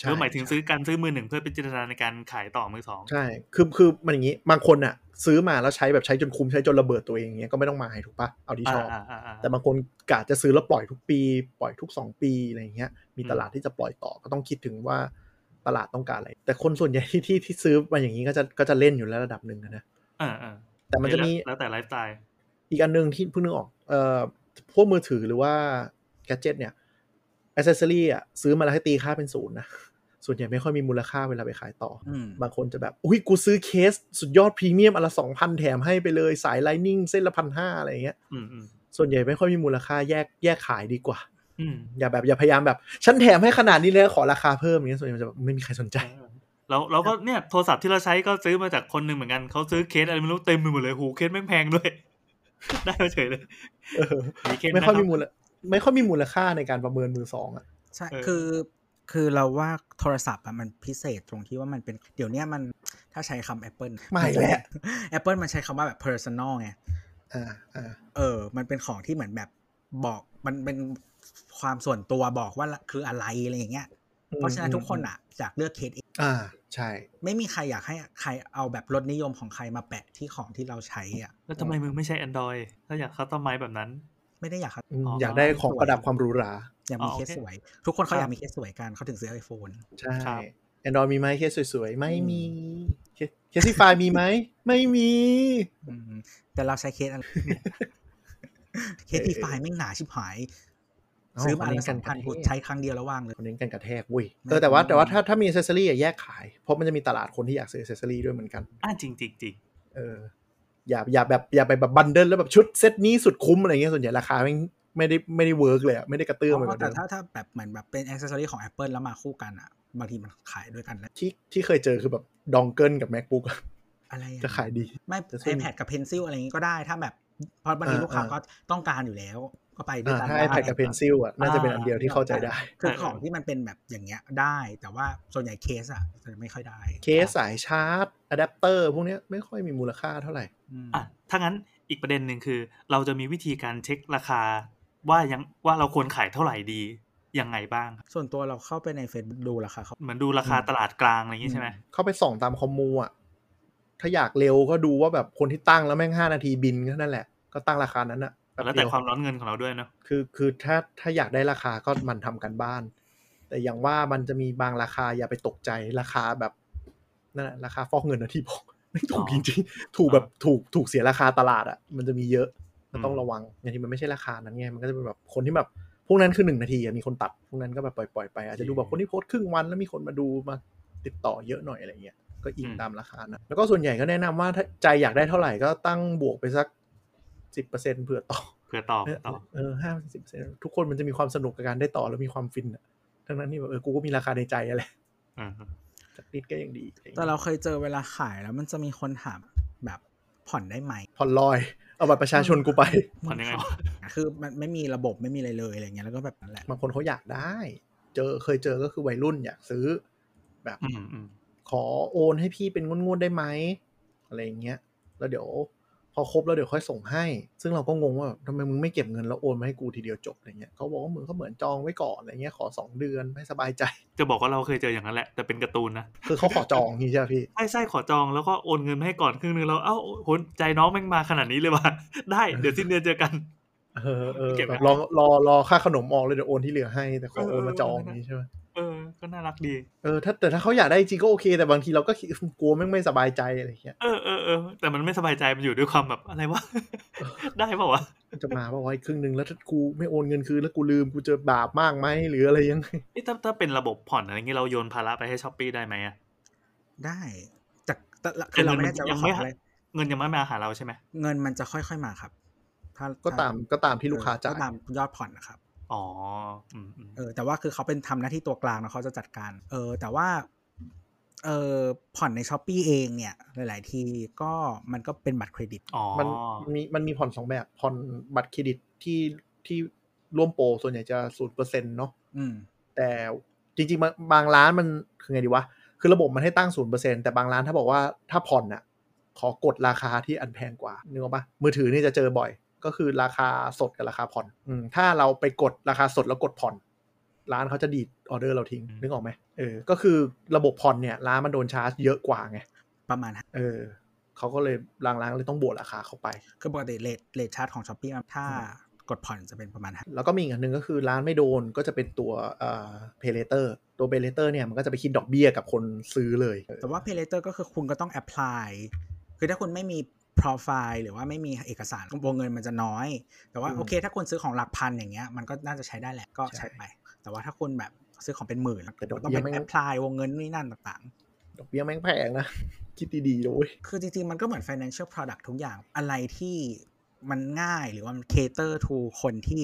คือหมายถึงซื้อมือหนึ่งเพื่อเป็นจินตนาการในการขายต่อมือสองใช่คือมันอย่างนี้บางคนอ่ะซื้อมาแล้วใช้แบบใช้จนคุ้มใช้จนระเบิดตัวเองเงี้ยก็ไม่ต้องมาให้ถูกป่ะเอาดีชอบแต่บางคนกะจะซื้อแล้วปล่อยทุกปีปล่อยทุก2ปีอะไรเงี้ยมีตลาดที่จะปล่อยต่อก็ต้องคิดถึงว่าตลาดต้องการอะไรแต่คนส่วนใหญ่ที่ซื้อมาอย่างนี้ก็จะเล่นอยู่แล้วระดับนึงนะแต่มันจะมีแล้วแต่ไลฟ์สไตล์อีกอันนึงที่เพิ่งนึกออกพวกมือถือหรือว่าแกดเจ็ตเนี่ยaccessory อ่ะซื้อมาแล้วให้ตีค่าเป็น0นะส่วนใหญ่ไม่ค่อยมีมูลค่าเวลาไปขายต่อบางคนจะแบบอุ๊ยกูซื้อเคสสุดยอดพรีเมียมอันละ 2,000 แถมให้ไปเลยสายไลนิ่งเส้นละ 1,500 อะไรอย่างเงี้ยส่วนใหญ่ไม่ค่อยมีมูลค่าแยกขายดีกว่าอย่าพยายามแบบฉันแถมให้ขนาดนี้เลยขอราคาเพิ่มอย่างเงี้ยส่วนใหญ่จะไม่มีใครสนใจเราก็เนี่ยโทรศัพท์ที่เราใช้ก็ซื้อมาจากคนนึงเหมือนกันเค้าซื้อเคสอะไรไม่รู้เต็มไปหมดเลยหูเคสแม่งแพงด้วย ได้มาเฉยเลยไม่ค่อยมีมูลค่าในการประเมินมือสองอ่ะใช่คือเราว่าโทรศัพท์อ่ะมันพิเศษตรงที่ว่ามันเป็นเดี๋ยวนี้มันถ้าใช้คำ Apple ไม่แหละ Apple มันใช้คำว่าแบบ personal ไงมันเป็นของที่เหมือนแบบบอกมันเป็นความส่วนตัวบอกว่าคืออะไรอะไรอย่างเงี้ยเพราะฉะนั้นทุกคนอ่ะอยากเลือกเคสเองใช่ไม่มีใครอยากให้ใครเอาแบบรสนิยมของใครมาแปะที่ของที่เราใช้อ่ะแล้วทำไมมึงไม่ใช้ Android ถ้าอยากคัสตอมไมซ์แบบนั้นไม่ได้อยากอยากได้ของประดับความหรูหราอยากมีเคสสวยทุกคนเขาอยากมีเคสสวยกันเขาถึงซื้อ iPhone ใช่ Android มีไหมเคสสวยๆไม่มีเคสที่ไฟมีไหมไม่มีแต่เราใช้เคสอะไรเคสที่ไฟไม่หนาชิบหายซื้อมาแล้ว2,000 บาทใช้ครั้งเดียวแล้วว่างเลยเน้นกันกระแทกเว้ยแต่ว่าถ้ามีอิเซสซอรี่แยกขายเพราะมันจะมีตลาดคนที่อยากซื้ออิเซสซอรี่ด้วยเหมือนกันจริงๆๆอย่าไปแบบบันเดิลแล้วแบบชุดเซตนี้สุดคุ้มอะไรเงี้ยส่วนใหญ่ราคาไม่ได้เวิร์คเลยอ่ะไม่ได้กระเตื้องเลยแต่ถ้าแบบเหมือนแบบเป็นอิเซสซอรี่ของ Apple แล้วมาคู่กันอ่ะบางทีมันขายด้วยกันนะที่เคยเจอคือแบบดองเกิลกับ MacBook อะไรจะขายดีไม่ iPad กับ Pencil อะไรอย่างงี้ก็ได้ถ้าแบบพอบางทีลูกค้าก็ต้องการอยู่แล้วก็ไปด้วยกันได้ iPad กับ Pencil อ่ะน่าจะเป็นอันเดียวที่เข้าใจได้คือของที่มันเป็นแบบอย่างเงี้ยได้แต่ว่าส่วนใหญ่เคสอ่ะจะไม่ค่อยได้เคสสายชาร์จอะแดปเตอร์พวกเนี้ยไม่ค่อยมีมูลค่าเท่าไหร่ถ้างั้นอีกประเด็นนึงคือเราจะมีวิธีการเช็คราคาว่าเราควรขายเท่าไหร่ดียังไงบ้างส่วนตัวเราเข้าไปใน Facebook ดูราคาเขาเหมือนดูราคาตลาดกลางอะไรอย่างงี้ใช่มั้ยเข้าไปส่องตามคอมมูอ่ะถ้าอยากเร็วก็ดูว่าแบบคนที่ตั้งแล้วแม่ง5 นาทีบินก็นั่นแหละก็ตั้งราคานั้นน่ะแล้วแต่ความร้อนเงินของเราด้วยเนาะคือถ้าอยากได้ราคาก็มันทำกันบ้านแต่อย่างว่ามันจะมีบางราคาอย่าไปตกใจราคาแบบนั่นแหละราคาฟอกเงินนะที่บอกถูกจริงๆถูกแบบถูกเสียราคาตลาดอ่ะมันจะมีเยอะก็ต้องระวังอย่างที่มันไม่ใช่ราคานั้นไงมันก็จะเป็นแบบคนที่แบบพวกนั้นคือ1 นาทีมีคนตัดพวกนั้นก็แบบปล่อยไปอาจจะดูแบบคนที่โพสต์ครึ่งวันแล้วมีคนมาดูมาติดต่อเยอะหน่อยอะไรเงี้ยก็อิงตามราคานะแล้วก็ส่วนใหญ่ก็แนะนำว่าถ้าใจอยากได้เท่าไหร่ก็ตั้งบวกไปสัก10% เผื่อต่อ50% ทุกคนมันจะมีความสนุกกับการได้ต่อแล้วมีความฟินอ่ะทั้งนั้นนี่แบบกูก็มีราคาในใจอะไรสักนิดก็ยังดีแต่เราเคยเจอเวลาขายแล้วมันจะมีคนถามแบบผ่อนได้ไหมผ่อนลอยเอาบัตรประชาชนกูไปผ่อนยังไงคือมันไม่มีระบบไม่มีอะไรเลยอะไรเงี้ยแล้วก็แบบนั่นแหละบางคนเขาอยากได้เคยเจอก็คือวัยรุ่นอยากซื้อแบบขอโอนให้พี่เป็นงวดๆได้ไหมอะไรอย่างเงี้ยแล้วเดี๋ยวพอครบแล้วเดี๋ยวค่อยส่งให้ซึ่งเราก็งงว่าทำไมมึงไม่เก็บเงินแล้วโอนมาให้กูทีเดียวจบอะไรเงี้ยเขาบอกว่ามึงเขาเหมือนจองไว้ก่อนอะไรเงี้ยขอ2เดือนให้สบายใจจะบอกว่าเราเคยเจออย่างนั้นแหละแต่เป็นการ์ตูนนะคือเขาขอจองงี้ใช่ป่ะพี่ใช่ๆขอจองแล้วก็โอนเงินให้ก่อนครึ่งนึงแล้วเอ้าโหใจน้องแม่งมาขนาดนี้เลยว่ะได้เดี๋ยวสิ้นเดือนเจอกันเก็บรอค่าขนมออกเลยเดี๋ยวโอนที่เหลือให้แต่ขอโอนมาจองงี้ใช่ป่ะก็น่ารักดีถ้าเขาอยากได้จริงก็โอเคแต่บางทีเราก็กลัวไม่สบายใจอะไรเงี้ยแต่มันไม่สบายใจมันอยู่ด้วยความแบบอะไรวะ ได้ป่าววะจะมาป่าววะอีกครึ่งนึงแล้วถ้ากูไม่โอนเงินคืนแล้วกูลืมกูเจอบาปมากมั้ยหรืออะไรยังไงถ้าเป็นระบบผ่อนอะไรเงี้ยเราโยนภาระไปให้ Shopee ได้มั้ยอ่ะได้จากคือเราไม่แน่ใจว่าเงินยังไม่มาหาเราใช่มั้ยเงินมันจะค่อยๆมาครับถ้าก็ตามที่ลูกค้าจ่ายก็ตามยอดผ่อนนะครับแต่ว่าคือเขาเป็นทำหน้าที่ตัวกลางนะเขาจะจัดการแต่ว่าผ่อนใน Shopee เองเนี่ยหลายๆทีก็มันก็เป็นบัตรเครดิตมันมีผ่อน2แบบผ่อนบัตรเครดิตที่ร่วมโปรส่วนใหญ่จะ 0% เนาะแต่จริงๆบางร้านมันคือไงดีวะคือระบบมันให้ตั้ง 0% แต่บางร้านถ้าบอกว่าถ้าผ่อนน่ะขอกดราคาที่อันแพงกว่านึกออกป่ะมือถือนี่จะเจอบ่อยก็คือราคาสดกับราคาผ่อนถ้าเราไปกดราคาสดแล้วกดผ่อนร้านเขาจะดีดออเดอร์เราทิ้งนึกออกไหมก็คือระบบผ่อนเนี่ยร้านมันโดนชาร์จเยอะกว่าไงประมาณเขาก็เลยร้านเลยต้องบวกราคาเข้าไปคือปกติเรทชาร์จของ Shopee ถ้ากดผ่อนจะเป็นประมาณแล้วก็มีอีกอันนึงก็คือร้านไม่โดนก็จะเป็นตัวPay Later ตัว Pay Later เนี่ยมันก็จะไปคิดดอกเบี้ยกับคนซื้อเลยแต่ว่า Pay Later ก็คือคุณก็ต้องแอพพลายคือถ้าคุณไม่มีprofile หรือว่าไม่มีเอกสารวงเงินมันจะน้อยแต่ว่าโอเคถ้าคุณซื้อของหลักพันอย่างเงี้ยมันก็น่าจะใช้ได้แหละก็ใช้ไปแต่ว่าถ้าคุณแบบซื้อของเป็นหมื่นก็ต้องไปแอพพลายวงเงินนี่นั่นต่างๆดอกเบี้ยแม่งแพงนะคิดดีๆด้วยคือจริงๆมันก็เหมือน financial product ทุกอย่างอะไรที่มันง่ายหรือว่ามัน cater to คนที่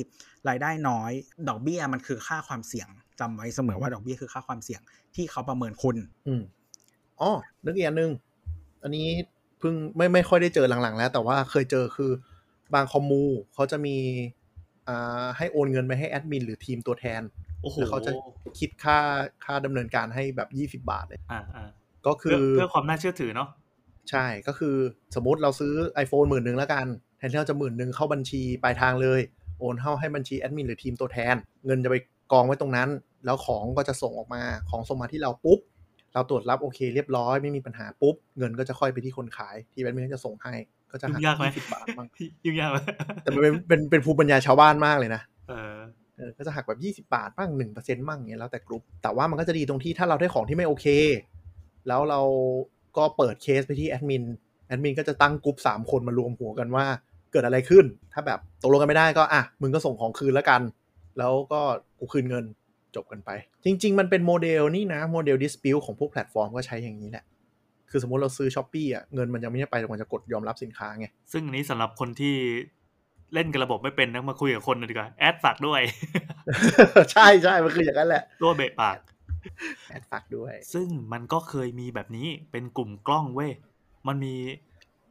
รายได้น้อยดอกเบี้ยมันคือค่าความเสี่ยงจำไว้เสมอว่าดอกเบี้ยคือค่าความเสี่ยงที่เขาประเมินคุณนึกอีกอย่างนึงอันนี้เพิ่งไม่ค่อยได้เจอหลังๆแล้วแต่ว่าเคยเจอคือ บางคอมมูเขาจะมีให้โอนเงินไปให้แอดมินหรือทีมตัวแทนแล้วเขาจะคิดค่าดำเนินการให้แบบ20 บาทเลยก็คือเพื่อความน่าเชื่อถือเนาะใช่ก็คือสมมติเราซื้อ iPhone 10,000 แล้วกันแทนที่เราจะ 10,000 เข้าบัญชีปลายทางเลยโอนเข้าให้บัญชีแอดมินหรือทีมตัวแทนเงินจะไปกองไว้ตรงนั้นแล้วของก็จะส่งออกมาของส่งมาที่เราปุ๊บเราตรวจรับโอเคเรียบร้อยไม่มีปัญหาปุ๊บเงินก็จะค่อยไปที่คนขายที่แอดมินก็จะส่งให้ก็จะหัก20 บาทบ้างยุ่งยากมั้ยแต่มันเป็นภูมิปัญญาชาวบ้านมากเลยนะก็จะหักแบบ20 บาทบ้าง 1% บ้างอย่างเงี้ยแล้วแต่กรุ๊ปแต่ว่ามันก็จะดีตรงที่ถ้าเราได้ของที่ไม่โอเคแล้วเราก็เปิดเคสไปที่แอดมินก็จะตั้งกรุ๊ป3คนมารวมหัวกันว่าเกิดอะไรขึ้นถ้าแบบตกลงกันไม่ได้ก็อ่ะมึงก็ส่งของคืนแล้วกันแล้วก็กูคืนเงินจบกันไปจริงๆมันเป็นโมเดลนี่นะโมเดล dispute ของพวกแพลตฟอร์มก็ใช้อย่างนี้แหละคือสมมติเราซื้อ Shopee อ่ะเงินมันยังไม่ได้ไปแต่มันจะกดยอมรับสินค้าไงซึ่งอันนี้สำหรับคนที่เล่นกับระบบไม่เป็นนะมาคุยกับคนดีกว่าแอดฝากด้วย ใช่ๆมันคืออย่างนั้นแหละตัวเบะปากแอดฝากด้วยซึ่งมันก็เคยมีแบบนี้เป็นกลุ่มกล้องเว้ยมันมี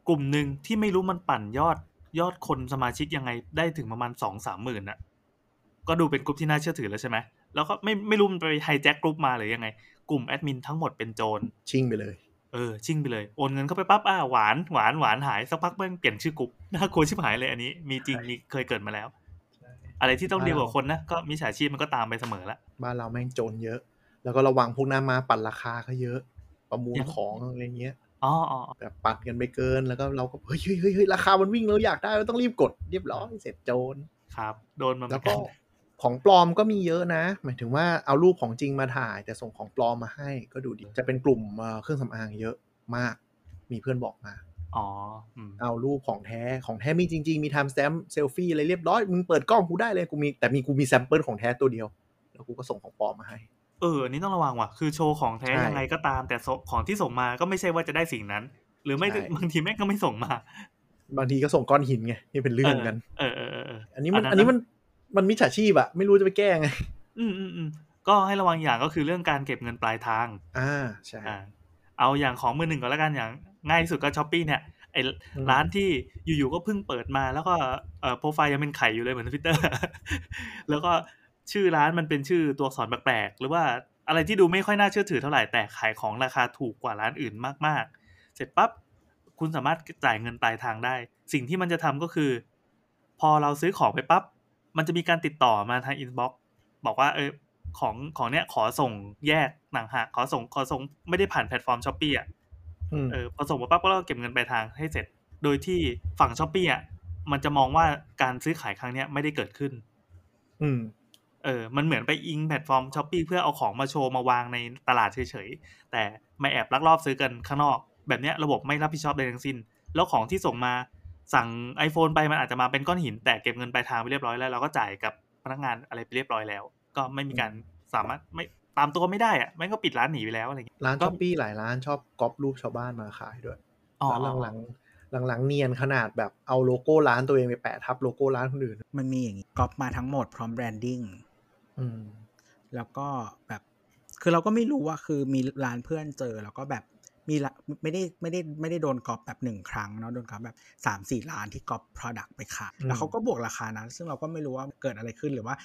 กลุ่มนึงที่ไม่รู้มันปั่นยอดคนสมาชิกยังไงได้ถึงประมาณ 2-3 หมื่นน่ะก็ดูเป็นกลุ่มที่น่าเชื่อถือแล้วใช่ไหมแล้วก็ไม่รู้มันไปไฮแจ็คกลุ่มมาหรือยังไงกลุ่มแอดมินทั้งหมดเป็นโจรชิ่งไปเลยชิ่งไปเลยโอนเงินเข้าไปปั๊บหวานหายสักพักแม่งเปลี่ยนชื่อกลุ่มน่ากลัวชิบหายเลยอันนี้มีจริงมีเคยเกิดมาแล้วอะไรที่ต้องดีกว่าคนนะก็มิจฉาชีพมันก็ตามไปเสมอละบ้านเราแม่งโจรเยอะแล้วก็ระวังพวกหน้ามาปั่นราคาเขาเยอะประมูลของอะไรเงี้ยแบบปั่นกันไปเกินแล้วก็เราก็เฮ้ยราคามันวิ่งเราอยากได้เราต้องรีบกดเรียบร้อยเสร็จโจรครับโดนมาแล้วก็ของปลอมก็มีเยอะนะหมายถึงว่าเอารูปของจริงมาถ่ายแต่ส่งของปลอมมาให้ก็ดูดีจะเป็นกลุ่มเครื่องสำอางเยอะมากมีเพื่อนบอกมาเอารูปของแท้มีจริงๆมีไทม์สแตมป์เซลฟี่อะไรเรียบร้อยมึงเปิดกล้องกูได้เลยกูมีแซมเปิลของแท้ตัวเดียวแล้วกูก็ส่งของปลอมมาให้อันนี้ต้องระวังว่ะคือโชว์ของแท้ยังไงก็ตามแต่ของที่ส่งมาก็ไม่ใช่ว่าจะได้สิ่งนั้นหรือไม่บางทีแม่งก็ไม่ส่งมาบางทีก็ส่งก้อนหินไงนี่เป็นเรื่องกันอันนี้มันมิจฉาชีพอะไม่รู้จะไปแก้ไงก็ให้ระวังอย่างก็คือเรื่องการเก็บเงินปลายทางใช่เอาอย่างของมือหนึ่งก่อนละกันอย่างง่ายที่สุดก็ Shopee เนี่ยไอ้ร้านที่อยู่ๆก็เพิ่งเปิดมาแล้วก็โปรไฟล์ยังเป็นไข่อยู่เลยเหมือน Twitter แล้วก็ชื่อร้านมันเป็นชื่อตัวอักษรแปลกๆหรือว่าอะไรที่ดูไม่ค่อยน่าเชื่อถือเท่าไหร่แต่ขายของราคาถูกกว่าร้านอื่นมากๆเสร็จปั๊บคุณสามารถจ่ายเงินปลายทางได้สิ่งที่มันจะทำก็คือพอเราซื้อของไปปั๊บมันจะมีการติดต่อมาทางอินบ็อกซ์บอกว่าของเนี้ยขอส่งแยกต่างหากขอส่งไม่ได้ผ่านแพลตฟอร์ม Shopee อ่ะพอส่งไปปั๊บก็เก็บเงินปลายทางให้เสร็จโดยที่ฝั่ง Shopee อ่ะมันจะมองว่าการซื้อขายครั้งเนี้ยไม่ได้เกิดขึ้นมันเหมือนไปอิงแพลตฟอร์ม Shopee เพื่อเอาของมาโชว์มาวางในตลาดเฉยๆแต่มาแอบลักลอบซื้อกันข้างนอกแบบเนี้ยระบบไม่รับผิดชอบใดทั้งสิ้นแล้วของที่ส่งมาสั่ง iPhone ไปมันอาจจะมาเป็นก้อนหินแต่เก็บเงินปลายทางไปเรียบร้อยแล้วเราก็จ่ายกับพนักงานอะไรไปเรียบร้อยแล้วก็ไม่มีการสามารถไม่ตามตัวไม่ได้อะแม่งก็ปิดร้านหนีไปแล้วอะไรเงี้ยร้าน Shopee หลายร้านชอบก๊อปรูปชาวบ้านมาขายด้วยแล้วหลังๆเนียนขนาดแบบเอาโลโก้ร้านตัวเองไปแปะทับโลโก้ร้านคนอื่นมันมีอย่างงี้ก๊อปมาทั้งหมดพร้อมแบรนดิ้งแล้วก็แบบคือเราก็ไม่รู้ว่าคือมีร้านเพื่อนเจอแล้วก็แบบมีไม่ได้โดนก๊อปแบบ1ครั้งเนาะโดนก๊อปแบบ 3-4 ล้านที่ก๊อป product ไปขายแล้วเขาก็บวกราคานั้นซึ่งเราก็ไม่รู้ว่าเกิดอะไรขึ้นหรือว่า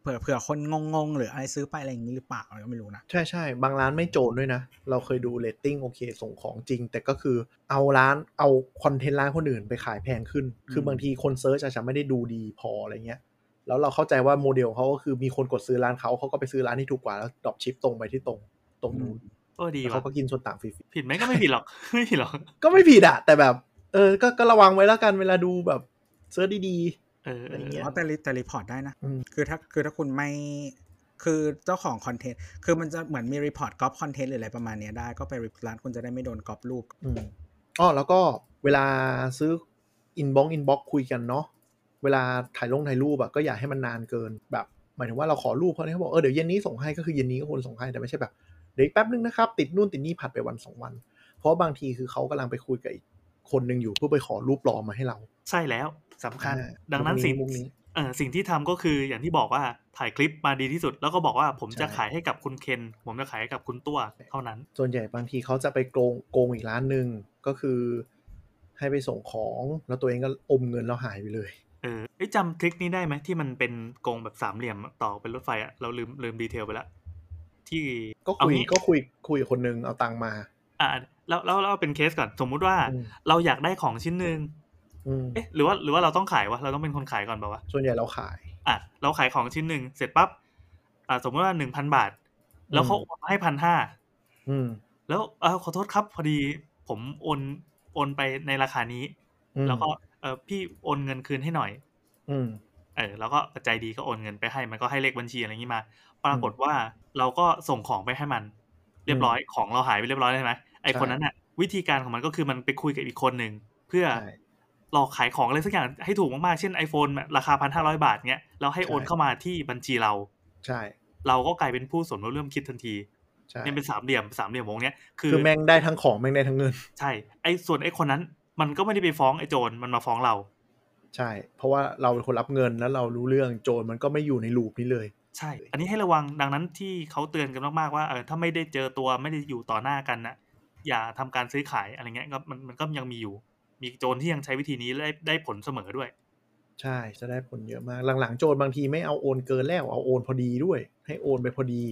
เผื่อคนงงหรืออะไรซื้อไปอะไรอย่างนี้หรือเปล่าเราก็ไม่รู้นะใช่ๆบางร้านไม่โจรด้วยนะเราเคยดูเรตติ้งโอเคส่งของจริงแต่ก็คือเอาคอนเทนต์ร้านคนอื่นไปขายแพงขึ้นคือบางทีคนเซิร์ชอาจจะไม่ได้ดูดีพออะไรเงี้ยแล้วเราเข้าใจว่าโมเดลเขาก็คือมีคนกดซื้อร้านเขาก็ไปซื้อร้านที่ถูกกว่าแล้วดรอปชิปตรงไปที่ตรงนู้นดีเขาก็กินส่วนต่างฟรีๆผิดไหมก็ไม่ผิดหรอกไม่ผิดหรอกก็ไม่ผิดอะแต่แบบก็ระวังไว้แล้วกันเวลาดูแบบเซิร์ชดีๆอะไรเงี้ยแต่รีพอร์ตได้นะคือถ้าคุณไม่คือเจ้าของคอนเทนต์คือมันจะเหมือนมีรีพอร์ตก๊อปคอนเทนต์หรืออะไรประมาณนี้ได้ก็ไปรีพอร์ตร้านคุณจะได้ไม่โดนก๊อปรูปแล้วก็เวลาซื้ออินบ็อกคุยกันเนาะเวลาถ่ายรูปอะก็อย่าให้มันนานเกินแบบหมายถึงว่าเราขอรูปเขาเนี่ยเขาบอกเดี๋ยวเย็นนี้ส่งให้ก็คือเย็นนี้ก็ควรส่งให้แต่ไม่ใช่แบบเดี๋ยวแป๊บนึงนะครับติดนู่นติดนี่ผัดไปวัน2วันเพราะบางทีคือเขากำลังไปคุยกับอีกคนนึงอยู่เพื่อไปขอรูปปลอมมาให้เราใช่แล้วสำคัญดังนั้นสิ่งที่ทำก็คืออย่างที่บอกว่าถ่ายคลิปมาดีที่สุดแล้วก็บอกว่าผมจะขายให้กับคุณเคนผมจะขายให้กับคุณตั้วเท่านั้นส่วนใหญ่บางทีเขาจะไปโกงอีกร้านนึงก็คือใ ให้ไปส่งของแล้วตัวเองก็อมเงินแล้วหายไปเลยจำทริคนี้ได้ไหมที่มันเป็นกรงแบบสามเหลี่ยมต่อเป็นรถไฟอะเราลืมดีเทลไปละที่ก็คุยคนนึงเอาตังค์มาแล้วเอาเป็นเคสก่อนสมมุติว่าเราอยากได้ของชิ้นนึงหรือว่าเราต้องขายวะเราต้องเป็นคนขายก่อนป่าววะส่วนใหญ่เราขายเราขายของชิ้นนึงเสร็จปั๊บสมมติว่า 1,000 บาทแล้วเขาโอนให้ 1,500 แล้วขอโทษครับพอดีผมโอนไปในราคานี้แล้วก็พี่โอนเงินคืนให้หน่อยแล้วก็ใจดีก็โอนเงินไปให้มันก็ให้เลขบัญชีอะไรงี้มาปรากฏว่าเราก็ส่งของไปให้มันเรียบร้อยของเราหายไปเรียบร้อยใช่ไหมไอคนนั้นน่ะวิธีการของมันก็คือมันไปคุยกับอีกคนนึงเพื่อหลอกขายของอะไรสักอย่างให้ถูกมากๆเช่น iPhone ราคา 1,500 บาทเงี้ยเราให้โอนเข้ามาที่บัญชีเราใช่เราก็กลายเป็นผู้สมรู้ร่วมคิดทันทีเนี่ยเป็นสามเหลี่ยมวงเนี้ยคือแม่งได้ทั้งของแม่งได้ทั้งเงินใช่ไอส่วนไอคนนั้นมันก็ไม่ได้ไปฟ้องไอโจรมันมาฟ้องเราใช่เพราะว่าเราเป็นคนรับเงินแล้วเรารู้เรื่องโจรมันก็ไม่อยู่ในลูปนี้เลยใช่อันนี้ให้ระวังดังนั้นที่เขาเตือนกันมากๆว่าถ้าไม่ได้เจอตัวไม่ได้อยู่ต่อหน้ากันนะอย่าทำการซื้อขายอะไรเงี้ยมันก็ยังมีอยู่มีโจรที่ยังใช้วิธีนี้ได้ผลเสมอด้วยใช่จะได้ผลเยอะมากหลังๆโจรบางทีไม่เอาโอนเกินแล้วเอาโอนพอดีด้วยให้โอนไปพอดี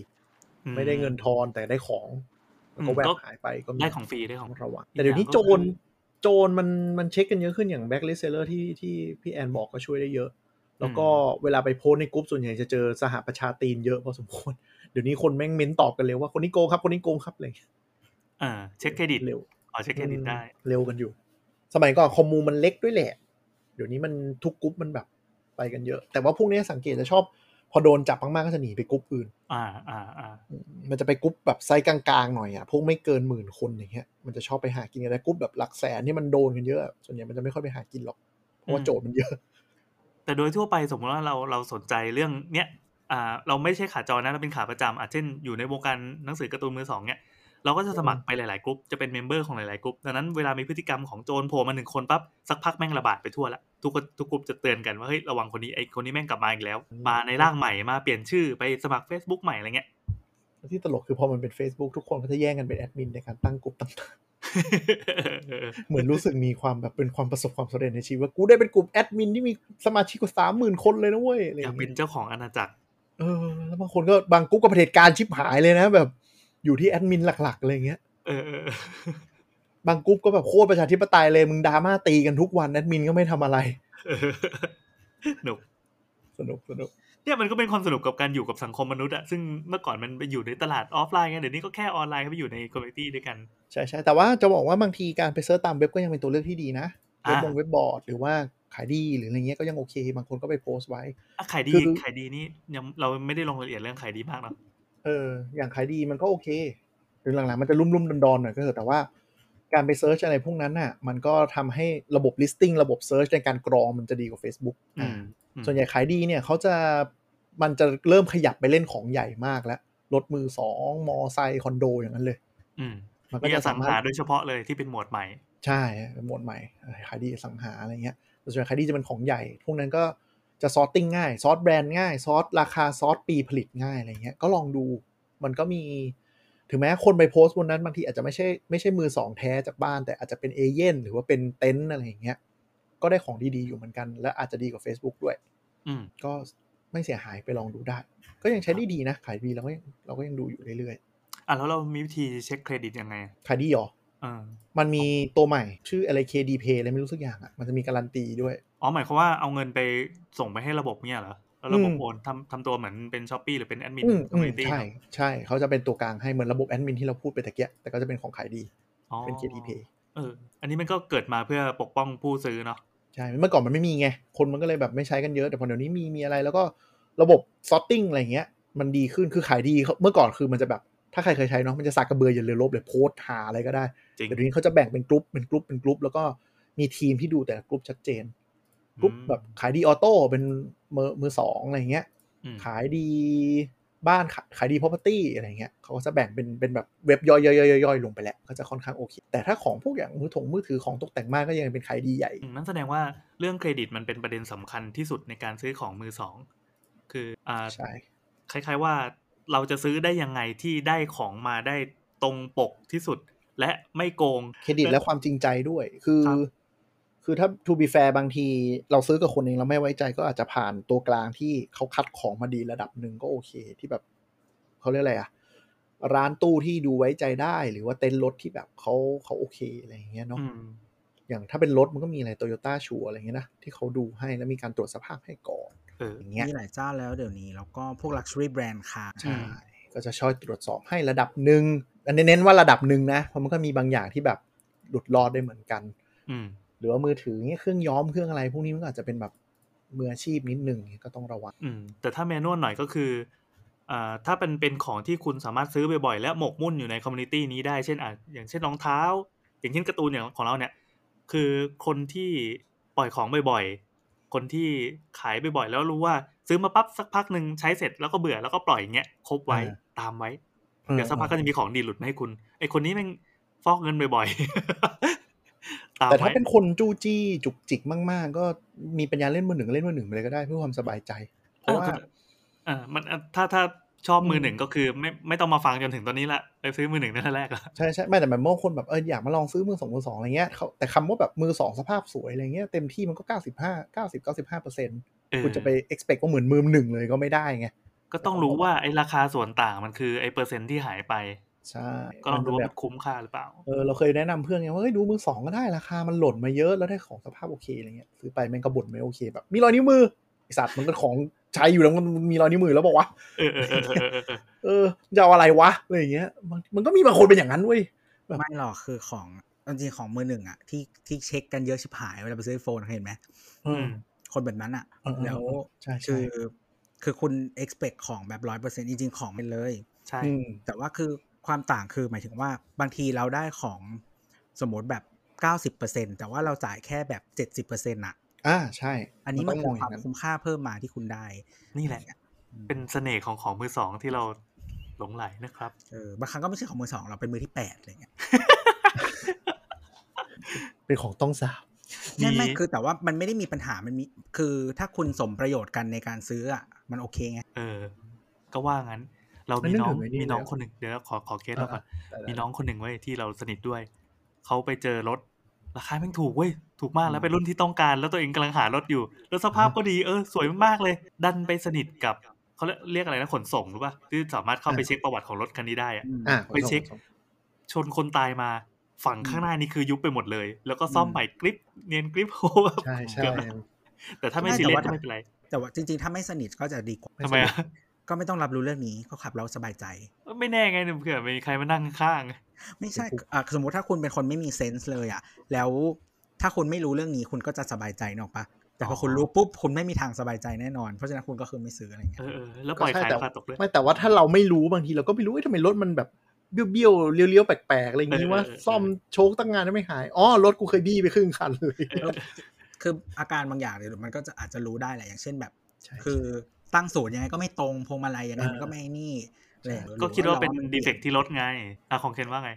ไม่ได้เงินทอนแต่ได้ของแล้วก็แวบหายไปก็ได้ของฟรีได้ของระวังแต่เดี๋ยวนี้โจรมันเช็คกันเยอะขึ้นอย่าง blacklistseller ที่พี่แอนบอกก็ช่วยได้เยอะแล้วก็เวลาไปโพสในกลุ่มส่วนใหญ่จะเจอสหประชาตีนเยอะพอสมควรเดี๋ยวนี้คนแม่งเม้นตอบกันเร็วว่าคนนี้โกงครับคนนี้โกงครับอะไรเช็คเครดิตเร็วเช็คเครดิตได้เร็วกันอยู่สมัยก่อนคอมมูมันเล็กด้วยแหละเดี๋ยวนี้มันทุกกลุ่มมันแบบไปกันเยอะแต่ว่าพวกนี้สังเกตจะชอบพอโดนจับมากๆก็จะหนีไปกลุ่มอื่นมันจะไปกลุ่มแบบไซส์กลางๆหน่อยอ่ะพวกไม่เกิน 10,000 คนอย่างเงี้ยมันจะชอบไปหากินกันแต่กลุ่มแบบหลักแสนนี่มันโดนกันเยอะส่วนใหญ่มันจะไม่ค่อยไปหากินหรอกเพราะว่าโจทย์มันเยอะแต่โดยทั่วไปสมมติว่าเราสนใจเรื่องเนี้ยเราไม่ใช่ขาจรนะเราเป็นขาประจำเช่นอยู่ในวงการหนังสือการ์ตูนมือ2เนี้ยเราก็จะสมัครไปหลายๆกลุ่มจะเป็นเมมเบอร์ของหลายๆกลุ่มดังนั้นเวลามีพฤติกรรมของโจรโผล่มา1คนปั๊บสักพักแม่งระบาดไปทั่วละทุกกลุ่มจะเตือนกันว่าเฮ้ยระวังคนนี้ไอ้คนนี้แม่งกลับมาอีกแล้วมาในร่างใหม่มาเปลี่ยนชื่อไปสมัคร Facebook ใหม่อะไรเงี้ยที่ตลกคือพอมันเป็น Facebook ทุกคนก็จะแย่งกันเป็นแอดมินในการตั้งกลุ่มต่างๆเหมือนรู้สึกมีความแบบเป็นความประสบความสำเร็จในชีวิตว่ากูได้เป็นกลุ่มแอดมินที่มีสมาชิกกว่า 30,000 คนเลยนะเว้ยอยากเป็นเจ้าของอาณาจักรแล้วบางคนก็บางกลุ่มก็เผด็จการชิบหายเลยนะแบบอยู่ที่แอดมินหลักๆอะไรเงี้ยบางกรุ๊ปก็แบบโคตรประชาธิปไตยเลยมึงดราม่าตีกันทุกวันแอดมินก็ไม่ทำอะไรสนุกเนี่ยมันก็เป็นความสนุกกับการอยู่กับสังคมมนุษย์อะซึ่งเมื่อก่อนมันไปอยู่ในตลาดออฟไลน์ไงเดี๋ยวนี้ก็แค่ออนไลน์ไปอยู่ในคอมมูนิตี้ด้วยกันใช่ๆแต่ว่าจะบอกว่าบางทีการไปเสิร์ชตามเว็บก็ยังเป็นตัวเลือกที่ดีนะเว็บบอร์ดหรือว่าขายดีหรืออะไรเงี้ยก็ยังโอเคบางคนก็ไปโพสต์ไว้ขายดีนี่ยังเราไม่ได้ลงรายละเอียดเรื่องขายดีมากนะอย่างขายดีมันก็โอเคหรือหลังๆมันจะลุ่มๆดอนๆหน่อยก็เถอะแต่ว่าการไปเซิร์ชอะไรพวกนั้นน่ะมันก็ทำให้ระบบ listing ระบบ search ในการกรองมันจะดีกว่า Facebook ส่วนใหญ่ขายดีเนี่ยมันจะเริ่มขยับไปเล่นของใหญ่มากแล้วรถมือ2มอไซค์คอนโดอย่างนั้นเลยมันก็จะสังหาโดยเฉพาะเลยที่เป็นหมวดใหม่ใช่หมวดใหม่ขายดีสังหาอะไรเงี้ยส่วนใหญ่ขายดีจะเป็นของใหญ่พวกนั้นก็จะซอร์ตติ้งง่ายซอร์ตแบรนด์ง่ายซอร์ตราคาซอร์ตปีผลิตง่ายอะไรเงี้ยก็ลองดูมันก็มีถึงแม้คนไปโพสต์บนนั้นบางทีอาจจะไม่ใช่มือสองแท้จากบ้านแต่อาจจะเป็นเอเจนต์หรือว่าเป็นเต็นท์อะไรอย่างเงี้ยก็ได้ของดีๆอยู่เหมือนกันและอาจจะดีกว่า Facebook ด้วยก็ไม่เสียหายไปลองดูได้ก็ยังใช้ได้ดีนะขายดีเราก็ยังดูอยู่เรื่อยๆแล้วเรามีวิธีเช็คเครดิตยังไงขายดีหรอมันมีตัวใหม่ชื่อ LKDPay อะไรไม่รู้สักอย่างอ่ะมันจะมีการันตีด้วยหมายความว่าเอาเงินไปส่งไปให้ระบบเนี่ยเหรอแล้วระบบโอนทำตัวเหมือนเป็น Shopee หรือเป็นแอดมินคอมมูนิตี้ใช่เขาจะเป็นตัวกลางให้เหมือนระบบแอดมินที่เราพูดไปตะเกียแต่ก็จะเป็นของขายดีเป็น JD อันนี้มันก็เกิดมาเพื่อปกป้องผู้ซื้อเนาะใช่เมื่อก่อนมันไม่มีไงคนมันก็เลยแบบไม่ใช้กันเยอะแต่พอเดี๋ยวนี้มีอะไรแล้วก็ระบบซอร์ตติ้งอะไรเงี้ยมันดีขึ้นคือขายดีเมื่อก่อนคือมันจะแบบถ้าใครเคยใช้เนาะมันจะสากกระเบือยันเรือรบเลยโพสต์หาอะไรก็ได้แต่เดี๋ยวนี้เขาจะแบ่งเป็นกลุ่มแล้วก็มีทีมที่ดูแต่ละกลุ่มชัดเจนกลุ่มแบบขายดีออโต้เป็นมือสองอะไรเงี้ยขายดีบ้านขายดี property อะไรเงี้ยเขาก็จะแบ่งเป็นแบบเว็บย่อยๆๆๆลงไปแล้วก็จะค่อนข้างโอเคแต่ถ้าของพวกอย่างมือถือของตกแต่งบ้านก็ยังเป็นขายดีใหญ่นั่นแสดงว่าเรื่องเครดิตมันเป็นประเด็นสำคัญที่สุดในการซื้อของมือสองคือใช่คล้ายๆว่าเราจะซื้อได้ยังไงที่ได้ของมาได้ตรงปกที่สุดและไม่โกงเครดิตและความจริงใจด้วยคือ คือถ้า to be fair บางทีเราซื้อกับคนเองแล้วไม่ไว้ใจก็อาจจะผ่านตัวกลางที่เขาคัดของมาดีระดับหนึ่งก็โอเคที่แบบเขาเรียกอะไรอะร้านตู้ที่ดูไว้ใจได้หรือว่าเต็นท์รถที่แบบเขาโอเคอะไรอย่างเงี้ยเนาะอย่างถ้าเป็นรถมันก็มีอะไร Toyota ชัวร์อะไรอย่างเงี้ยนะที่เขาดูให้แล้วมีการตรวจสภาพให้ก่อนอย่างเงี้ยมีหลายเจ้าแล้วเดี๋ยวนี้แล้วก็พวก Luxury Brand ค่ะใช่ก็จะช่วยตรวจสอบให้ระดับหนึ่งอันนี้เน้นว่าระดับหนึ่งนะเพราะมันก็มีบางอย่างที่แบบหลุดรอดได้เหมือนกันหรือว่ามือถือเนี่ยเครื่องย้อมเครื่องอะไรพวกนี้มันอาจจะเป็นแบบมืออาชีพนิดนึงก็ต้องระวังแต่ถ้าแมนนวลหน่อยก็คือถ้าเป็นของที่คุณสามารถซื้อบ่อยๆและหมกมุ่นอยู่ในคอมมูนิตี้นี้ได้เช่นอย่างเช่นรองเท้าอย่างเช่นการ์ตูนอย่างของเราเนี่ยคือคนที่ปล่อยของบ่อยๆคนที่ขายบ่อยๆแล้วรู้ว่าซื้อมาปั๊บสักพักนึงใช้เสร็จแล้วก็เบื่อแล้วก็ปล่อยอย่างเงี้ยคบไว้ตามไว้เดี๋ยวสักพักก็จะมีของดีหลุดมาให้คุณไอ้คนนี้แม่งฟอกเงินบ่อยๆแต่ถ้าเป็นคนจู้จี้จุกจิกมากๆก็มีปัญญาเล่นมือหนึ่งเล่นมือหนึ่งไปเลยก็ได้เพื่อความสบายใจเพราะว่ามันถ้าชอบมือหนึ่งก็คือไม่ต้องมาฟังจนถึงตอนนี้ละไปซื้อมือหนึ่งนั่นแรกละใช่ใช่ไม่แต่แบบเมื่อคนแบบอยากมาลองซื้อมือสองอะไรเงี้ยเขาแต่คำว่าแบบมือสองสภาพสวยอะไรเงี้ยเต็มที่มันก็95% คุณจะไป expect ว่าเหมือนมือหนึ่งเลยก็ไม่ได้ไงก็ต้องรู้ว่าไอ้ราคาส่วนต่างมันคือไอ้เปอร์เซ็นต์ที่หายไปใช่ก็ต้องรู้ว่ามันคุ้มค่าหรือเปล่าเราเคยแนะนำเพื่อนไงว่าดูมือสองก็ได้ราคามันหล่นมาเยอะแล้วได้ของสภาพโอเคอะไรเงี้ยซื้อไปแม่งก็บ่นไม่โอเคแบบมีรอยนิ้วมือไอ้สัตว์มันก็ของใช้อยู่แล้วมันมีรอยนิ้วมือแล้วบอกว่าจะเอาอะไรวะอะไรอย่างเงี้ยมันก็มีบางคนเป็นอย่างนั้นเว้ยไม่หรอกคือของจริงของมือหนึ่งอ่ะที่เช็คกันเยอะชิบหายเวลาไปซื้อโฟนเห็นไหมคนแบบนั้นอ่ะแล้วคือคุณ expect ของแบบ 100% จริงๆของมันเลยใช่แต่ว่าคือความต่างคือหมายถึงว่าบางทีเราได้ของสมมติแบบ 90% แต่ว่าเราจ่ายแค่แบบ 70% น่ะใช่อันนี้มันคือความคุ้มค่าเพิ่มมาที่คุณได้นี่แหละเป็นเสน่ห์ของมือสองที่เราหลงไหลนะครับบางครั้งก็ไม่ใช่ของมือสองเราเป็นมือที่8อะไรเงี้ยเป็นของต้องสาวไม่คือแต่ว่ามันไม่ได้มีปัญหามันมีคือถ้าคุณสมประโยชน์กันในการซื้ออ่ะมันโอเคไงก็ว่างั้นเรามีน้องคนหนึ่งเดี๋ยวขอเคสแล้วกันมีน้องคนหนึ่งเว้ยที่เราสนิทด้วยเขาไปเจอรถราคาแม่งถูกเว้ยถูกมากแล้วเป็นรุ่นที่ต้องการแล้วตัวเองกำลังหารถอยู่แล้วสภาพก็ดีสวยมากๆเลยดันไปสนิทกับเขาเรียกอะไรนะขนส่งหรือป่ะที่สามารถเข้าไปเช็คประวัติของรถคันนี้ได้ไปเช็คชนคนตายมาฝั่งข้างหน้านี่คือยุบไปหมดเลยแล้วก็ซ่อมใหม่กริปเนียนกริปโฮใช่ใช่แต่ถ้าไม่ซีเรียสไม่เป็นไรแต่ว่าจริงๆถ้าไม่สนิทก็จะดีกว่าทำไมอ่ะก็ไม่ต้องรับรู้เรื่องนี้ก็ขับเราสบายใจไม่แน่ไงเผื่อมีใครมานั่งข้างไม่ใช่สมมติถ้าคุณเป็นคนไม่มีเซนส์เลยอ่ะแล้วถ้าคุณไม่รู้เรื่องนี้คุณก็จะสบายใจเนาะปะแต่พอคุณรู้ปุ๊บคุณไม่มีทางสบายใจแน่นอนเพราะฉะนั้นคุณก็คือไม่ซื้ออะไรเงี้ยแล้วปล่อยขายราคาตกเลยไม่แต่ว่าถ้าเราไม่รู้บางทีเราก็ไม่รู้ทำไมรถมันแบบเบี้ยวๆเลี้ยวๆแปลกๆอะไรอย่างงี้ว่าซ่อมโชคตั้งงานไม่หายรถกูเคยบี้ไปครึ่งคันเลยคืออาการบางอย่างเนี่ยมันก็จะอาจจะรู้ได้แหละอย่างเช่นแบบคือตั้งศูนย์ยังไงก็ไม่ตรงพวงมาลัยยังไงมันก็ไม่นี่ก็คิดว่าเป็นดีเฟกต์ที่รถไงของเคนว่าไง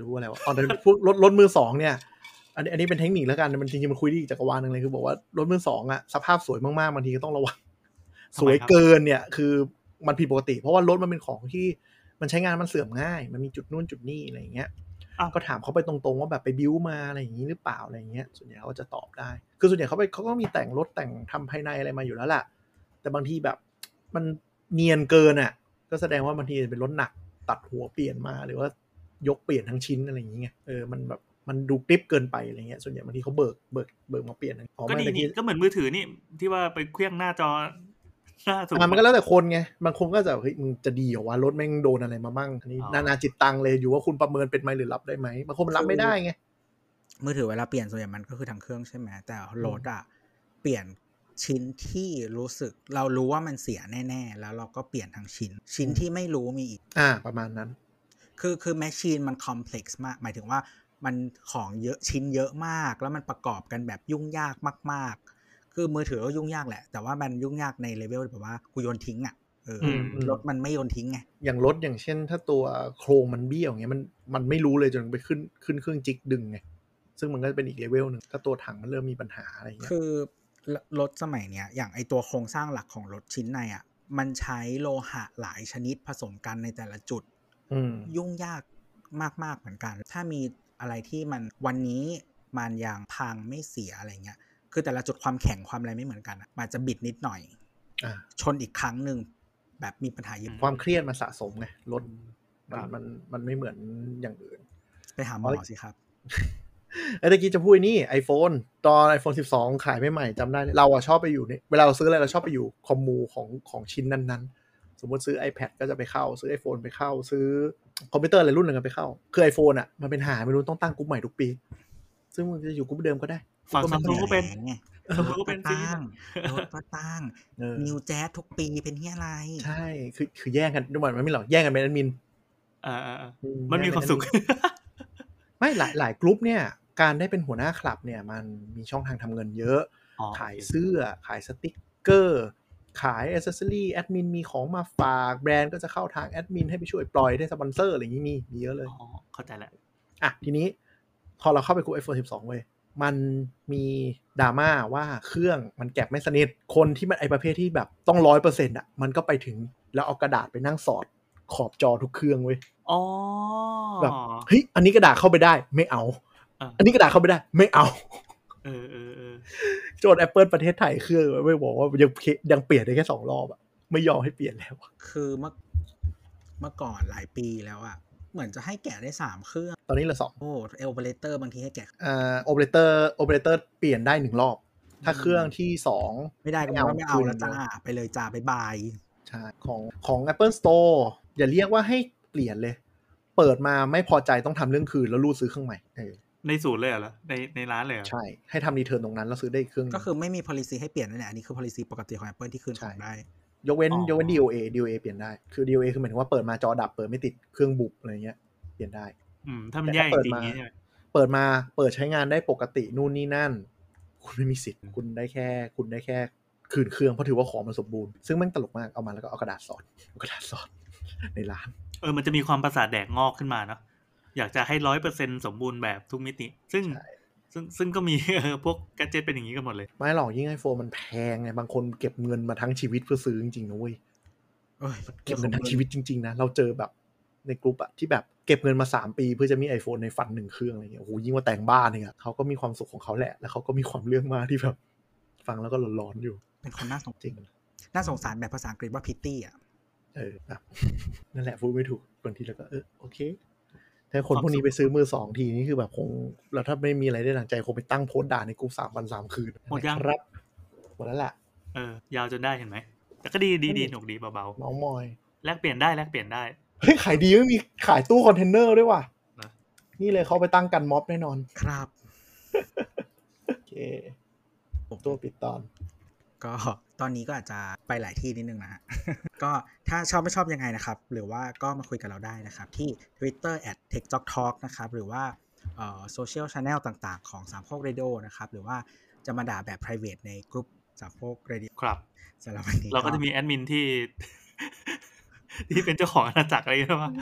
รู้อะไรวะแต่พวกรถมือสองเนี่ยอันนี้เป็นเทคนิคแล้วกันมันจริงๆมันคุยได้อีกจักรวาลนึงเลยคือบอกว่ารถมือสองอ่ะสภาพสวยมากๆบางทีก็ต้องระวังสวยเกินเนี่ยคือมันผิดปกติเพราะว่ารถมันเป็นของที่มันใช้งานมันเสื่อมง่ายมันมีจุดนู่นจุดนี่อะไรอย่างเงี้ยก็ถามเขาไปตรงๆว่าแบบไปบิ้วมาอะไรอย่างนี้หรือเปล่าอะไรอย่างเงี้ยส่วนใหญ่เขาจะตอบได้คือส่วนใหญ่เขาก็มีแต่งรถแต่งทำภายในอะไรมาอยู่แล้วล่ะแต่บางทีแบบมันเนียนเกินอ่ะก็แสดงว่าบางทีเป็นรถหนักตัดหัวเปลี่ยนมาหรือว่ายกเปลี่ยนทั้งชิ้นอะไรอย่างเงี้ยมันแบบมันดูกริปเกินไปอะไรเงี้ยส่วนใหญ่บางทีเขาเบิกมาเปลี่ยนก็ดีนี่ก็เหมือนมือถือนี่ที่ว่าไปเคลื่อนหน้าจอมันก็แล้วแต่คนไงบางคนก็จะเฮ้ยมึงจะดีเหรอวะรถแม่งโดนอะไรมามั่งอันนี้นาจิตตังเลยอยู่ว่าคุณประเมินเป็นไหมหรือรับได้ไหมบางคนมันรับไม่ได้ไงมือถือเวลาเปลี่ยนส่วนใหญ่มันก็คือทางเครื่องใช่ไหมแต่รถอะเปลี่ยนชิ้นที่รู้สึกเรารู้ว่ามันเสียแน่ๆแล้วเราก็เปลี่ยนทั้งชิ้นที่ไม่รู้มีอีกประมาณนั้นคือแมชชีนมันคอมเพล็กซ์มากหมายถึงว่ามันของเยอะชิ้นเยอะมากแล้วมันประกอบกันแบบยุ่งยากมากๆคือมือถือก็ยุ่งยากแหละแต่ว่ามันยุ่งยากในเลเวลแบบว่ากูโยนทิ้งอ่ะรถมันไม่โยนทิ้งไงอย่างรถอย่างเช่นถ้าตัวโครงมันเบี้ยวอย่างเงี้ยมันไม่รู้เลยจนไปขึ้นเครื่องจิกดึงไงซึ่งมันก็จะเป็นอีกเลเวลนึงถ้าตัวถังมันเริ่มมีปัญหาอะไรอย่างเงี้ยคือรถสมัยเนี้ยอย่างไอตัวโครงสร้างหลักของรถชิ้นในอ่ะมันใช้โลหะหลายชนิดผสมกันในแต่ละจุดยุ่งยากมากๆเหมือนกันถ้ามีอะไรที่มันวันนี้ มานยางพังไม่เสียอะไรเงี้ยคือแต่ละจุดความแข็งความอะไรไม่เหมือนกันอาจจะบิดนิดหน่อยชนอีกครั้งนึงแบบมีปัญหายิบความเครียดมันสะสมไงรถมันไม่เหมือนอย่างอื่นไปหาหมอสิครับไอ้ตะกี้จะพูดนี่ iPhone ตอน iPhone 12 ขายใหม่ๆจำได้เราอะชอบไปอยู่เวลาเราซื้ออะไรเราชอบไปอยู่คอมมูของชิ้นนั้นๆสมมติซื้อ iPad ก็จะไปเข้าซื้อ iPhone ไปเข้าซื้อคอมพิวเตอร์อะไรรุ่นนึงก็ไปเข้าคือ iPhone อะมันเป็นหาไม่รู้ต้องตั้งกรุ๊ปใหม่ทุกปีซึ่งมันจะอยู่กรุ๊ปเดิมก็ได้ฝั่งซัมซุงก็เป็นตั้งรถก็ตั้งนิวแจ๊สทุกปีเป็นเหี้ยอะไรใช่คือแย่งกันด้วยมันไม่หรอกแย่งกันเป็นแอดมินมันมีความสุขไม่หลายกรุ๊ปเนี่ยการได้เป็นหัวหน้าคลับเนี่ยมันมีช่องทางทำเงินเยอะขายเสื้อขายสติ๊กเกอร์ขายแอคเซสซอรี่แอดมินมีของมาฝากแบรนด์ก็จะเข้าทางแอดมินให้ไปช่วยปล่อยได้สปอนเซอร์อะไรอย่างนี้มีเยอะเลยอ๋อเข้าใจแล้วอ่ะทีนี้พอเราเข้าไปกรุ๊ป iPhone 12 เว้ยมันมีดราม่าว่าเครื่องมันแกะไม่สนิทคนที่มันไอ้ประเภทที่แบบต้อง 100% อ่ะมันก็ไปถึงแล้วเอากระดาษไปนั่งสอดขอบจอทุกเครื่องเว้ยอ๋อแบบเฮ้ยอันนี้กระดาษเข้าไปได้ไม่เอาอันนี้กระดาษเข้าไปได้ไม่เอาโจทย์ Apple ประเทศไทยเครื่องไม่บอกว่ายังเปลี่ยนได้แค่2รอบอ่ะไม่ยอมให้เปลี่ยนแล้วคือเมื่อก่อนหลายปีแล้วอ่ะเหมือนจะให้แกะได้3เครื่องตอนนี้เหลือ2โอ้โอเปอเรเตอร์บางทีให้แกะโอเปอเรเตอร์เปลี่ยนได้1รอบถ้าเครื่องที่2ไม่ได้ก็ไม่เอาแล้วจ้าไปเลยจ้าบ๊ายบายใช่ของ Apple Store อย่าเรียกว่าให้เปลี่ยนเลยเปิดมาไม่พอใจต้องทำเรื่องคืนแล้วรูดซื้อเครื่องใหม่ในศูนย์เลยเหรอในร้านเลยใช่ให้ทำรีเทิร์นตรงนั้นแล้วซื้อได้เครื่องก็คือไม่มี policy ให้เปลี่ยนนั่นแหละอันนี้คือ policy ปกติของ Apple ที่คืนของได้ยกเว้น DOA เปลี่ยนได้คือ DOA คือหมายถึงว่าเปิดมาจอดับเปิดไม่ติดเครื่องบุบอะไรเงี้ยเปลี่ยนได้ถ้ามันแย่จริงๆเนี่ยเปิดใช้งานได้ปกตินู่นนี่นั่นคุณไม่มีสิทธิ์คุณได้แค่คืนเครื่องเพราะถือว่าของมันสมบูรณ์ซึ่งมันตลกมากเอามาแล้วก็เอากระดาษสอดในร้านมันจะมีความประสาทแดกงอกขึ้นมาเนาะอยากจะให้ 100% สมบูรณ์แบบทุกมิติซึ่งก็มีพวกแกดเจ็ตเป็นอย่างนี้กันหมดเลยไม่หรอกยิ่ง iPhone มันแพงไงบางคนเก็บเงินมาทั้งชีวิตเพื่อซื้อจริงๆนะเว้ยเก็บเงินทั้งชีวิตจริงๆนะเราเจอแบบในกลุ่มอะที่แบบเก็บเงินมา3ปีเพื่อจะมี iPhone ในฝัน1เครื่องอะไรเงี้ยโอ้โหยิ่งกว่าแต่งบ้านเนี่ยเขาก็มีความสุขของเขาแหละแล้วเขาก็มีความเรื่องมากที่แบบฟังแล้วก็ร้อนๆอยู่เป็นคนน่าสงสารจริงน่าสงสารแบบภาษาอังกฤษว่า pity อ่ะนั่นแหละพูดไม่ถูกบางทีแล้วก็โอเคแต่คนพวกนี้ไปซื้อมือ2ทีนี่คือแบบคงเราถ้าไม่มีอะไรได้หลังใจคงไปตั้งโพสต์ด่าในกลุ่ม3วัน3คืนหมดยังครับหมดแล้วล่ะยาวจนได้เห็นไหมแต่ก็ดีหนุกดีเบาๆน้องมอยแลกเปลี่ยนได้เฮ้ยขายดีไม่มีขายตู้คอนเทนเนอร์ด้วยว่ะนี่เลยเขาไปตั้งกันม็อบแน่นอนครับโอเคผมตัวปิดตอนก็ตอนนี้ก็อาจจะไปหลายที่นิดนึงนะฮะก็ถ้าชอบไม่ชอบยังไงนะครับหรือว่าก็มาคุยกับเราได้นะครับที่ Twitter @techtalk นะครับหรือว่าโซเชียล channel ต่างๆของสามโคกเรดิโอนะครับหรือว่าจะมาด่าแบบ private ในกลุ่มสามโคกเรดิโอครับสำหรับวันนี้เราก็จะมีแอดมินที่เป็นเจ้าของอาณาจักรอะไรนะวะ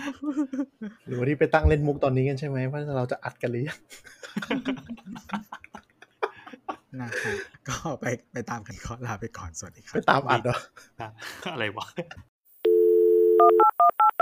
หรือว่าที่ไปตั้งเล่นมุกตอนนี้กันใช่ไหมว่าเราจะอัดกันหรือยังนะครับก็ไปตามกันขอลาไปก่อนสวัสดีครับไปตามอัดเหรออะไรวะ